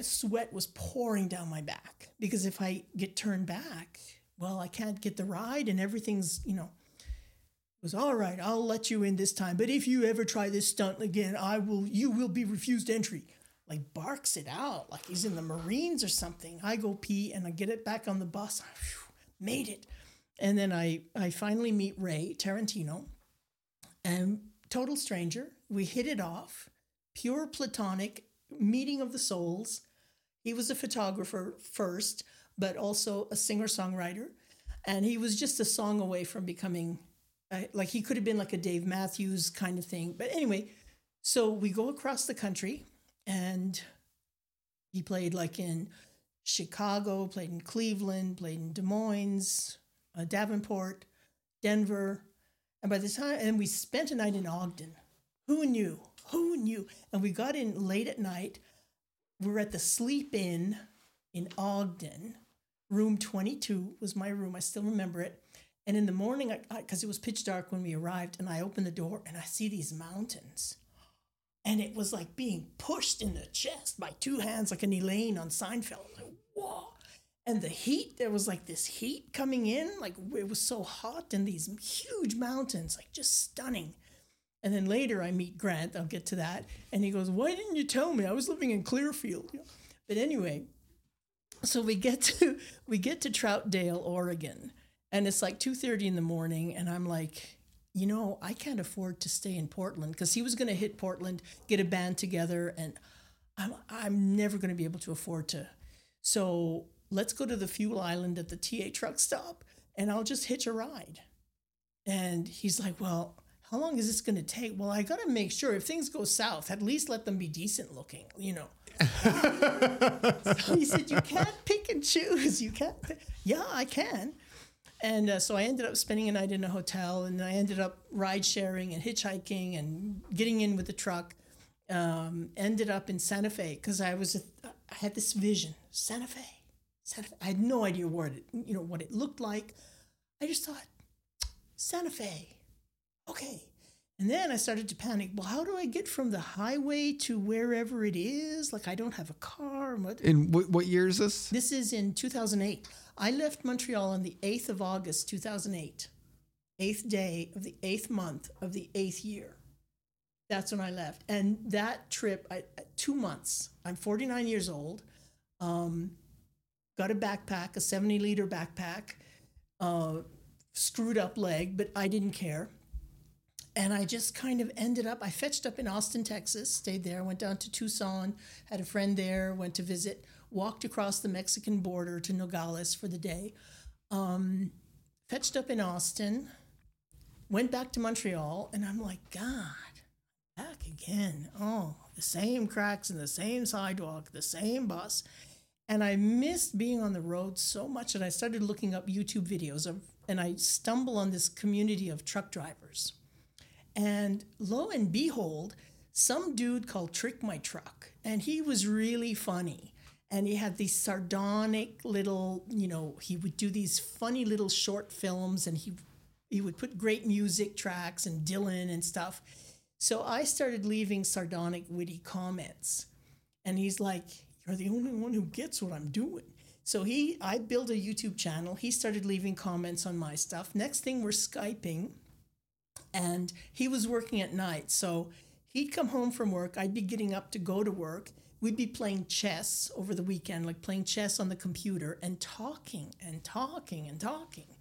Sweat was pouring down my back because if I get turned back, well, I can't get the ride and everything's, you know, it was all right. I'll let you in this time. But if you ever try this stunt again, I will, you will be refused entry. Like barks it out like he's in the Marines or something. I go pee and I get it back on the bus. I whew, made it. And then I, I finally meet Ray Tarantino, and total stranger. We hit it off, pure platonic meeting of the souls. He was a photographer first, but also a singer-songwriter. And he was just a song away from becoming, uh, like he could have been like a Dave Matthews kind of thing. But anyway, so we go across the country, and he played like in Chicago, played in Cleveland, played in Des Moines, Uh, Davenport, Denver, and by the time, and we spent a night in Ogden. Who knew? Who knew? And we got in late at night. We were at the Sleep Inn in Ogden. Room twenty-two was my room. I still remember it. And in the morning, because it was pitch dark when we arrived, and I opened the door and I see these mountains. And it was like being pushed in the chest by two hands, like an Elaine on Seinfeld. Like, whoa. And the heat, there was like this heat coming in, like it was so hot in these huge mountains, like just stunning. And then later I meet Grant, I'll get to that. And he goes, why didn't you tell me? I was living in Clearfield. But anyway, so we get to we get to Troutdale, Oregon. And it's like two thirty in the morning. And I'm like, you know, I can't afford to stay in Portland, because he was going to hit Portland, get a band together. And I'm, I'm never going to be able to afford to. So let's go to the fuel island at the T A truck stop and I'll just hitch a ride. And he's like, well, how long is this going to take? Well, I got to make sure if things go south, at least let them be decent looking, you know. So he said, you can't pick and choose. You can't pick. Yeah, I can. And uh, so I ended up spending a night in a hotel, and I ended up ride sharing and hitchhiking and getting in with the truck. Um, ended up in Santa Fe because I was, a, I had this vision, Santa Fe. I had no idea what it, you know, what it looked like. I just thought, Santa Fe, okay. And then I started to panic. Well, how do I get from the highway to wherever it is? Like, I don't have a car. And what, what year is this? This is in two thousand eight. I left Montreal on the eighth of August, two thousand eight. Eighth day of the eighth month of the eighth year. That's when I left. And that trip, I, two months. I'm forty-nine years old. Um... Got a backpack, a seventy-liter backpack, uh, screwed-up leg, but I didn't care. And I just kind of ended up, I fetched up in Austin, Texas, stayed there, went down to Tucson, had a friend there, went to visit, walked across the Mexican border to Nogales for the day, um, fetched up in Austin, went back to Montreal, and I'm like, God, back again. Oh, the same cracks in the same sidewalk, the same bus. And I missed being on the road so much that I started looking up YouTube videos of, and I stumble on this community of truck drivers. And lo and behold, some dude called Trick My Truck. And he was really funny. And he had these sardonic little, you know, he would do these funny little short films, and he he would put great music tracks and Dylan and stuff. So I started leaving sardonic, witty comments. And he's like, you're the only one who gets what I'm doing. So he, I built a YouTube channel. He started leaving comments on my stuff. Next thing, we're Skyping, and he was working at night. So he'd come home from work. I'd be getting up to go to work. We'd be playing chess over the weekend, like playing chess on the computer and talking and talking and talking.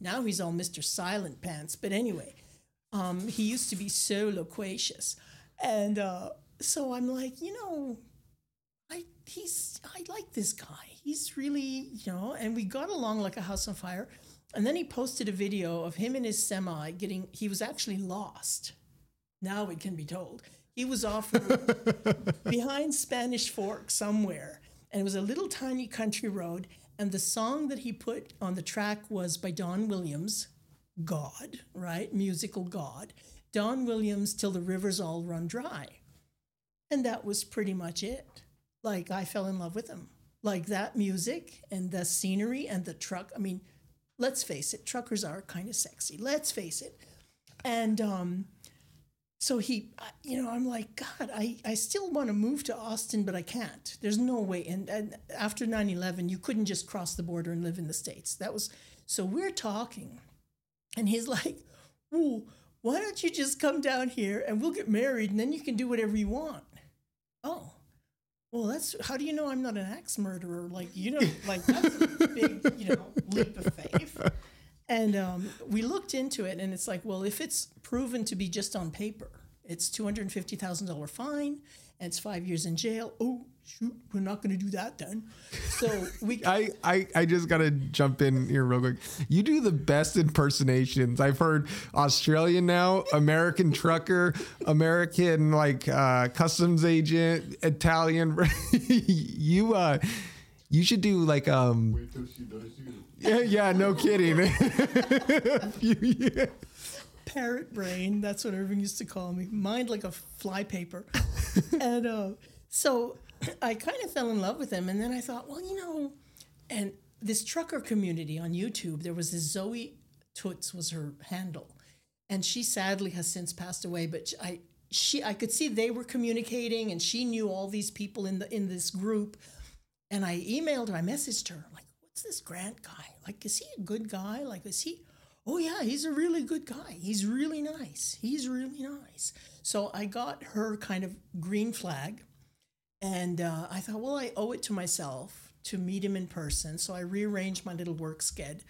Now he's all Mister Silent Pants. But anyway, um, he used to be so loquacious. And uh, so I'm like, you know, I he's I like this guy. He's really, you know, and we got along like a house on fire. And then he posted a video of him in his semi getting, he was actually lost. Now it can be told. He was off behind Spanish Fork somewhere. And it was a little tiny country road. And the song that he put on the track was by Don Williams, God, right? Musical God. Don Williams, Till the Rivers All Run Dry. And that was pretty much it. Like, I fell in love with him. Like, that music and the scenery and the truck. I mean, let's face it, truckers are kind of sexy. Let's face it. And um, so he, you know, I'm like, God, I, I still want to move to Austin, but I can't. There's no way. And, and after nine eleven, you couldn't just cross the border and live in the States. That was, so we're talking. And he's like, ooh, why don't you just come down here and we'll get married and then you can do whatever you want. Oh, well, that's, how do you know I'm not an axe murderer? Like, you know, like that's a big, you know, leap of faith. And um, we looked into it and it's like, well, if it's proven to be just on paper, it's two hundred fifty thousand dollars fine and it's five years in jail. Oh, shoot, we're not going to do that then. So we. I, I, I just got to jump in here real quick. You do the best impersonations. I've heard Australian now, American trucker, American like uh, customs agent, Italian. you uh, you should do like. Um, Wait till she does you. Yeah, yeah, no kidding. yeah. Parrot brain, that's what Irving used to call me. Mind like a flypaper. and uh, so. I kind of fell in love with him, and then I thought, well, you know, and this trucker community on YouTube, there was this Zoe Toots was her handle, and she sadly has since passed away. But I, she, I could see they were communicating, and she knew all these people in the in this group. And I emailed her, I messaged her, like, what's this Grant guy? Like, is he a good guy? Like, is he? Oh yeah, he's a really good guy. He's really nice. He's really nice. So I got her kind of green flag. And uh, I thought, well, I owe it to myself to meet him in person. So I rearranged my little work sked,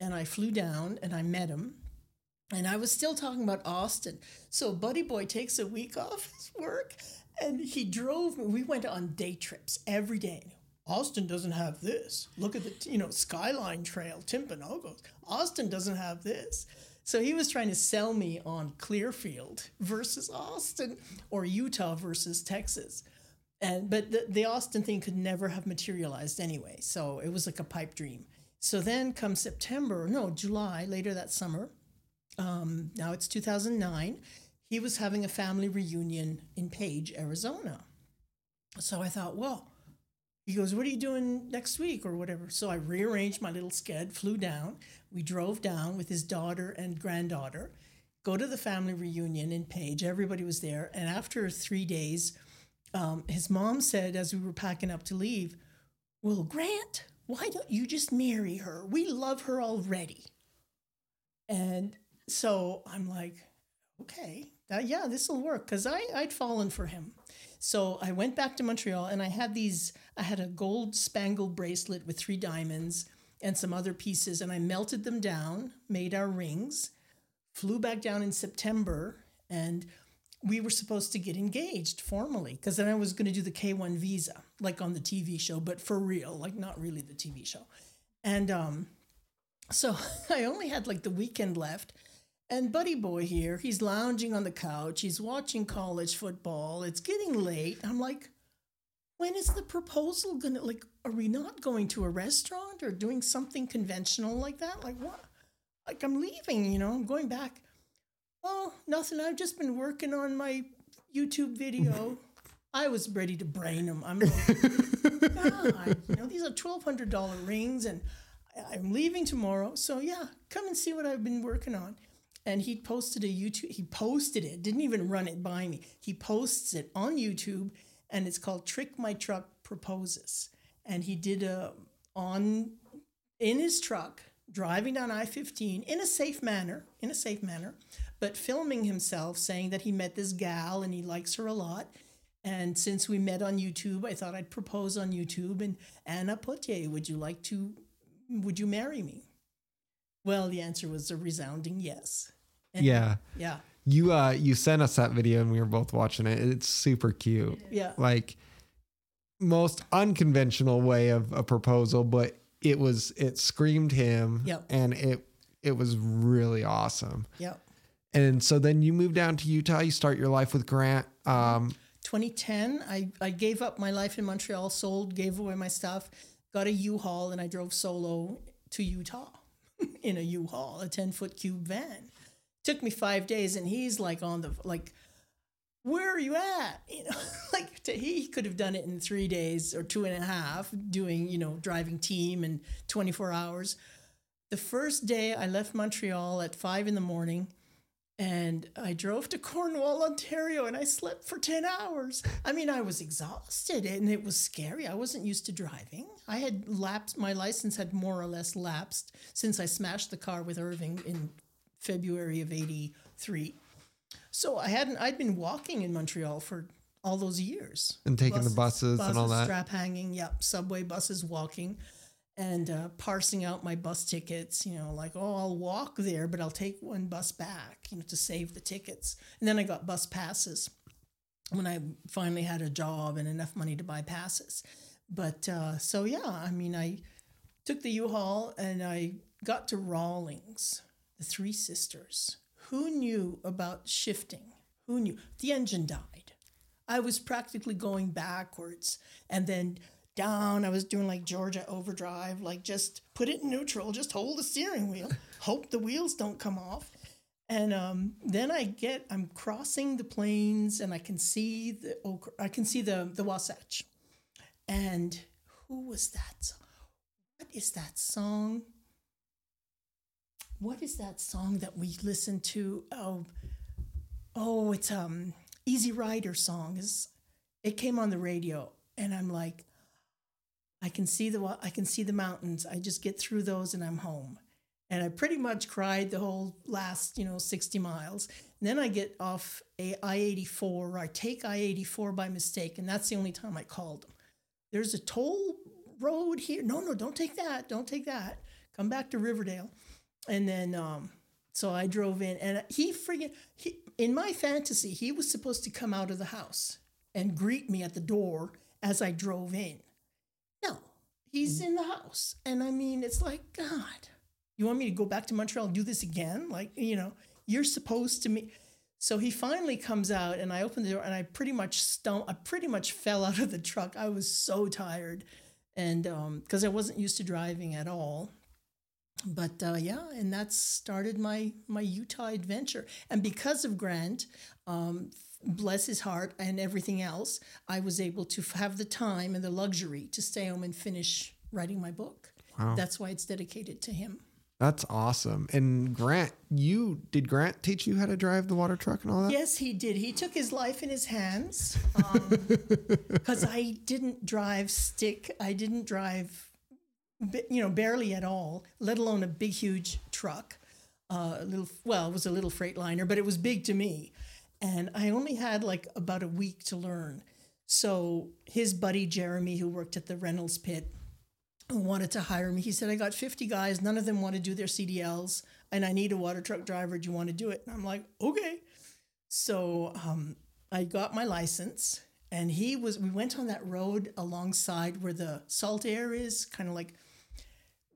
and I flew down, and I met him. And I was still talking about Austin. So Buddy Boy takes a week off his work, and he drove me. We went on day trips every day. Austin doesn't have this. Look at the, you know, Skyline Trail, Timpanogos. Austin doesn't have this. So he was trying to sell me on Clearfield versus Austin or Utah versus Texas. And but the, the Austin thing could never have materialized anyway, so it was like a pipe dream. So then come September, no, July, later that summer, um, now it's two thousand nine, he was having a family reunion in Page, Arizona. So I thought, well, he goes, what are you doing next week or whatever? So I rearranged my little sked, flew down. We drove down with his daughter and granddaughter, go to the family reunion in Page. Everybody was there, and after three days... Um, his mom said, as we were packing up to leave, well, Grant, why don't you just marry her? We love her already. And so I'm like, okay, that, yeah, this will work. Cause I, I'd fallen for him. So I went back to Montreal and I had these, I had a gold spangle bracelet with three diamonds and some other pieces. And I melted them down, made our rings, flew back down in September, and we were supposed to get engaged formally, because then I was going to do the K one visa, like on the T V show, but for real, like not really the T V show. And um, so I only had like the weekend left. And Buddy Boy here, he's lounging on the couch. He's watching college football. It's getting late. I'm like, when is the proposal going to, like, are we not going to a restaurant or doing something conventional like that? Like what? Like I'm leaving, you know, I'm going back. Oh, nothing. I've just been working on my YouTube video. I was ready to brain him. I'm like, God, you know, these are twelve hundred dollars rings, and I'm leaving tomorrow. So yeah, come and see what I've been working on. And he posted a YouTube. He posted it. Didn't even run it by me. He posts it on YouTube, and it's called "Trick My Truck Proposes." And he did a on in his truck driving down I fifteen in a safe manner. In a safe manner. But filming himself saying that he met this gal and he likes her a lot. And since we met on YouTube, I thought I'd propose on YouTube. And Anna Pottier, would you like to, would you marry me? Well, the answer was a resounding yes. And yeah. Yeah. You, uh, you sent us that video and we were both watching it. It's super cute. Yeah. Like most unconventional way of a proposal, but it was, it screamed him. Yep. And it, it was really awesome. Yep. And so then you move down to Utah, you start your life with Grant. Um, twenty ten, I, I gave up my life in Montreal, sold, gave away my stuff, got a U-Haul, and I drove solo to Utah in a U-Haul, a ten-foot cube van. Took me five days, and he's like on the, like, where are you at? You know, like to, he could have done it in three days or two and a half doing, you know, driving team and twenty-four hours. The first day I left Montreal at five in the morning. And I drove to Cornwall, Ontario, and I slept for ten hours. I mean, I was exhausted and it was scary. I wasn't used to driving. I had lapsed, my license had more or less lapsed since I smashed the car with Irving in February of eighty-three. So I hadn't, I'd been walking in Montreal for all those years. And taking buses, the buses, buses and all that. Strap hanging, yep, subway buses, walking. And uh, parsing out my bus tickets, you know, like, oh, I'll walk there, but I'll take one bus back, you know, to save the tickets. And then I got bus passes when I finally had a job and enough money to buy passes. But uh, so, yeah, I mean, I took the U-Haul and I got to Rawlings, the Three Sisters. Who knew about shifting? Who knew? The engine died. I was practically going backwards and then down. I was doing like Georgia overdrive, like just put it in neutral, just hold the steering wheel, hope the wheels don't come off. And um, then I get, I'm crossing the plains and I can see the, I can see the, the Wasatch. And who was that? What is that song? What is that song that we listened to? Oh, oh, it's um Easy Rider song. Is it came on the radio and I'm like, I can see the I can see the mountains. I just get through those and I'm home. And I pretty much cried the whole last, you know, sixty miles. And then I get off I eighty-four, or I take I eighty-four by mistake, and that's the only time I called them. There's a toll road here. No, no, don't take that. Don't take that. Come back to Riverdale. And then um, so I drove in, and he friggin' he, in my fantasy, he was supposed to come out of the house and greet me at the door as I drove in. He's in the house. And I mean, it's like, God, you want me to go back to Montreal and do this again? Like, you know, you're supposed to me. So he finally comes out and I open the door and I pretty much stum- I pretty much fell out of the truck. I was so tired and um, because I wasn't used to driving at all. But uh, yeah, and that started my, my Utah adventure. And because of Grant, um, bless his heart and everything else, I was able to have the time and the luxury to stay home and finish writing my book. Wow. That's why it's dedicated to him. That's awesome. And Grant, you did Grant teach you how to drive the water truck and all that? Yes, he did. He took his life in his hands because um, I didn't drive stick. I didn't drive, you know, barely at all, let alone a big, huge truck. Uh, a little, well, it was a little Freightliner, but it was big to me. And I only had like about a week to learn. So his buddy, Jeremy, who worked at the Reynolds Pit, wanted to hire me. He said, I got fifty guys. None of them want to do their C D Ls. And I need a water truck driver. Do you want to do it? And I'm like, okay. So um, I got my license. And he was, we went on that road alongside where the salt air is, kind of like,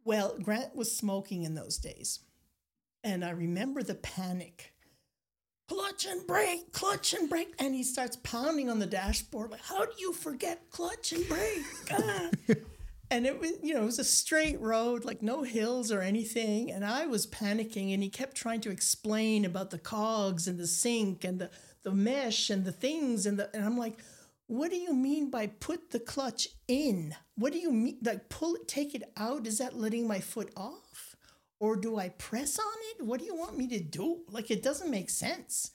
well, Grant was smoking in those days. And I remember the panic. Clutch and brake, clutch and brake. And he starts pounding on the dashboard. Like, how do you forget clutch and brake? Ah. And it was, you know, it was a straight road, like no hills or anything. And I was panicking and he kept trying to explain about the cogs and the sink and the, the mesh and the things. And, the, and I'm like, what do you mean by put the clutch in? What do you mean? Like pull it, take it out? Is that letting my foot off? Or do I press on it? What do you want me to do? Like, it doesn't make sense.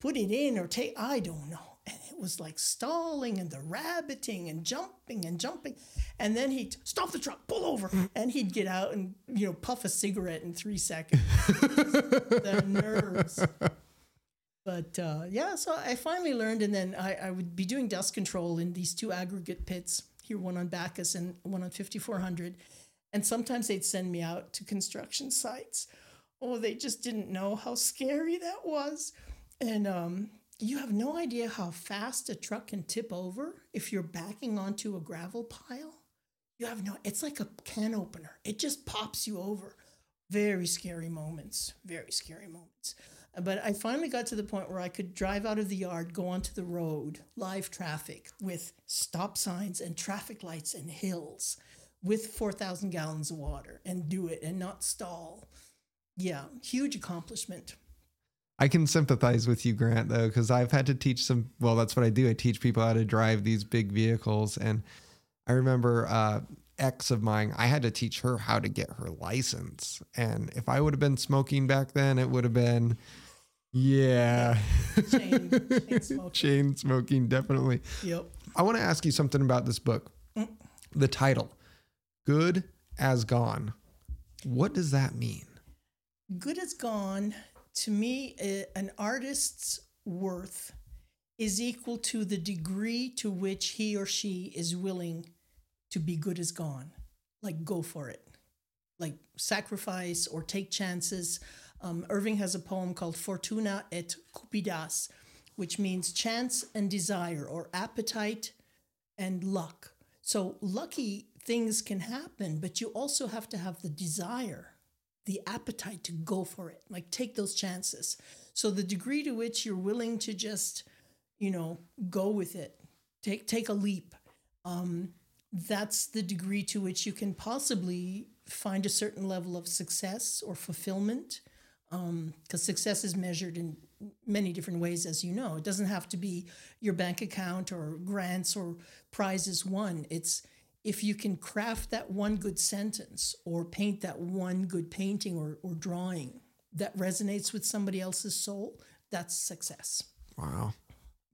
Put it in or take, I don't know. And it was like stalling and the rabbiting and jumping and jumping. And then he'd stop the truck, pull over. And he'd get out and, you know, puff a cigarette in three seconds. The nerves. But uh, yeah, so I finally learned. And then I, I would be doing dust control in these two aggregate pits here, one on Bacchus and one on fifty-four hundred. And sometimes they'd send me out to construction sites. Oh, they just didn't know how scary that was. And um, you have no idea how fast a truck can tip over if you're backing onto a gravel pile. You have no, it's like a can opener. It just pops you over. Very scary moments, very scary moments. But I finally got to the point where I could drive out of the yard, go onto the road, live traffic with stop signs and traffic lights and hills, with four thousand gallons of water and do it and not stall. Yeah, huge accomplishment. I can sympathize with you, Grant, though, because I've had to teach some, well, that's what I do. I teach people how to drive these big vehicles. And I remember uh, ex of mine, I had to teach her how to get her license. And if I would have been smoking back then, it would have been... Yeah. Chain, chain smoking. Chain smoking, definitely. Yep. I want to ask you something about this book. Mm. The title, Good As Gone. What does that mean? Good As Gone, to me, an artist's worth is equal to the degree to which he or she is willing to be good as gone. Like, go for it. Like, sacrifice or take chances. Um, Irving has a poem called Fortuna et Cupidas, which means chance and desire, or appetite and luck. So lucky things can happen, but you also have to have the desire, the appetite to go for it, like take those chances. So the degree to which you're willing to just, you know, go with it, take take a leap, um, that's the degree to which you can possibly find a certain level of success or fulfillment, um, because success is measured in many different ways, as you know. It doesn't have to be your bank account or grants or prizes won. It's if you can craft that one good sentence or paint that one good painting or, or drawing that resonates with somebody else's soul, that's success. Wow.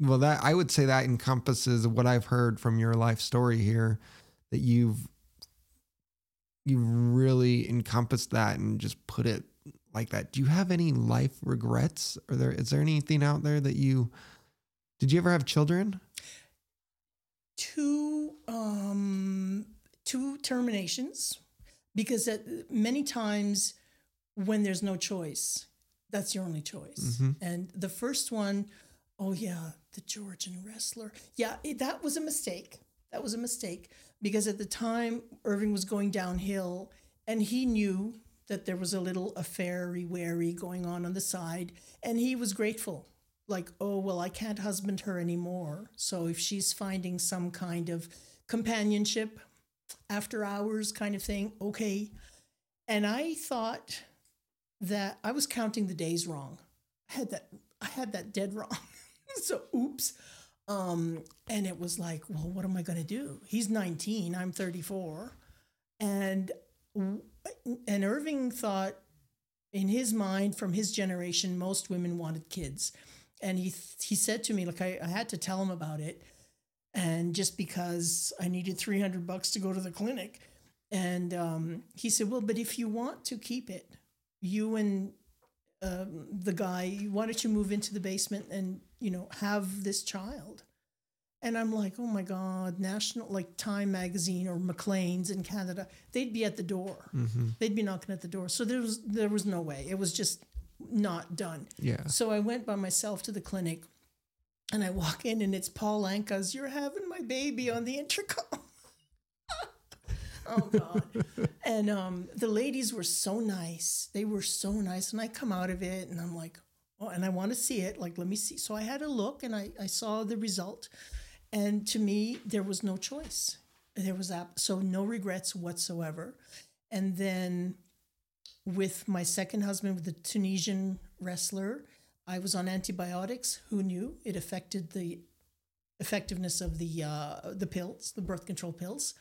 Well, that I would say that encompasses what I've heard from your life story here, that you've you really encompassed that and just put it like that. Do you have any life regrets? Are there is there anything out there that you did you ever have children? Two um two terminations, because at, many times when there's no choice, that's your only choice. Mm-hmm. And the first one, oh yeah, the Georgian wrestler. Yeah, it, that was a mistake. That was a mistake because at the time Irving was going downhill and he knew that there was a little affair-y-wary going on on the side, and he was grateful. Like, oh, well, I can't husband her anymore. So if she's finding some kind of companionship, after hours kind of thing, okay. And I thought that I was counting the days wrong. I had that I had that dead wrong. So, oops. Um, and it was like, well, what am I going to do? He's nineteen, I'm thirty-four. And, and Irving thought, in his mind, from his generation, most women wanted kids. And he he said to me, like, I, I had to tell him about it. And just because I needed three hundred bucks to go to the clinic. And um, he said, well, but if you want to keep it, you and Um, the guy, why don't you move into the basement and, you know, have this child? And I'm like, oh my God, national, like Time Magazine or Maclean's in Canada, they'd be at the door. Mm-hmm. They'd be knocking at the door. So there was, there was no way. It was just not done. Yeah. So I went by myself to the clinic and I walk in and it's Paul Anka's, "You're having my baby," on the intercom. Oh God. And um, the ladies were so nice. They were so nice. And I come out of it and I'm like, oh, and I want to see it. Like, let me see. So I had a look and I, I saw the result. And to me, there was no choice. There was that. So no regrets whatsoever. And then with my second husband, with the Tunisian wrestler, I was on antibiotics. Who knew? It affected the effectiveness of the uh, the pills, the birth control pills.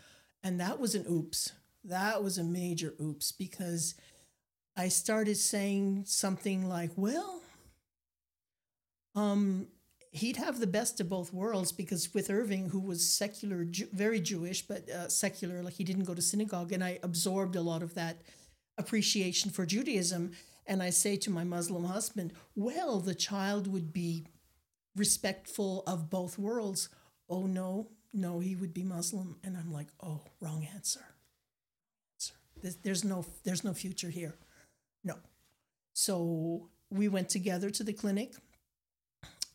And that was an oops. That was a major oops, because I started saying something like, well, um, he'd have the best of both worlds, because with Irving, who was secular, Ju- very Jewish, but uh, secular, like he didn't go to synagogue. And I absorbed a lot of that appreciation for Judaism. And I say to my Muslim husband, well, the child would be respectful of both worlds. Oh, no. No, he would be Muslim. And I'm like, oh, wrong answer. There's no, there's no future here. No. So we went together to the clinic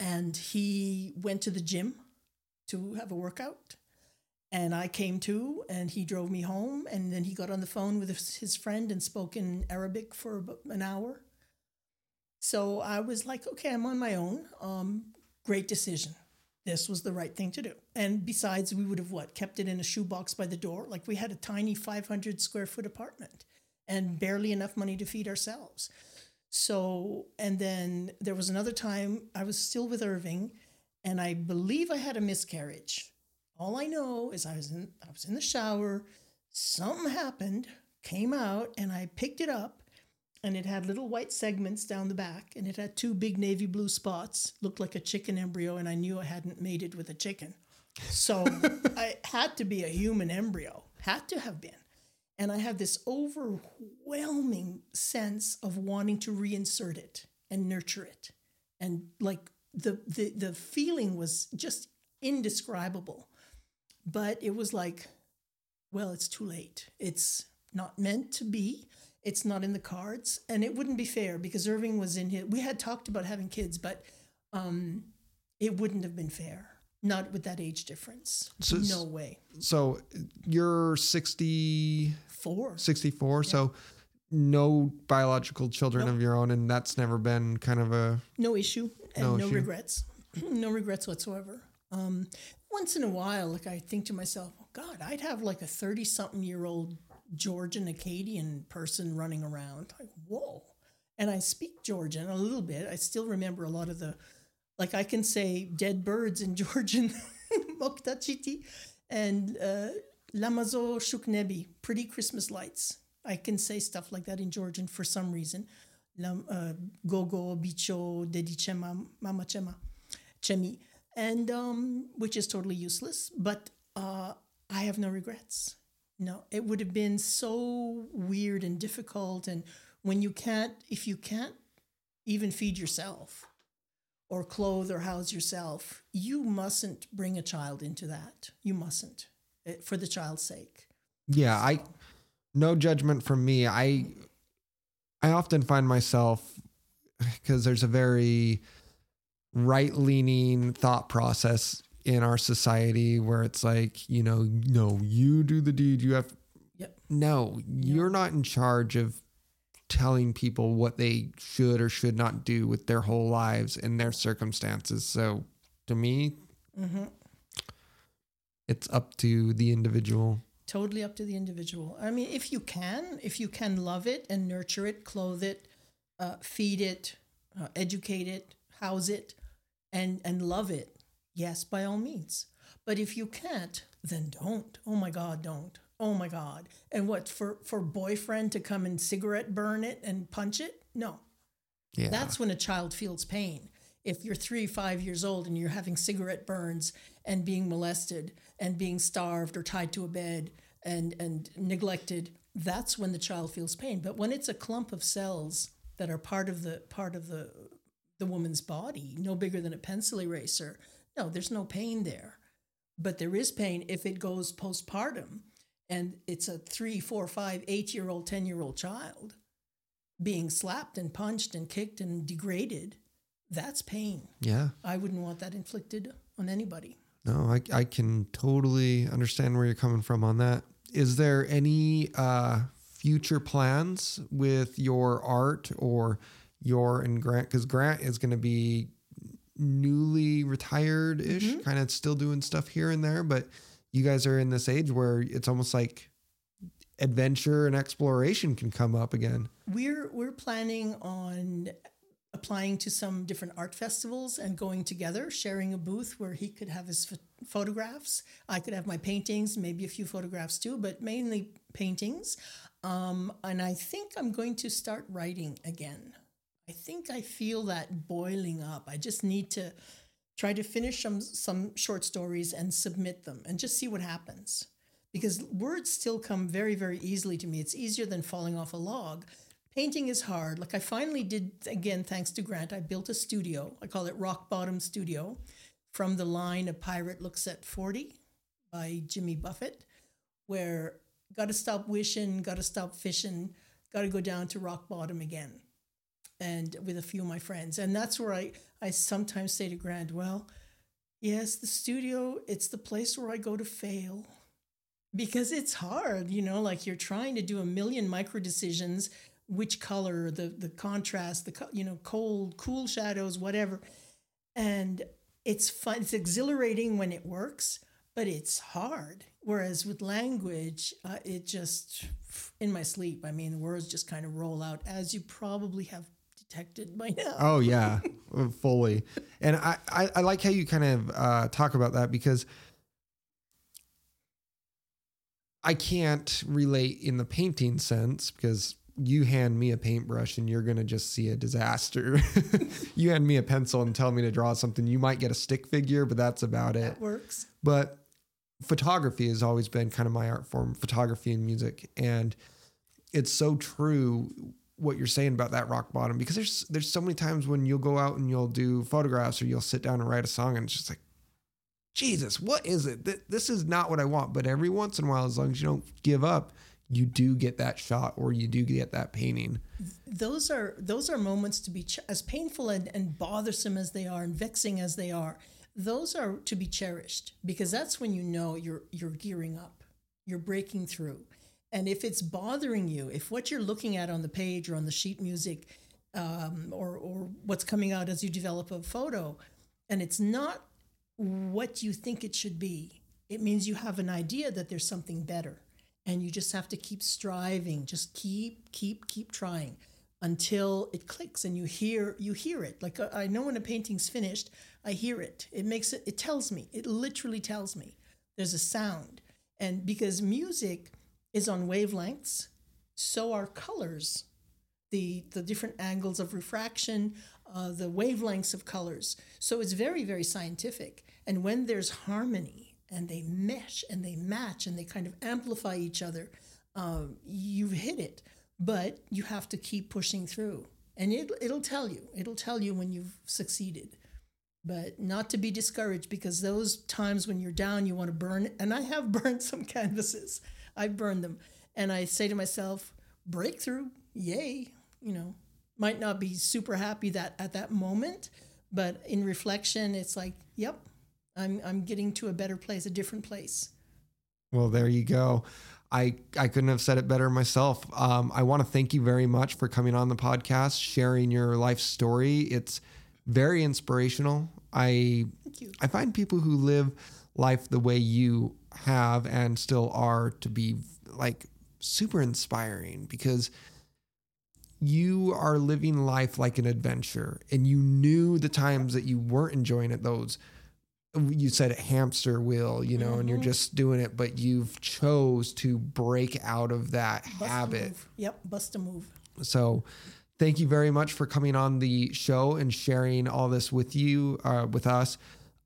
and he went to the gym to have a workout. And I came too, and he drove me home. And then he got on the phone with his friend and spoke in Arabic for about an hour. So I was like, okay, I'm on my own. Um, great decision. This was the right thing to do. And besides, we would have, what, kept it in a shoebox by the door? Like, we had a tiny five hundred square foot apartment and barely enough money to feed ourselves. So, and then there was another time I was still with Irving, and I believe I had a miscarriage. All I know is I was in, I was in the shower, something happened, came out, and I picked it up, and it had little white segments down the back, and it had two big navy blue spots, looked like a chicken embryo, and I knew I hadn't mated with a chicken. So I had to be a human embryo, had to have been. And I had this overwhelming sense of wanting to reinsert it and nurture it. And like the the the feeling was just indescribable. But it was like, well, it's too late. It's not meant to be. It's not in the cards. And it wouldn't be fair because Irving was in his... We had talked about having kids, but um, it wouldn't have been fair. Not with that age difference. So, no way. So you're sixty-four. sixty-four. Yeah. So no biological children no. of your own, and that's never been kind of a... No issue. And no, no issue. regrets. No regrets whatsoever. Um, once in a while, like I think to myself, oh God, I'd have like a thirty-something-year-old Georgian Acadian person running around. Like, whoa. And I speak Georgian a little bit. I still remember a lot of the... Like I can say dead birds in Georgian, Moktachiti, and Lamazo Shuknebi, pretty Christmas lights. I can say stuff like that in Georgian for some reason. Gogo, bicho, dedichema, mamachema, chemi, and um, which is totally useless. But uh, I have no regrets. No, it would have been so weird and difficult. And when you can't, if you can't even feed yourself, or clothe or house yourself, you mustn't bring a child into that. You mustn't, for the child's sake. Yeah, I, no judgment from me. I, I often find myself, because there's a very right-leaning thought process in our society where it's like, you know, no, you do the deed. You have, yep. no, you're yep. not in charge of telling people what they should or should not do with their whole lives and their circumstances. So to me, mm-hmm. it's up to the individual. Totally up to the individual. I mean, if you can, if you can love it and nurture it, clothe it, uh, feed it, uh, educate it, house it, and, and love it. Yes, by all means. But if you can't, then don't. Oh my God, don't. Oh my God. And what, for, for boyfriend to come and cigarette burn it and punch it? No. Yeah. That's when a child feels pain. If you're three, five years old and you're having cigarette burns and being molested and being starved or tied to a bed and, and neglected, that's when the child feels pain. But when it's a clump of cells that are part of the part of the the woman's body, no bigger than a pencil eraser, no, there's no pain there. But there is pain if it goes postpartum. And it's a three, four, five, eight-year-old, ten-year-old child being slapped and punched and kicked and degraded. That's pain. Yeah. I wouldn't want that inflicted on anybody. No, I, I can totally understand where you're coming from on that. Is there any uh, future plans with your art or your and Grant? Because Grant is going to be newly retired-ish, mm-hmm. kind of still doing stuff here and there, but... You guys are in this age where it's almost like adventure and exploration can come up again. We're we're planning on applying to some different art festivals and going together, sharing a booth where he could have his ph- photographs. I could have my paintings, maybe a few photographs too, but mainly paintings. Um, and I think I'm going to start writing again. I think I feel that boiling up. I just need to... Try to finish some, some short stories and submit them and just see what happens. Because words still come very, very easily to me. It's easier than falling off a log. Painting is hard. Like I finally did, again, thanks to Grant, I built a studio. I call it Rock Bottom Studio from the line A Pirate Looks at forty by Jimmy Buffett, where gotta stop wishing, gotta stop fishing, gotta go down to rock bottom again. And with a few of my friends. And that's where I, I sometimes say to Grant, well, yes, the studio, it's the place where I go to fail because it's hard, you know, like you're trying to do a million micro decisions, which color, the the contrast, the, you know, cold, cool shadows, whatever. And it's fun. It's exhilarating when it works, but it's hard. Whereas with language, uh, it just, in my sleep, I mean, the words just kind of roll out as you probably have detected by now. Oh yeah, fully. And I, I, I like how you kind of uh, talk about that because I can't relate in the painting sense because you hand me a paintbrush and you're going to just see a disaster. You hand me a pencil and tell me to draw something. You might get a stick figure, but that's about it. That works. But photography has always been kind of my art form, photography and music. And it's so true what you're saying about that rock bottom, because there's, there's so many times when you'll go out and you'll do photographs or you'll sit down and write a song and it's just like, Jesus, what is it? Th- this is not what I want. But every once in a while, as long as you don't give up, you do get that shot or you do get that painting. Those are those are moments to be, ch- as painful and, and bothersome as they are and vexing as they are, those are to be cherished, because that's when you know you're you're gearing up, you're breaking through. And if it's bothering you, if what you're looking at on the page or on the sheet music um, or, or what's coming out as you develop a photo, and it's not what you think it should be, it means you have an idea that there's something better. And you just have to keep striving, just keep, keep, keep trying until it clicks and you hear, you hear it. Like I know when a painting's finished, I hear it. It makes it, it tells me, it literally tells me there's a sound. And because music is on wavelengths, so are colors, the, the different angles of refraction, uh, the wavelengths of colors. So it's very, very scientific. And when there's harmony, and they mesh and they match and they kind of amplify each other, um, you've hit it. But you have to keep pushing through. And it, it'll tell you. It'll tell you when you've succeeded. But not to be discouraged, because those times when you're down, you want to burn. And I have burned some canvases. I've burned them. And I say to myself, breakthrough, yay. You know, might not be super happy that at that moment, but in reflection, it's like, yep, I'm I'm getting to a better place, a different place. Well, there you go. I, I couldn't have said it better myself. Um, I want to thank you very much for coming on the podcast, sharing your life story. It's very inspirational. I thank you. I find people who live life the way you have and still are to be like super inspiring, because you are living life like an adventure, and you knew the times that you weren't enjoying it, those you said it hamster wheel, you know, mm-hmm. and you're just doing it, but you've chose to break out of that bust habit. Yep. Bust a move. So thank you very much for coming on the show and sharing all this with you, uh, with us.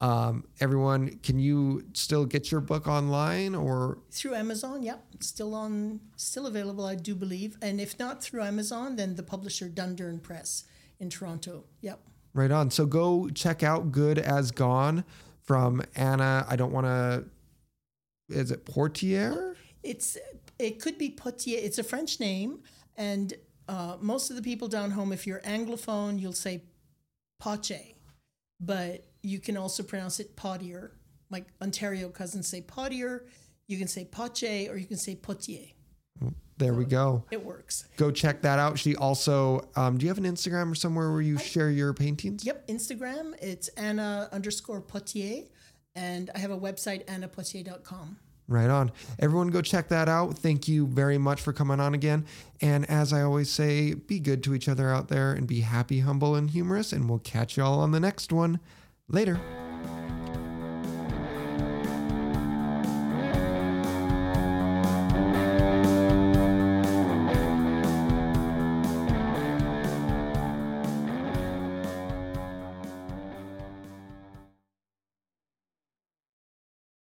Um, everyone, can you still get your book online or through Amazon? Yep. Still on, still available, I do believe. And if not through Amazon, then the publisher Dundurn Press in Toronto. Yep. Right on. So go check out Good As Gone from Anna, I don't want to, is it Pottier? It's, it could be Pottier. It's a French name. And uh, most of the people down home, if you're Anglophone, you'll say Poche. But you can also pronounce it Pottier. Like Ontario cousins say Pottier. You can say Poche or you can say Pottier. There so we go. It works. Go check that out. She also, um, do you have an Instagram or somewhere where you I, share your paintings? Yep. Instagram. It's Anna underscore Pottier. And I have a website, anna pottier dot com. Right on. Everyone go check that out. Thank you very much for coming on again. And as I always say, be good to each other out there and be happy, humble, and humorous. And we'll catch y'all on the next one. Later.